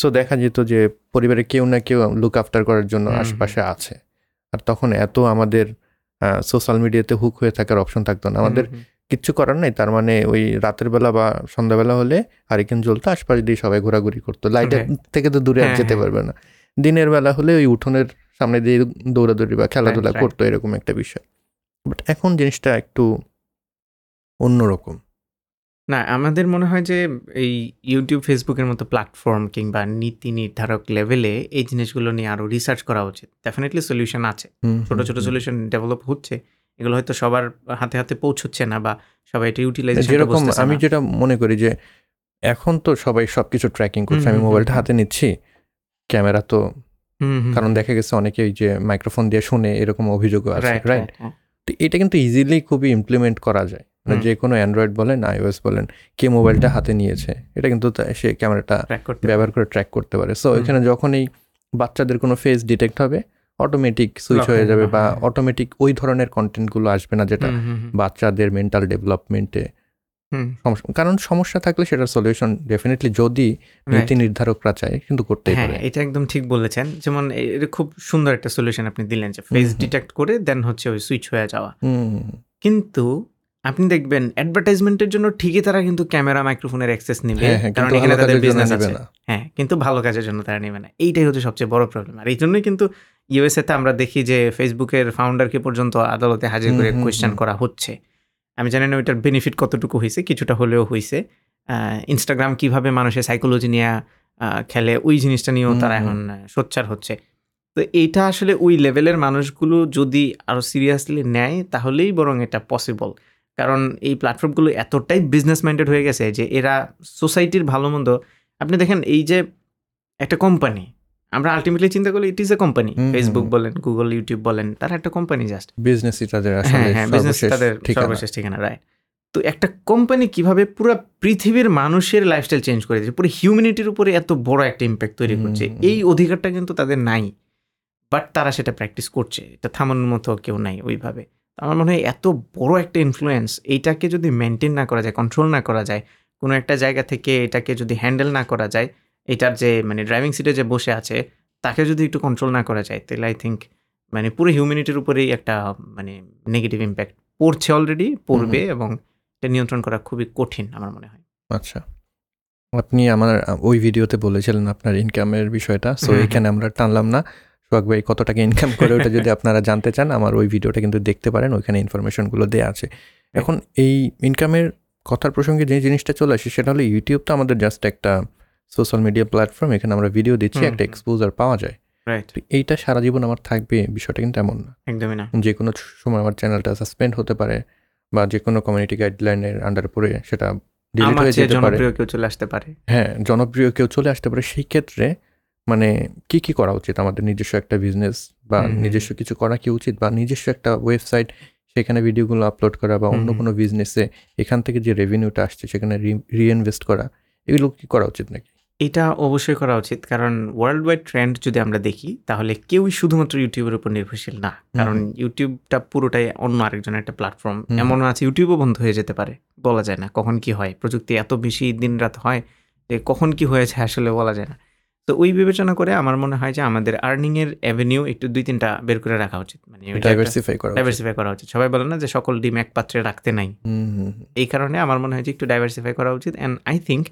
সো দেখা যেত যে পরিবারে কেউ না কেউ লুক আফটার করার জন্য আশেপাশে আছে। আর তখন এত আমাদের সোশ্যাল মিডিয়াতে হুক হয়ে থাকার অপশন থাকতো না, আমাদের কিচ্ছু করার নাই। তার মানে ওই রাতের বেলা বা সন্ধ্যাবেলা হলে হারিকেন জ্বলতো, আশপাশ দিয়ে সবাই ঘোরাঘুরি করতো, লাইটের থেকে তো দূরে আর যেতে পারবে না। দিনের বেলা হলে ওই উঠোনের সামনে দিয়ে দৌড়াদৌড়ি বা খেলাধুলা করতো, এরকম একটা বিষয়। বাট এখন জিনিসটা একটু অন্যরকম। না, আমাদের মনে হয় যে এই ইউটিউব, ফেসবুকের মতো প্ল্যাটফর্ম কিংবা নীতি নির্ধারক লেভেলে এই জিনিসগুলো নিয়ে আরও রিসার্চ করা উচিত। ডেফিনেটলি সলিউশন আছে, ছোটো ছোটো সলিউশন ডেভেলপ হচ্ছে, এগুলো হয়তো সবার হাতে হাতে পৌঁছচ্ছে না বা সবাই এটা ইউটিলাইজেশন করতে পারছে না। আমি যেটা মনে করি যে এখন তো সবাই সব কিছু ট্র্যাকিং করছে, আমি মোবাইলটা হাতে নিচ্ছি, ক্যামেরা তো, কারণ দেখা গেছে অনেকে ওই যে মাইক্রোফোন দিয়ে শুনে, এরকম অভিযোগও আছে, রাইট? তো এটা কিন্তু ইজিলি খুবই ইমপ্লিমেন্ট করা যায়, যে কোনো অ্যান্ড্রয়েড বলেন, আইওএস বলেন, কে মোবাইলটা হাতে নিয়েছে এটা কিন্তু সে ক্যামেরাটা ব্যবহার করে ট্র্যাক করতে পারে। সো এখানে যখনই বাচ্চাদের কোনো ফেস ডিটেক্ট হবে, অটোমেটিক সুইচ হয়ে যাবে বা অটোমেটিক ওই ধরনের কন্টেন্টগুলো আসবে না, যেটা বাচ্চাদের মেন্টাল ডেভেলপমেন্টে সমস্যা। কারণ সমস্যা থাকলে সেটার সলিউশন ডেফিনেটলি যদি নীতি নির্ধারকরা চায় কিন্তু করতেই পারে। এটা একদম ঠিক বলেছেন। যেমন খুব সুন্দর একটা সলিউশন আপনি দিলেন যে ফেস ডিটেক্ট করে দেন হচ্ছে ওই সুইচ হয়ে যাওয়া। কিন্তু আপনি দেখবেন অ্যাডভার্টাইজমেন্টের জন্য ঠিকই তারা কিন্তু ক্যামেরা, মাইক্রোফোনের অ্যাক্সেস নেবে, কারণ এখানে তাদের বিজনেস আছে, হ্যাঁ, কিন্তু ভালো কাজের জন্য তারা নেবে না। এইটাই হচ্ছে সবচেয়ে বড় প্রবলেম। আর এই জন্যই কিন্তু ইউএসএতে আমরা দেখি যে ফেসবুকের ফাউন্ডারকে পর্যন্ত আদালতে হাজির করে কোয়েশ্চেন করা হচ্ছে। আমি জানি না ওইটার বেনিফিট কতটুকু হয়েছে, কিছুটা হলেও হয়েছে। ইনস্টাগ্রাম কীভাবে মানুষের সাইকোলজি নিয়ে খেলে, ওই জিনিসটা নিয়েও তারা এখন সোচ্চার হচ্ছে। তো এইটা আসলে ওই লেভেলের মানুষগুলো যদি আরও সিরিয়াসলি নেয়, তাহলেই বরং এটা পসিবল। কারণ এই প্ল্যাটফর্মগুলো এতটাই বিজনেস মাইন্ডেড হয়ে গেছে যে এরা সোসাইটির ভালো মন্দ, আপনি দেখেন এই যে একটা কোম্পানি, আমরা আলটিমেটলি চিন্তা করি it is a company. Facebook বলেন, গুগল, ইউটিউব বলেন, তারা একটা কোম্পানি, জাস্ট বিজনেসই তাদের আসলে সর্বশেষ ঠিকানা, রাইট? তো একটা কোম্পানি কিভাবে পুরো পৃথিবীর মানুষের লাইফস্টাইল চেঞ্জ করে দিচ্ছে, পুরো হিউম্যানিটির উপরে এত বড় একটা ইম্প্যাক্ট তৈরি করছে, এই অধিকারটা কিন্তু তাদের নাই। বাট তারা সেটা প্র্যাকটিস করছে, এটা থামানোর মতো কেউ নাই ওইভাবে। আমার মনে হয় এত বড় একটা ইনফ্লুয়েন্স, এইটাকে যদি মেনটেন না করা যায়, কন্ট্রোল না করা যায়, কোনো একটা জায়গা থেকে এটাকে যদি হ্যান্ডেল না করা যায়, এটার যে মানে ড্রাইভিং সিটে যে বসে আছে তাকে যদি একটু কন্ট্রোল না করা যায়, তাহলে আই থিঙ্ক মানে পুরো হিউম্যানিটির উপরেই একটা মানে নেগেটিভ ইম্প্যাক্ট পড়ছে, অলরেডি পড়বে, এবং এটা নিয়ন্ত্রণ করা খুবই কঠিন আমার মনে হয়। আচ্ছা, আপনি আমার ওই ভিডিওতে বলেছিলেন আপনার ইনকামের বিষয়টা, সো এখানে আমরা টানলাম না। সোহাগ ভাই কত টাকা ইনকাম করে, ওটা যদি আপনারা জানতে চান আমার ওই ভিডিওটা কিন্তু দেখতে পারেন, ওইখানে ইনফরমেশনগুলো দেওয়া আছে। এখন এই ইনকামের কথার প্রসঙ্গে যে জিনিসটা চলে আসে সেটা হলো ইউটিউব তো আমাদের জাস্ট একটা সোশ্যাল মিডিয়া প্ল্যাটফর্ম, এখানে আমরা ভিডিও দিচ্ছি, একটা এক্সপোজার পাওয়া যায়, রাইট? এইটা সারা জীবন আমার থাকবে বিষয়টা কিন্তু এমন না, একদমই না। যে কোনো সময় আমার চ্যানেলটা সাসপেন্ড হতে পারে বা যে কোনো কমিউনিটি গাইডলাইনের আন্ডার পড়ে সেটা ডিলিট হয়ে যেতে পারে, জনপ্রিয় কেউ চলে আসতে পারে। হ্যাঁ, জনপ্রিয় কেউ চলে আসতে পারে। সেই ক্ষেত্রে মানে কি কি করা উচিত? আমাদের নিজস্ব একটা বিজনেস বা নিজস্ব কিছু করা কি উচিত, বা নিজস্ব একটা ওয়েবসাইট সেখানে ভিডিওগুলো আপলোড করা, বা অন্য কোনো বিজনেসে এখান থেকে যে রেভিনিউটা আসছে সেখানে রিইনভেস্ট করা, এগুলো কি করা উচিত নাকি? এটা অবশ্যই করা উচিত, কারণ ওয়ার্ল্ড ওয়াইড ট্রেন্ড যদি আমরা দেখি তাহলে কেউই শুধুমাত্র ইউটিউবের উপর নির্ভরশীল না, কারণ ইউটিউবটা পুরোটাই অন্য আরেকজনের একটা প্ল্যাটফর্ম। এমনও আছে ইউটিউবও বন্ধ হয়ে যেতে পারে, বলা যায় না কখন কি হয়। প্রযুক্তি এত বেশি দিন রাত হয় যে কখন কি হয়েছে আসলে বলা যায় না। তো ওই বিবেচনা করে আমার মনে হয় যে আমাদের আর্নিংয়ের অ্যাভিনিউ একটু দুই তিনটা বের করে রাখা উচিত, মানে ডাইভার্সিফাই করা ডাইভার্সিফাই করা উচিত। সবাই বলে না যে সকল ডিম এক পাত্রে রাখতে নাই, এই কারণে আমার মনে হয় যে একটু ডাইভার্সিফাই করা উচিত। অ্যান্ড আই থিঙ্ক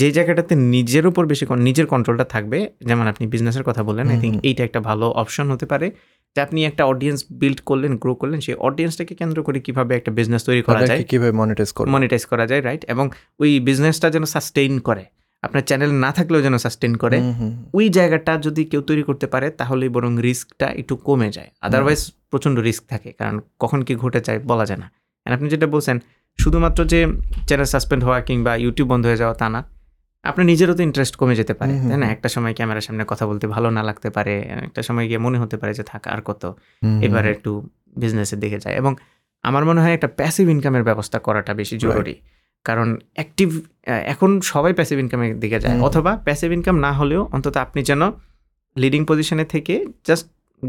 যে জায়গাটাতে নিজের উপর বেশি নিজের কন্ট্রোলটা থাকবে, যেমন আপনি বিজনেসের কথা বললেন, আই থিঙ্ক এইটা একটা ভালো অপশন হতে পারে যে আপনি একটা অডিয়েন্স বিল্ড করলেন, গ্রো করলেন, সেই অডিয়েন্সটাকে কেন্দ্র করে কিভাবে একটা বিজনেস তৈরি করা যায়, কিভাবে মনিটাইজ করা মনিটাইজ করা যায়, রাইট? এবং ওই বিজনেসটা যেন সাস্টেইন করে, আপনার চ্যানেল না থাকলেও যেন সাস্টেন করে, ওই জায়গাটা যদি কেউ তৈরি করতে পারে তাহলেই বরং রিস্কটা একটু কমে যায়। আদারওয়াইজ প্রচণ্ড রিস্ক থাকে, কারণ কখন কি ঘটে যায় বলা যায় না। আর আপনি যেটা বলছেন শুধুমাত্র যে চ্যানেল সাসপেন্ড হওয়া কিংবা ইউটিউব বন্ধ হয়ে যাওয়া তা না, আপনার নিজেরও তো ইন্টারেস্ট কমে যেতে পারে, তাই না? একটা সময় ক্যামেরার সামনে কথা বলতে ভালো না লাগতে পারে, একটা সময় গিয়ে মনে হতে পারে যে থাক আর কত, এবারে একটু বিজনেসের দিকে যায়। এবং আমার মনে হয় একটা প্যাসিভ ইনকামের ব্যবস্থা করাটা বেশি জরুরি, কারণ অ্যাক্টিভ এখন সবাই প্যাসিভ ইনকামের দিকে যায়, অথবা প্যাসিভ ইনকাম না হলেও অন্তত আপনি যেন লিডিং পজিশনে থেকে জাস্ট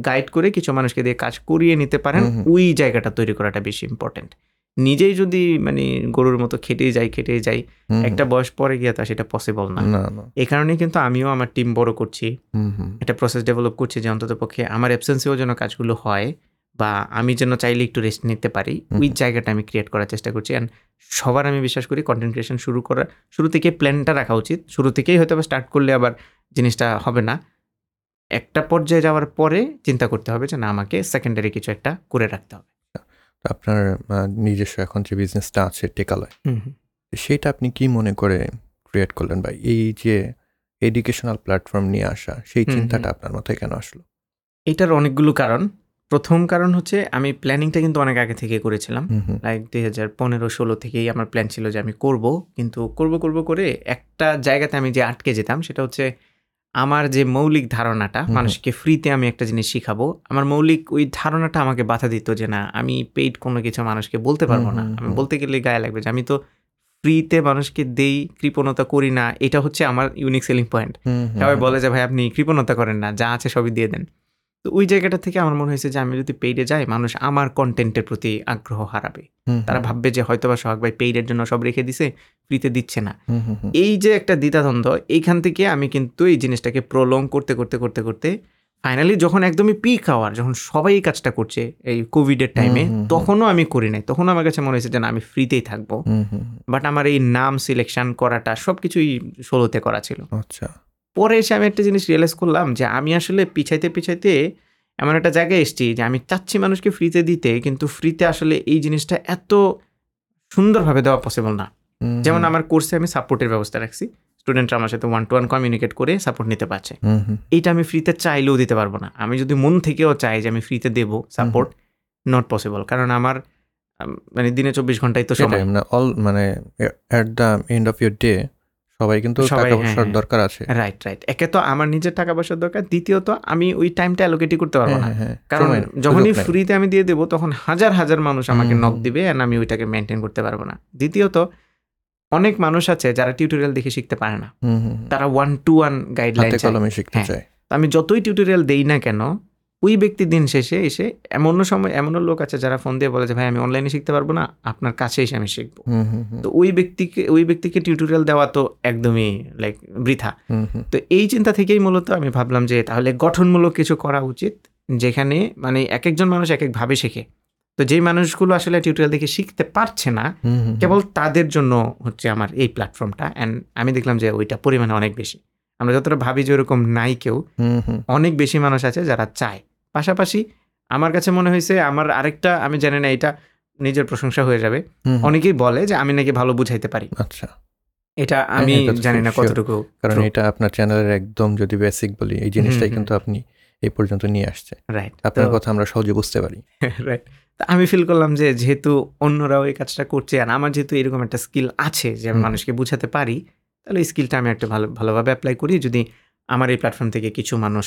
গাইড করে কিছু মানুষকে দিয়ে কাজ করিয়ে নিতে পারেন, ওই জায়গাটা তৈরি করাটা বেশি ইম্পর্টেন্ট। নিজেই যদি মানে গরুর মতো খেটেই যাই খেটেই যাই একটা বয়স পরে গিয়ে তা সেটা পসিবল না। এই কারণে কিন্তু আমিও আমার টিম বড় করছি, একটা প্রসেস ডেভেলপ করছি যে অন্তত পক্ষে আমার অ্যাবসেন্সেও যেন কাজগুলো হয়, বা আমি যেন চাইলে একটু রেস্ট নিতে পারি, ওই জায়গাটা আমি ক্রিয়েট করার চেষ্টা করছি। অ্যান্ড সবার আমি বিশ্বাস করি কন্টেন্ট ক্রিয়েশন শুরু করার শুরু থেকে প্ল্যানটা রাখা উচিত, শুরু থেকেই হয়তো আবার স্টার্ট করলে আবার জিনিসটা হবে না, একটা পর্যায়ে যাওয়ার পরে চিন্তা করতে হবে যে না আমাকে সেকেন্ডারি কিছু একটা করে রাখতে হবে। আপনার নিজস্ব এখন যে বিজনেসটা আছে টেকালয়, সেটা আপনি কি মনে করে ক্রিয়েট করলেন, বা এই যে এডুকেশনাল প্ল্যাটফর্ম নিয়ে আসা সেই চিন্তাটা আপনার মাথায় কেন আসলো? এটার অনেকগুলো কারণ। প্রথম কারণ হচ্ছে আমি প্ল্যানিংটা কিন্তু অনেক আগে থেকে করেছিলাম, লাইক দুই হাজার পনেরো ষোলো থেকেই আমার প্ল্যান ছিল যে আমি করব, কিন্তু করব করব করে একটা জায়গাতে আমি যে আটকে যেতাম সেটা হচ্ছে আমার যে মৌলিক ধারণাটা, মানুষকে ফ্রিতে আমি একটা জিনিস শিখাবো, আমার মৌলিক ওই ধারণাটা আমাকে বাধা দিত যে না আমি পেইড কোনো কিছু মানুষকে বলতে পারবো না, আমি বলতে গেলে গায়ে লাগবে যে আমি তো ফ্রিতে মানুষকে দেই, কৃপণতা করি না, এটা হচ্ছে আমার ইউনিক সেলিং পয়েন্ট। সবাই বলে যে ভাই আপনি কৃপণতা করেন না, যা আছে সবই দিয়ে দেন। তো ওই জায়গাটা থেকে আমার মনে হয়েছে যে আমি যদি পেইডে যাই মানুষ আমার কন্টেন্টের প্রতি আগ্রহ হারাবে, তারা ভাববে যে হয়তো বা সোহাগ ভাই পেইডের জন্য সব রেখে দিছে, ফ্রিতে দিচ্ছে না। এই যে একটা দ্বিধাদ্বন্দ্ব, এইখান থেকে আমি কিন্তু এই জিনিসটাকে প্রলং করতে করতে করতে করতে ফাইনালি যখন একদমই পিক আওয়ার, যখন সবাই এই কাজটা করছে এই কোভিডের টাইমে, তখনও আমি করি নাই, তখনও আমার কাছে মনে হয়েছে যে না আমি ফ্রিতেই থাকবো। বাট আমার এই নাম সিলেকশন করাটা সব কিছুই সোলোতে করা ছিল। আচ্ছা, পরে এসে আমি একটা জিনিস রিয়েলাইজ করলাম যে আমি আসলে পিছাইতে পিছাইতে এমন একটা জায়গায় এসেছি যে আমি চাচ্ছি মানুষকে ফ্রিতে দিতে, কিন্তু ফ্রিতে আসলে এই জিনিসটা এত সুন্দরভাবে দেওয়া পসিবল না। যেমন আমার কোর্সে আমি সাপোর্টের ব্যবস্থা রাখছি, স্টুডেন্টরা আমার সাথে ওয়ান টু ওয়ান কমিউনিকেট করে সাপোর্ট নিতে পারছে, এইটা আমি ফ্রিতে চাইলেও দিতে পারবো না। আমি যদি মন থেকেও চাই যে আমি ফ্রিতে দেবো সাপোর্ট, নট পসিবল, কারণ আমার মানে দিনে চব্বিশ ঘন্টাই তো সময়, অল মানে at the end of your day সবাই কিন্তু টাকা পয়সার দরকার আছে, রাইট রাইট একে তো আমার নিজের টাকা পয়সার দরকার, দ্বিতীয়ত আমি ওই টাইমটা অ্যালোকেট করতে পারবো না, কারণ যখনই ফ্রিতে আমি দিয়ে দেবো তখন হাজার হাজার মানুষ আমাকে নক দিবে, আর আমি ওইটাকে মেনটেন করতে পারবো না। দ্বিতীয়ত অনেক মানুষ আছে যারা টিউটোরিয়াল দেখে শিখতে পারে না, তারা ওয়ান টু ওয়ান গাইডলাইন কলমে শিখতে চায়। আমি যতই টিউটোরিয়াল দেই না কেন ওই ব্যক্তি দিন শেষে এসে এমন সময় এমন লোক আছে যারা ফোন দিয়ে বলে যে ভাই আমি অনলাইনে শিখতে পারবো না, আপনার কাছে এসে আমি শিখবো। তো ওই ব্যক্তিকে ওই ব্যক্তিকে টিউটোরিয়াল দেওয়া তো একদমই লাইক বৃথা। তো এই চিন্তা থেকেই মূলত আমি ভাবলাম যে তাহলে গঠনমূলক কিছু করা উচিত, যেখানে মানে এক একজন মানুষ এক একভাবে শেখে। তো যেই মানুষগুলো আসলে টিউটোরিয়াল দেখে শিখতে পারছে না, কেবল তাদের জন্য হচ্ছে আমার এই প্ল্যাটফর্মটা। অ্যান্ড আমি দেখলাম যে ওইটা পরিমাণে অনেক বেশি, আমরা যতটা ভাবি যে ওরকম নাই কেউ, অনেক বেশি মানুষ আছে যারা চায়। পাশাপাশি আমার কাছে মনে হয়েছে আমার আরেকটা, আমি জানি না এটা নিজের প্রশংসা হয়ে যাবে, অনেকেই বলে যে আমি নাকি ভালো বুঝাইতে পারি। আচ্ছা, এটা আমি জানি না কতটুকু, কারণ এটা আপনার চ্যানেলের একদম যদি বেসিক বলি এই জিনিসটাই কিন্তু আপনি এই পর্যন্ত নিয়ে আসছে, রাইট? আপনার কথা আমরা সহজে বুঝতে পারি, রাইট? তা আমি ফিল করলাম যে যেহেতু অন্যরাও এই কাজটা করছে আর আমার যেহেতু এরকম একটা স্কিল আছে যে আমি মানুষকে বোঝাতে পারি, তাহলে এই স্কিলটা আমি একটা ভালো ভালোভাবে অ্যাপ্লাই করি। যদি আমার এই প্ল্যাটফর্ম থেকে কিছু মানুষ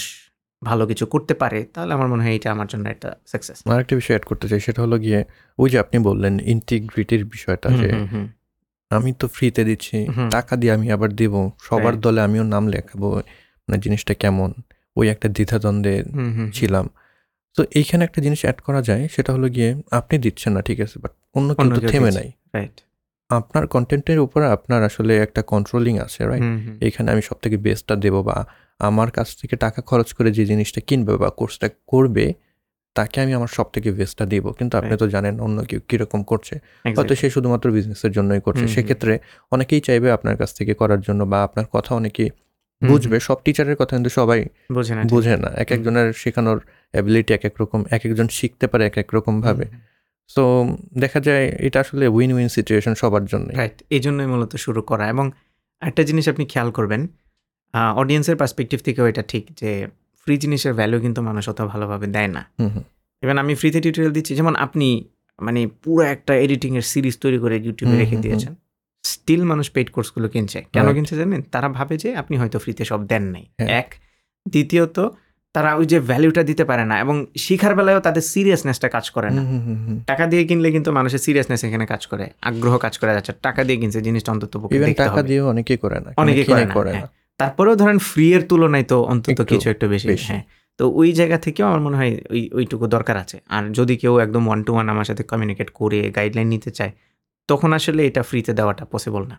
ভালো কিছু করতে পারে তাহলে আমার মনে হয় এটা আমার জন্য একটা সাকসেস। আর একটা বিষয় অ্যাড করতে চাই, সেটা হলো গিয়ে ওই যে আপনি বললেন ইন্টিগ্রিটির বিষয়টা, যে আমি তো ফ্রিতে দিচ্ছি, টাকা দিয়ে আমি আবার দেবো, সবার দলে আমিও নাম লেখাবো, মানে জিনিসটা কেমন, ওই একটা দ্বিধাদ্বন্দ্বে ছিলাম। তো এইখানে একটা জিনিস অ্যাড করা যায়, সেটা হলো গিয়ে আপনি দিচ্ছেন না ঠিক আছে, বাট অন্য কিন্তু থেমে নাই, রাইট? আপনার কন্টেন্টের উপরে আপনার আসলে একটা কন্ট্রোলিং আছে, রাইট? এখানে আমি সব থেকে বেস্টটা দেবো, বা আমার কাছ থেকে টাকা খরচ করে যে জিনিসটা কিনবে বা কোর্সটা করবে তাকে আমি আমার সব থেকে বেস্টটা দেবো। কিন্তু আপনি তো জানেন অন্য কেউ কীরকম করছে, হয়তো সে শুধুমাত্র বিজনেসের জন্যই করছে। সেক্ষেত্রে অনেকেই চাইবে আপনার কাছ থেকে করার জন্য, বা আপনার কথা অনেকেই বুঝবে। সব টিচারের কথা কিন্তু সবাই বোঝে না, এক একজনের শেখানোর অ্যাবিলিটি এক এক রকম, এক একজন শিখতে পারে এক এক রকমভাবে। সো দেখা যায় এটা আসলে উইন উইন সিচুয়েশন সবার জন্য, রাইট? এই জন্যই মূলত শুরু করা। এবং একটা জিনিস আপনি খেয়াল করবেন, অডিয়েন্সের পার্সপেক্টিভ থেকেও এটা ঠিক যে ফ্রি জিনিসের ভ্যালু কিন্তু মানুষ অত ভালোভাবে দেয় না। ইভেন আমি ফ্রিতে টিউটোরিয়াল দিচ্ছি, যেমন আপনি মানে পুরো একটা এডিটিংয়ের সিরিজ তৈরি করে ইউটিউবে রেখে দিয়েছেন, স্টিল মানুষ পেইড কোর্সগুলো কিনছে। কেন কিনছে জানেন? তারা ভাবে যে আপনি হয়তো ফ্রিতে সব দেন নাই, এক। দ্বিতীয়ত তারা ওই যে ভ্যালুটা দিতে পারে না, এবং শিখার বেলায়ও তাদের সিরিয়াসনেসটা কাজ করে না। টাকা দিয়ে কিনলে কিন্তু মানুষের সিরিয়াসনেস এখানে কাজ করে, আগ্রহ কাজ করে, যাচ্ছে টাকা দিয়ে কিনছে জিনিসটা অন্তত দেখতে হবে। অনেকেই করে না, অনেকেই করে না। তারপরেও ধরেন ফ্রি এর তুলনায় তো অন্তত কিছু একটু বেশি, হ্যাঁ। তো ওই জায়গা থেকেও আমার মনে হয় ওই ওইটুকু দরকার আছে। আর যদি কেউ একদম ওয়ান টু ওয়ান আমার সাথে কমিউনিকেট করে গাইডলাইন নিতে চায়, তখন আসলে এটা ফ্রিতে দেওয়াটা পসিবল না।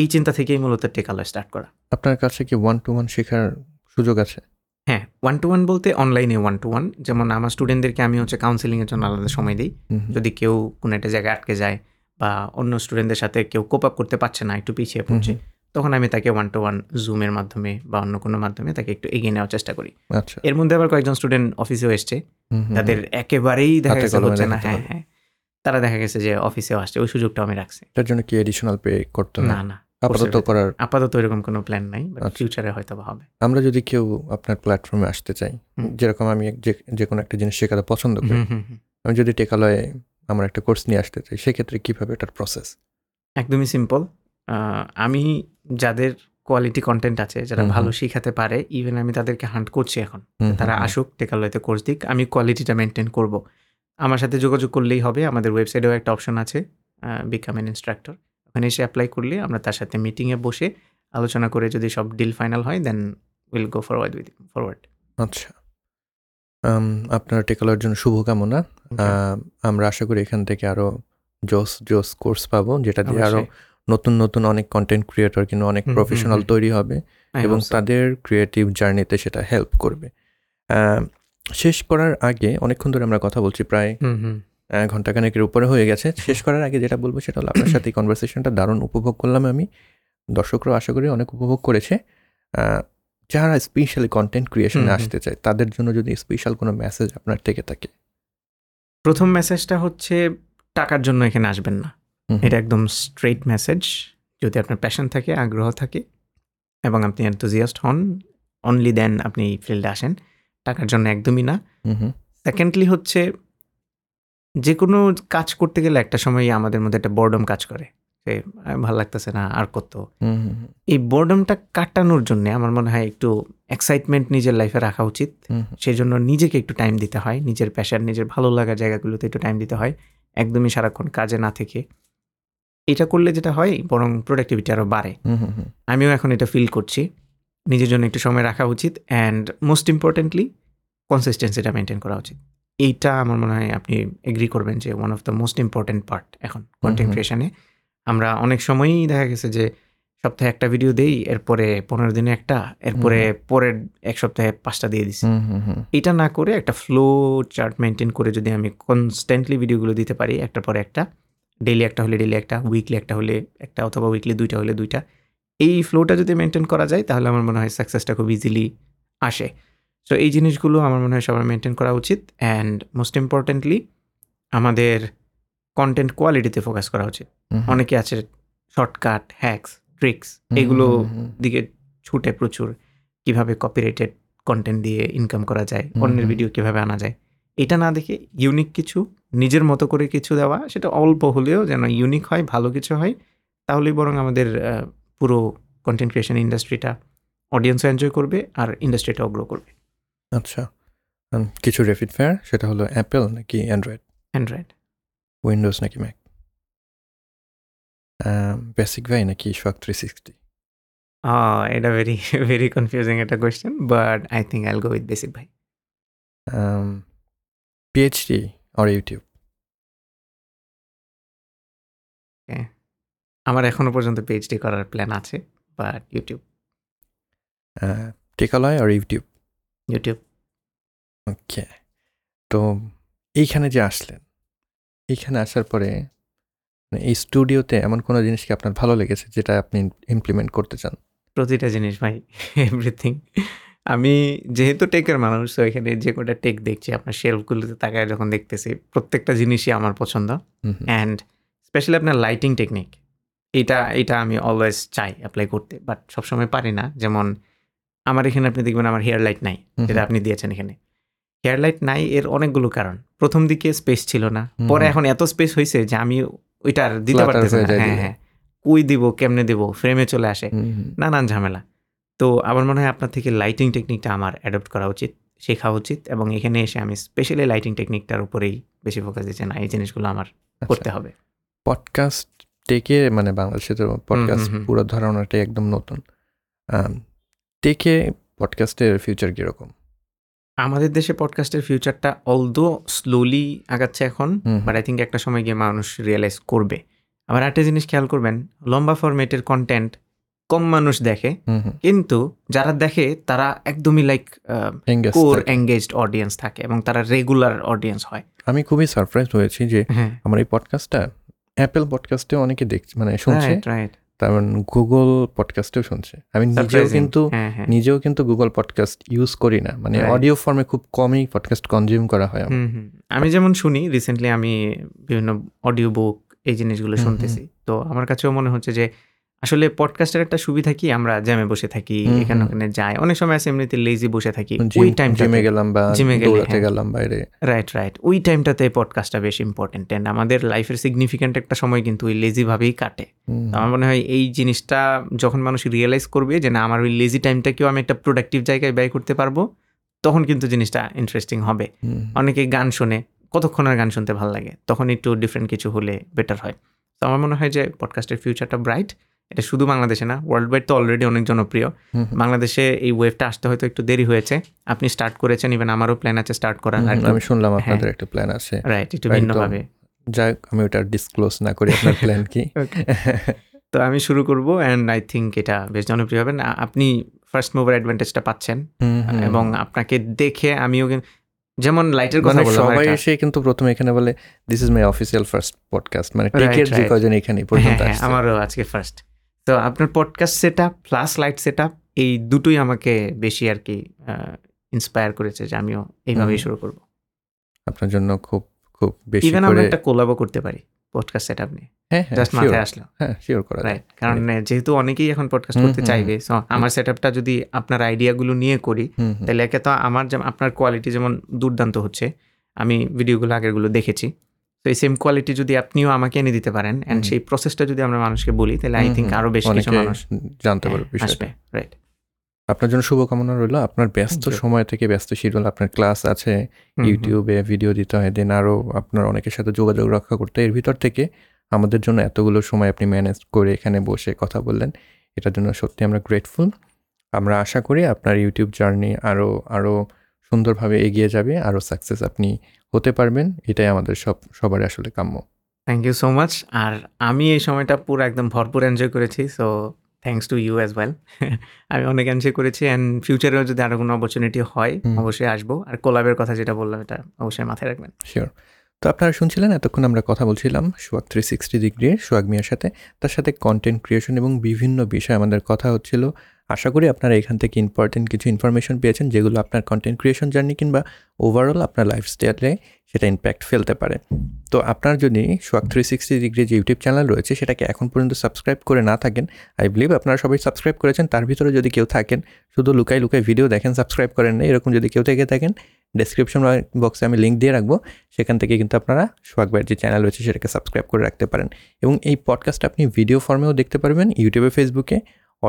এই চিন্তা থেকেই মূলত টেকালয় স্টার্ট করা। আপনার কাছে কি ওয়ান টু ওয়ান শেখার সুযোগ আছে? হ্যাঁ, ওয়ান টু ওয়ান বলতে অনলাইনে ওয়ান টু ওয়ান। যেমন আমার স্টুডেন্টদেরকে আমি হচ্ছে কাউন্সেলিংয়ের জন্য আলাদা সময় দিই। যদি কেউ কোনো একটা জায়গায় আটকে যায় বা অন্য স্টুডেন্টদের সাথে কেউ কোপ আপ করতে পারছে না, একটু পিছিয়ে পড়ছে, তখন আমি তাকে ওয়ান টু ওয়ান জুমের মাধ্যমে বা অন্য কোনো মাধ্যমে তাকে একটু এগিয়ে নেওয়ার চেষ্টা করি। এর মধ্যে আবার কয়েকজন স্টুডেন্ট অফিসেও এসছে, তাদের একেবারেই দেখা গেছে হচ্ছে না, হ্যাঁ হ্যাঁ, তারা দেখা গেছে যে অফিসেও আসছে, ওই সুযোগটা আমি রাখছি। তার জন্য কি এডিশনাল পে করতে হবে? না না, আপাতত করার আপাতত এরকম কোনো প্ল্যান নাই, বাট ফিউচারে হয়তো হবে। আমরা যদি কেউ আপনার প্ল্যাটফর্মে আসতে চাই, যেরকম আমি যে কোনো একটা জিনিস শেখাতে পছন্দ করি, আমি যদি টেকালয়ে আমার একটা কোর্স নিয়ে আসতে চাই, সেক্ষেত্রে কীভাবে এটার প্রসেস? একদমই সিম্পল। আমি যাদের কোয়ালিটি কন্টেন্ট আছে, যারা ভালো শিখাতে পারে, ইভেন আমি তাদেরকে হান্ট করছি এখন, তারা আসুক, টেকালয়েতে কোর্স দিক, আমি কোয়ালিটিটা মেনটেন করব। আমার সাথে যোগাযোগ করলেই হবে। আমাদের ওয়েবসাইটেও একটা অপশন আছে বিকাম অ্যান ইনস্ট্রাক্টর, ওখানে এসে অ্যাপ্লাই করলে আমরা তার সাথে মিটিংয়ে বসে আলোচনা করে যদি সব ডিল ফাইনাল হয়, then will go forward with forward. আচ্ছা, আপনার টেকালয়ের জন্য শুভকামনা। আমরা আশা করি এখান থেকে আরও জোস জোস কোর্স পাবো, যেটা দিয়ে আরও নতুন নতুন অনেক কন্টেন্ট ক্রিয়েটর কিন্তু অনেক প্রফেশনাল তৈরি হবে এবং তাদের ক্রিয়েটিভ জার্নিতে সেটা হেল্প করবে। শেষ করার আগে, অনেকক্ষণ ধরে আমরা কথা বলছি, প্রায় ঘন্টাখানেকের উপরে হয়ে গেছে। শেষ করার আগে যেটা বলবো সেটা হলো, আপনার সাথে এই কনভারসেশনটা দারুণ উপভোগ করলাম আমি, দর্শকরাও আশা করি অনেক উপভোগ করেছে। যারা স্পেশালি কন্টেন্ট ক্রিয়েশনে আসতে চায় তাদের জন্য যদি স্পেশাল কোনো মেসেজ আপনার থেকে থাকে? প্রথম মেসেজটা হচ্ছে, টাকার জন্য এখানে আসবেন না, এটা একদম স্ট্রেট মেসেজ। যদি আপনার প্যাশন থাকে, আগ্রহ থাকে এবং আপনি এনথুজিয়াস্ট হন, অনলি দেন আপনি এই ফিল্ডে আসেন, টাকার জন্য একদমই না। সেকেন্ডলি হচ্ছে, যে কোনো কাজ করতে গেলে একটা সময় আমাদের মধ্যে একটা বোর্ডম কাজ করে, যে ভালো লাগতেছে না আর কত। এই বোর্ডমটা কাটানোর জন্য আমার মনে হয় একটু এক্সাইটমেন্ট নিজের লাইফে রাখা উচিত। সেই জন্য নিজেকে একটু টাইম দিতে হয়, নিজের প্যাশন, নিজের ভালো লাগা জায়গাগুলোতে একটু টাইম দিতে হয়, একদমই সারাক্ষণ কাজে না থেকে। এটা করলে যেটা হয়, বরং প্রোডাক্টিভিটি আরও বাড়ে। আমিও এখন এটা ফিল করছি। নিজের জন্য একটু সময় রাখা উচিত, অ্যান্ড মোস্ট ইম্পর্টেন্টলি কনসিস্টেন্সিটা মেনটেন করা উচিত। এইটা আমার মনে হয় আপনি এগ্রি করবেন যে one of the most important part এখন কন্টেন্ট ক্রিয়েশনে। আমরা অনেক সময়ই দেখা গেছে যে সপ্তাহে একটা ভিডিও দেই, এরপরে পনেরো দিনে একটা, এরপরে পরের এক সপ্তাহে পাঁচটা দিয়ে দিচ্ছি। এটা না করে একটা ফ্লো চার্ট মেনটেন করে যদি আমি কনস্ট্যান্টলি ভিডিওগুলো দিতে পারি, একটার পরে একটা, ডেইলি একটা হলে ডেইলি একটা, উইকলি একটা হলে একটা, অথবা উইকলি দুইটা হলে দুইটা, এই ফ্লোটা যদি মেনটেন করা যায় তাহলে আমার মনে হয় সাকসেসটা খুব ইজিলি আসে। সো এই জিনিসগুলো আমার মনে হয় সবার মেনটেন করা উচিত, অ্যান্ড মোস্ট ইম্পর্টেন্টলি আমাদের কন্টেন্ট কোয়ালিটিতে ফোকাস করা উচিত। অনেকে আছে শর্টকাট, হ্যাকস, ট্রিক্স, এগুলো দিকে ছুটে প্রচুর। কীভাবে কপিরাইটেড কন্টেন্ট দিয়ে ইনকাম করা যায়, অন্যের ভিডিও কীভাবে আনা যায়, এটা না দেখে ইউনিক কিছু, নিজের মতো করে কিছু দেওয়া, সেটা অল্প হলেও যেন ইউনিক হয়, ভালো কিছু হয়, তাহলেই বরং আমাদের পুরো কন্টেন্ট ক্রিয়েশন ইন্ডাস্ট্রিটা অডিয়েন্সও এনজয় করবে আর ইন্ডাস্ট্রিটাও গ্রো করবে। আচ্ছা, কিছু র্যাপিড ফায়ার, সেটা হলো অ্যাপেল নাকি অ্যান্ড্রয়েড? অ্যান্ড্রয়েড। উইন্ডোজ নাকি ম্যাক? বেসিক ভাই নাকি সোহাগ থ্রি সিক্সটি? এটা ভেরি ভেরি কনফিউজিং একটা question, but I think I'll go with basic Bhai. পিএইচডি or ইউটিউব? আমার এখনো পর্যন্ত পিএইচডি করার প্ল্যান আছে, বাট ইউটিউব। টেকালয় আর ইউটিউব? ইউটিউব। ওকে, তো এইখানে যে আসলেন, এইখানে আসার পরে এই স্টুডিওতে এমন কোনো জিনিস কি আপনার ভালো লেগেছে যেটা আপনি ইমপ্লিমেন্ট করতে চান? প্রতিটা জিনিস ভাই, এভরিথিং। আমি যেহেতু টেকের মানুষ, তো এখানে যে কটা টেক দেখছি, আপনার শেলফগুলোতে তাকায় যখন দেখতেছি, প্রত্যেকটা জিনিসই আমার পছন্দ। অ্যান্ড স্পেশালি আপনার লাইটিং টেকনিক, এটা এটা আমি অলওয়েজ চাই অ্যাপ্লাই করতে, বাট সবসময় পারি না। যেমন আমার এখানে আপনি দেখবেন আমার হেয়ার লাইট নাই, যেটা আপনি দিয়েছেন এখানে। হেয়ার লাইট নাই এর অনেকগুলো কারণ। প্রথম দিকে স্পেস ছিল না, পরে এখন এত স্পেস হয়েছে যে আমি ওইটা আর দিতে পারতেছি না। হ্যাঁ হ্যাঁ, কই দিব, কেমনে দেব, ফ্রেমে চলে আসে, নানান ঝামেলা। তো আমার মনে হয় আপনার থেকে লাইটিং টেকনিকটা আমার অ্যাডপ্ট করা উচিত, শেখা উচিত, এবং এখানে এসে আমি স্পেশালি লাইটিং টেকনিকটার উপরেই বেশি ফোকাস দিচ্ছি। না, এই জিনিসগুলো আমার করতে হবে। পডকাস্ট টেকে, মানে বাংলাদেশে তো পডকাস্ট পুরো ধারণাটাই একদম নতুন। টেকে পডকাস্টের ফিউচার কীরকম? আমাদের দেশে পডকাস্টের ফিউচারটা অলদো স্লোলি আগাচ্ছে এখন, বাট আই থিঙ্ক একটা সময় গিয়ে মানুষ রিয়েলাইজ করবে। আবার একটা জিনিস খেয়াল করবেন, লম্বা ফরম্যাটের কন্টেন্ট কম মানুষ দেখে, কিন্তু যারা দেখে তারা একদমই লাইক কোর এঙ্গেজড অডিয়েন্স থাকে এবং তারা রেগুলার অডিয়েন্স হয়। আমি খুবই সারপ্রাইজ হয়েছি যে আমার এই পডকাস্টটা অ্যাপেল পডকাস্টেও অনেকে দেখছে, মানে শুনছে, তারপর গুগল পডকাস্টেও শুনছে। আমি নিজেও কিন্তু নিজেও কিন্তু গুগল পডকাস্ট ইউজ করি না, মানে অডিও ফর্মে খুব কমই পডকাস্ট কনজিউম করা হয়। আমি যেমন শুনি, রিসেন্টলি আমি বিভিন্ন অডিও বুক এই জিনিসগুলো শুনতেছি, তো আমার কাছেও মনে হচ্ছে যে আসলে পডকাস্টের একটা সুবিধা কি, আমরা জ্যামে বসে থাকি, এখানে ওখানে যাই, অনেক সময় আছে এমনিতে লেজি বসে থাকি, ওই টাইমটা জিমে গেলাম বা দৌড়াতে গেলাম বাইরে, রাইট রাইট ওই টাইমটাতে পডকাস্টটা বেশ ইম্পর্টেন্ট। এন্ড আমাদের লাইফের সিগনিফিকেন্ট একটা সময় কিন্তু ওই লেজি ভাবেই কাটে। আমার মনে হয় এই জিনিসটা যখন মানুষ রিয়েলাইজ করবে যে না, আমার ওই লেজি টাইমটাকেও আমি একটা প্রোডাক্টিভ জায়গায় ব্যয় করতে পারবো, তখন কিন্তু জিনিসটা ইন্টারেস্টিং হবে। অনেকে গান শোনে, কতক্ষণ আর গান শুনতে ভালো লাগে, তখন একটু ডিফারেন্ট কিছু হলে বেটার হয়। তো আমার মনে হয় যে পডকাস্টের ফিউচারটা ব্রাইট। এটা শুধু বাংলাদেশে না, ওয়ার্ল্ড ওয়াইড তো অলরেডি অনেক জনপ্রিয়। বাংলাদেশে এই ওয়েভটা আসতে হয়তো একটু দেরি হয়েছে, আপনি স্টার্ট করেছেন, ইভেন আমারও প্ল্যান আছে স্টার্ট করার। আমি শুনলাম আপনাদের একটা প্ল্যান আছে, রাইট, একটু ভিন্নভাবে, যাই হোক আমি ওটা ডিসক্লোজ না করি আপনার প্ল্যান কি, তো আমি শুরু করবো। অ্যান্ড আই থিঙ্ক এটা বেশ জনপ্রিয় হবে। আপনি ফার্স্ট মুভার অ্যাডভান্টেজটা পাচ্ছেন এবং আপনাকে দেখে আমিও, যেমন লাইটের কথা বললাম, সবাই এসে কিন্তু প্রথমে এখানে বলে this is my official first podcast, মানে টেকের যে কজন এখানে পর্যন্ত আসছে, আমারও আজকে ফার্স্ট। তো আপনার podcast set up plus light set up, এই দুটোই আমাকে বেশি আর কি ইন্সপায়ার করেছে যে আমিও এইভাবেই শুরু করবো। আপনার জন্য খুব খুব বেশি ইভেন আমরা একটা কোলাবও করতে পারি পডকাস্ট সেট আপ নিয়ে, জাস্ট মাথায় আসলো। হ্যাঁ, শিওর করা, রাইট, কারণ যেহেতু অনেকেই এখন পডকাস্ট করতে চাইবে, সো আমার সেট আপটা যদি আপনার আইডিয়াগুলো নিয়ে করি, তাহলে একে তো আমার আপনার কোয়ালিটি যেমন দুর্দান্ত হচ্ছে, আমি ভিডিওগুলো আগেরগুলো দেখেছি, তো এই সেম কোয়ালিটি যদি আপনিও আমাকে এনে দিতে পারেন, অ্যান্ড সেই প্রসেসটা যদি আমরা মানুষকে বলি, তাহলে আই থিঙ্ক আরও বেশি কিছু মানুষ জানতে পারবে, আসবে, রাইট। আপনার জন্য শুভকামনা রইল। আপনার ব্যস্ত সময় থেকে, ব্যস্ত শিডিউল, আপনার ক্লাস আছে, ইউটিউবে ভিডিও দিতে হয়, দেন আরও আপনার অনেকের সাথে যোগাযোগ রক্ষা করতে, এর ভিতর থেকে আমাদের জন্য এতগুলো সময় আপনি ম্যানেজ করে এখানে বসে কথা বললেন, এটার জন্য সত্যি আমরা গ্রেটফুল। আমরা আশা করি আপনার ইউটিউব জার্নি আরও আরও সুন্দরভাবে এগিয়ে যাবে, আরও সাকসেস আপনি হতে পারবেন, এটাই আমাদের সব সবার আসলে কাম্য। Thank you so much. আর আমি এই সময়টা পুরো একদম ভরপুর এনজয় করেছি, so thanks to you as well. আমি অনেক এনজয় করেছি, অ্যান্ড ফিউচারেও যদি আরও কোনো অপরচুনিটি হয় অবশ্যই আসবো। আর কোলাবের কথা যেটা বললাম, এটা অবশ্যই মাথায় রাখবেন। শিওর। তো আপনারা শুনছিলেন, এতক্ষণ আমরা কথা বলছিলাম Sohag three sixty degree Sohag মিয়ার সাথে, তার সাথে কন্টেন্ট ক্রিয়েশন এবং বিভিন্ন বিষয়ে আমাদের কথা হচ্ছিল। আশা করি আপনারা এখান থেকে ইম্পর্টেন্ট কিছু ইনফরমেশন পেয়েছেন, যেগুলো আপনার কন্টেন্ট ক্রিয়েশন জার্নি কিংবা ওভারঅল আপনার লাইফস্টাইলে সেটা ইম্প্যাক্ট ফেলতে পারে। তো আপনার যদি সোহাগ থ্রি সিক্সটি ডিগ্রি যে ইউটিউব চ্যানেল রয়েছে সেটাকে এখন পর্যন্ত সাবস্ক্রাইব করে না থাকেন, আই বিলিভ আপনারা সবাই সাবস্ক্রাইব করেছেন। তার ভিতরে যদি কেউ থাকেন শুধু লুকাই লুকাই ভিডিও দেখেন, সাবস্ক্রাইব করেন না, এরকম যদি কেউ থেকে থাকেন, ডেসক্রিপশন বক্সে আমি লিঙ্ক দিয়ে রাখবো, সেখান থেকে কিন্তু আপনারা সোহাগ ভাইয়ের যে চ্যানেল রয়েছে সেটাকে সাবস্ক্রাইব করে রাখতে পারেন। এবং এই পডকাস্ট আপনি ভিডিও ফর্মেও দেখতে পারবেন ইউটিউবে, ফেসবুকে,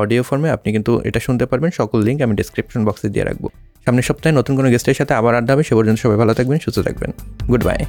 অডিও ফর্মে আপনি কিন্তু এটা শুনতে পারবেন। সকল লিঙ্ক আমি ডেসক্রিপশন বক্সে দিয়ে রাখবো। সামনের সপ্তাহে নতুন কোনো গেস্টের সাথে আবার আড্ডা হবে। সে পর্যন্ত সবাই ভালো থাকবেন, সুস্থ থাকবেন। Good by.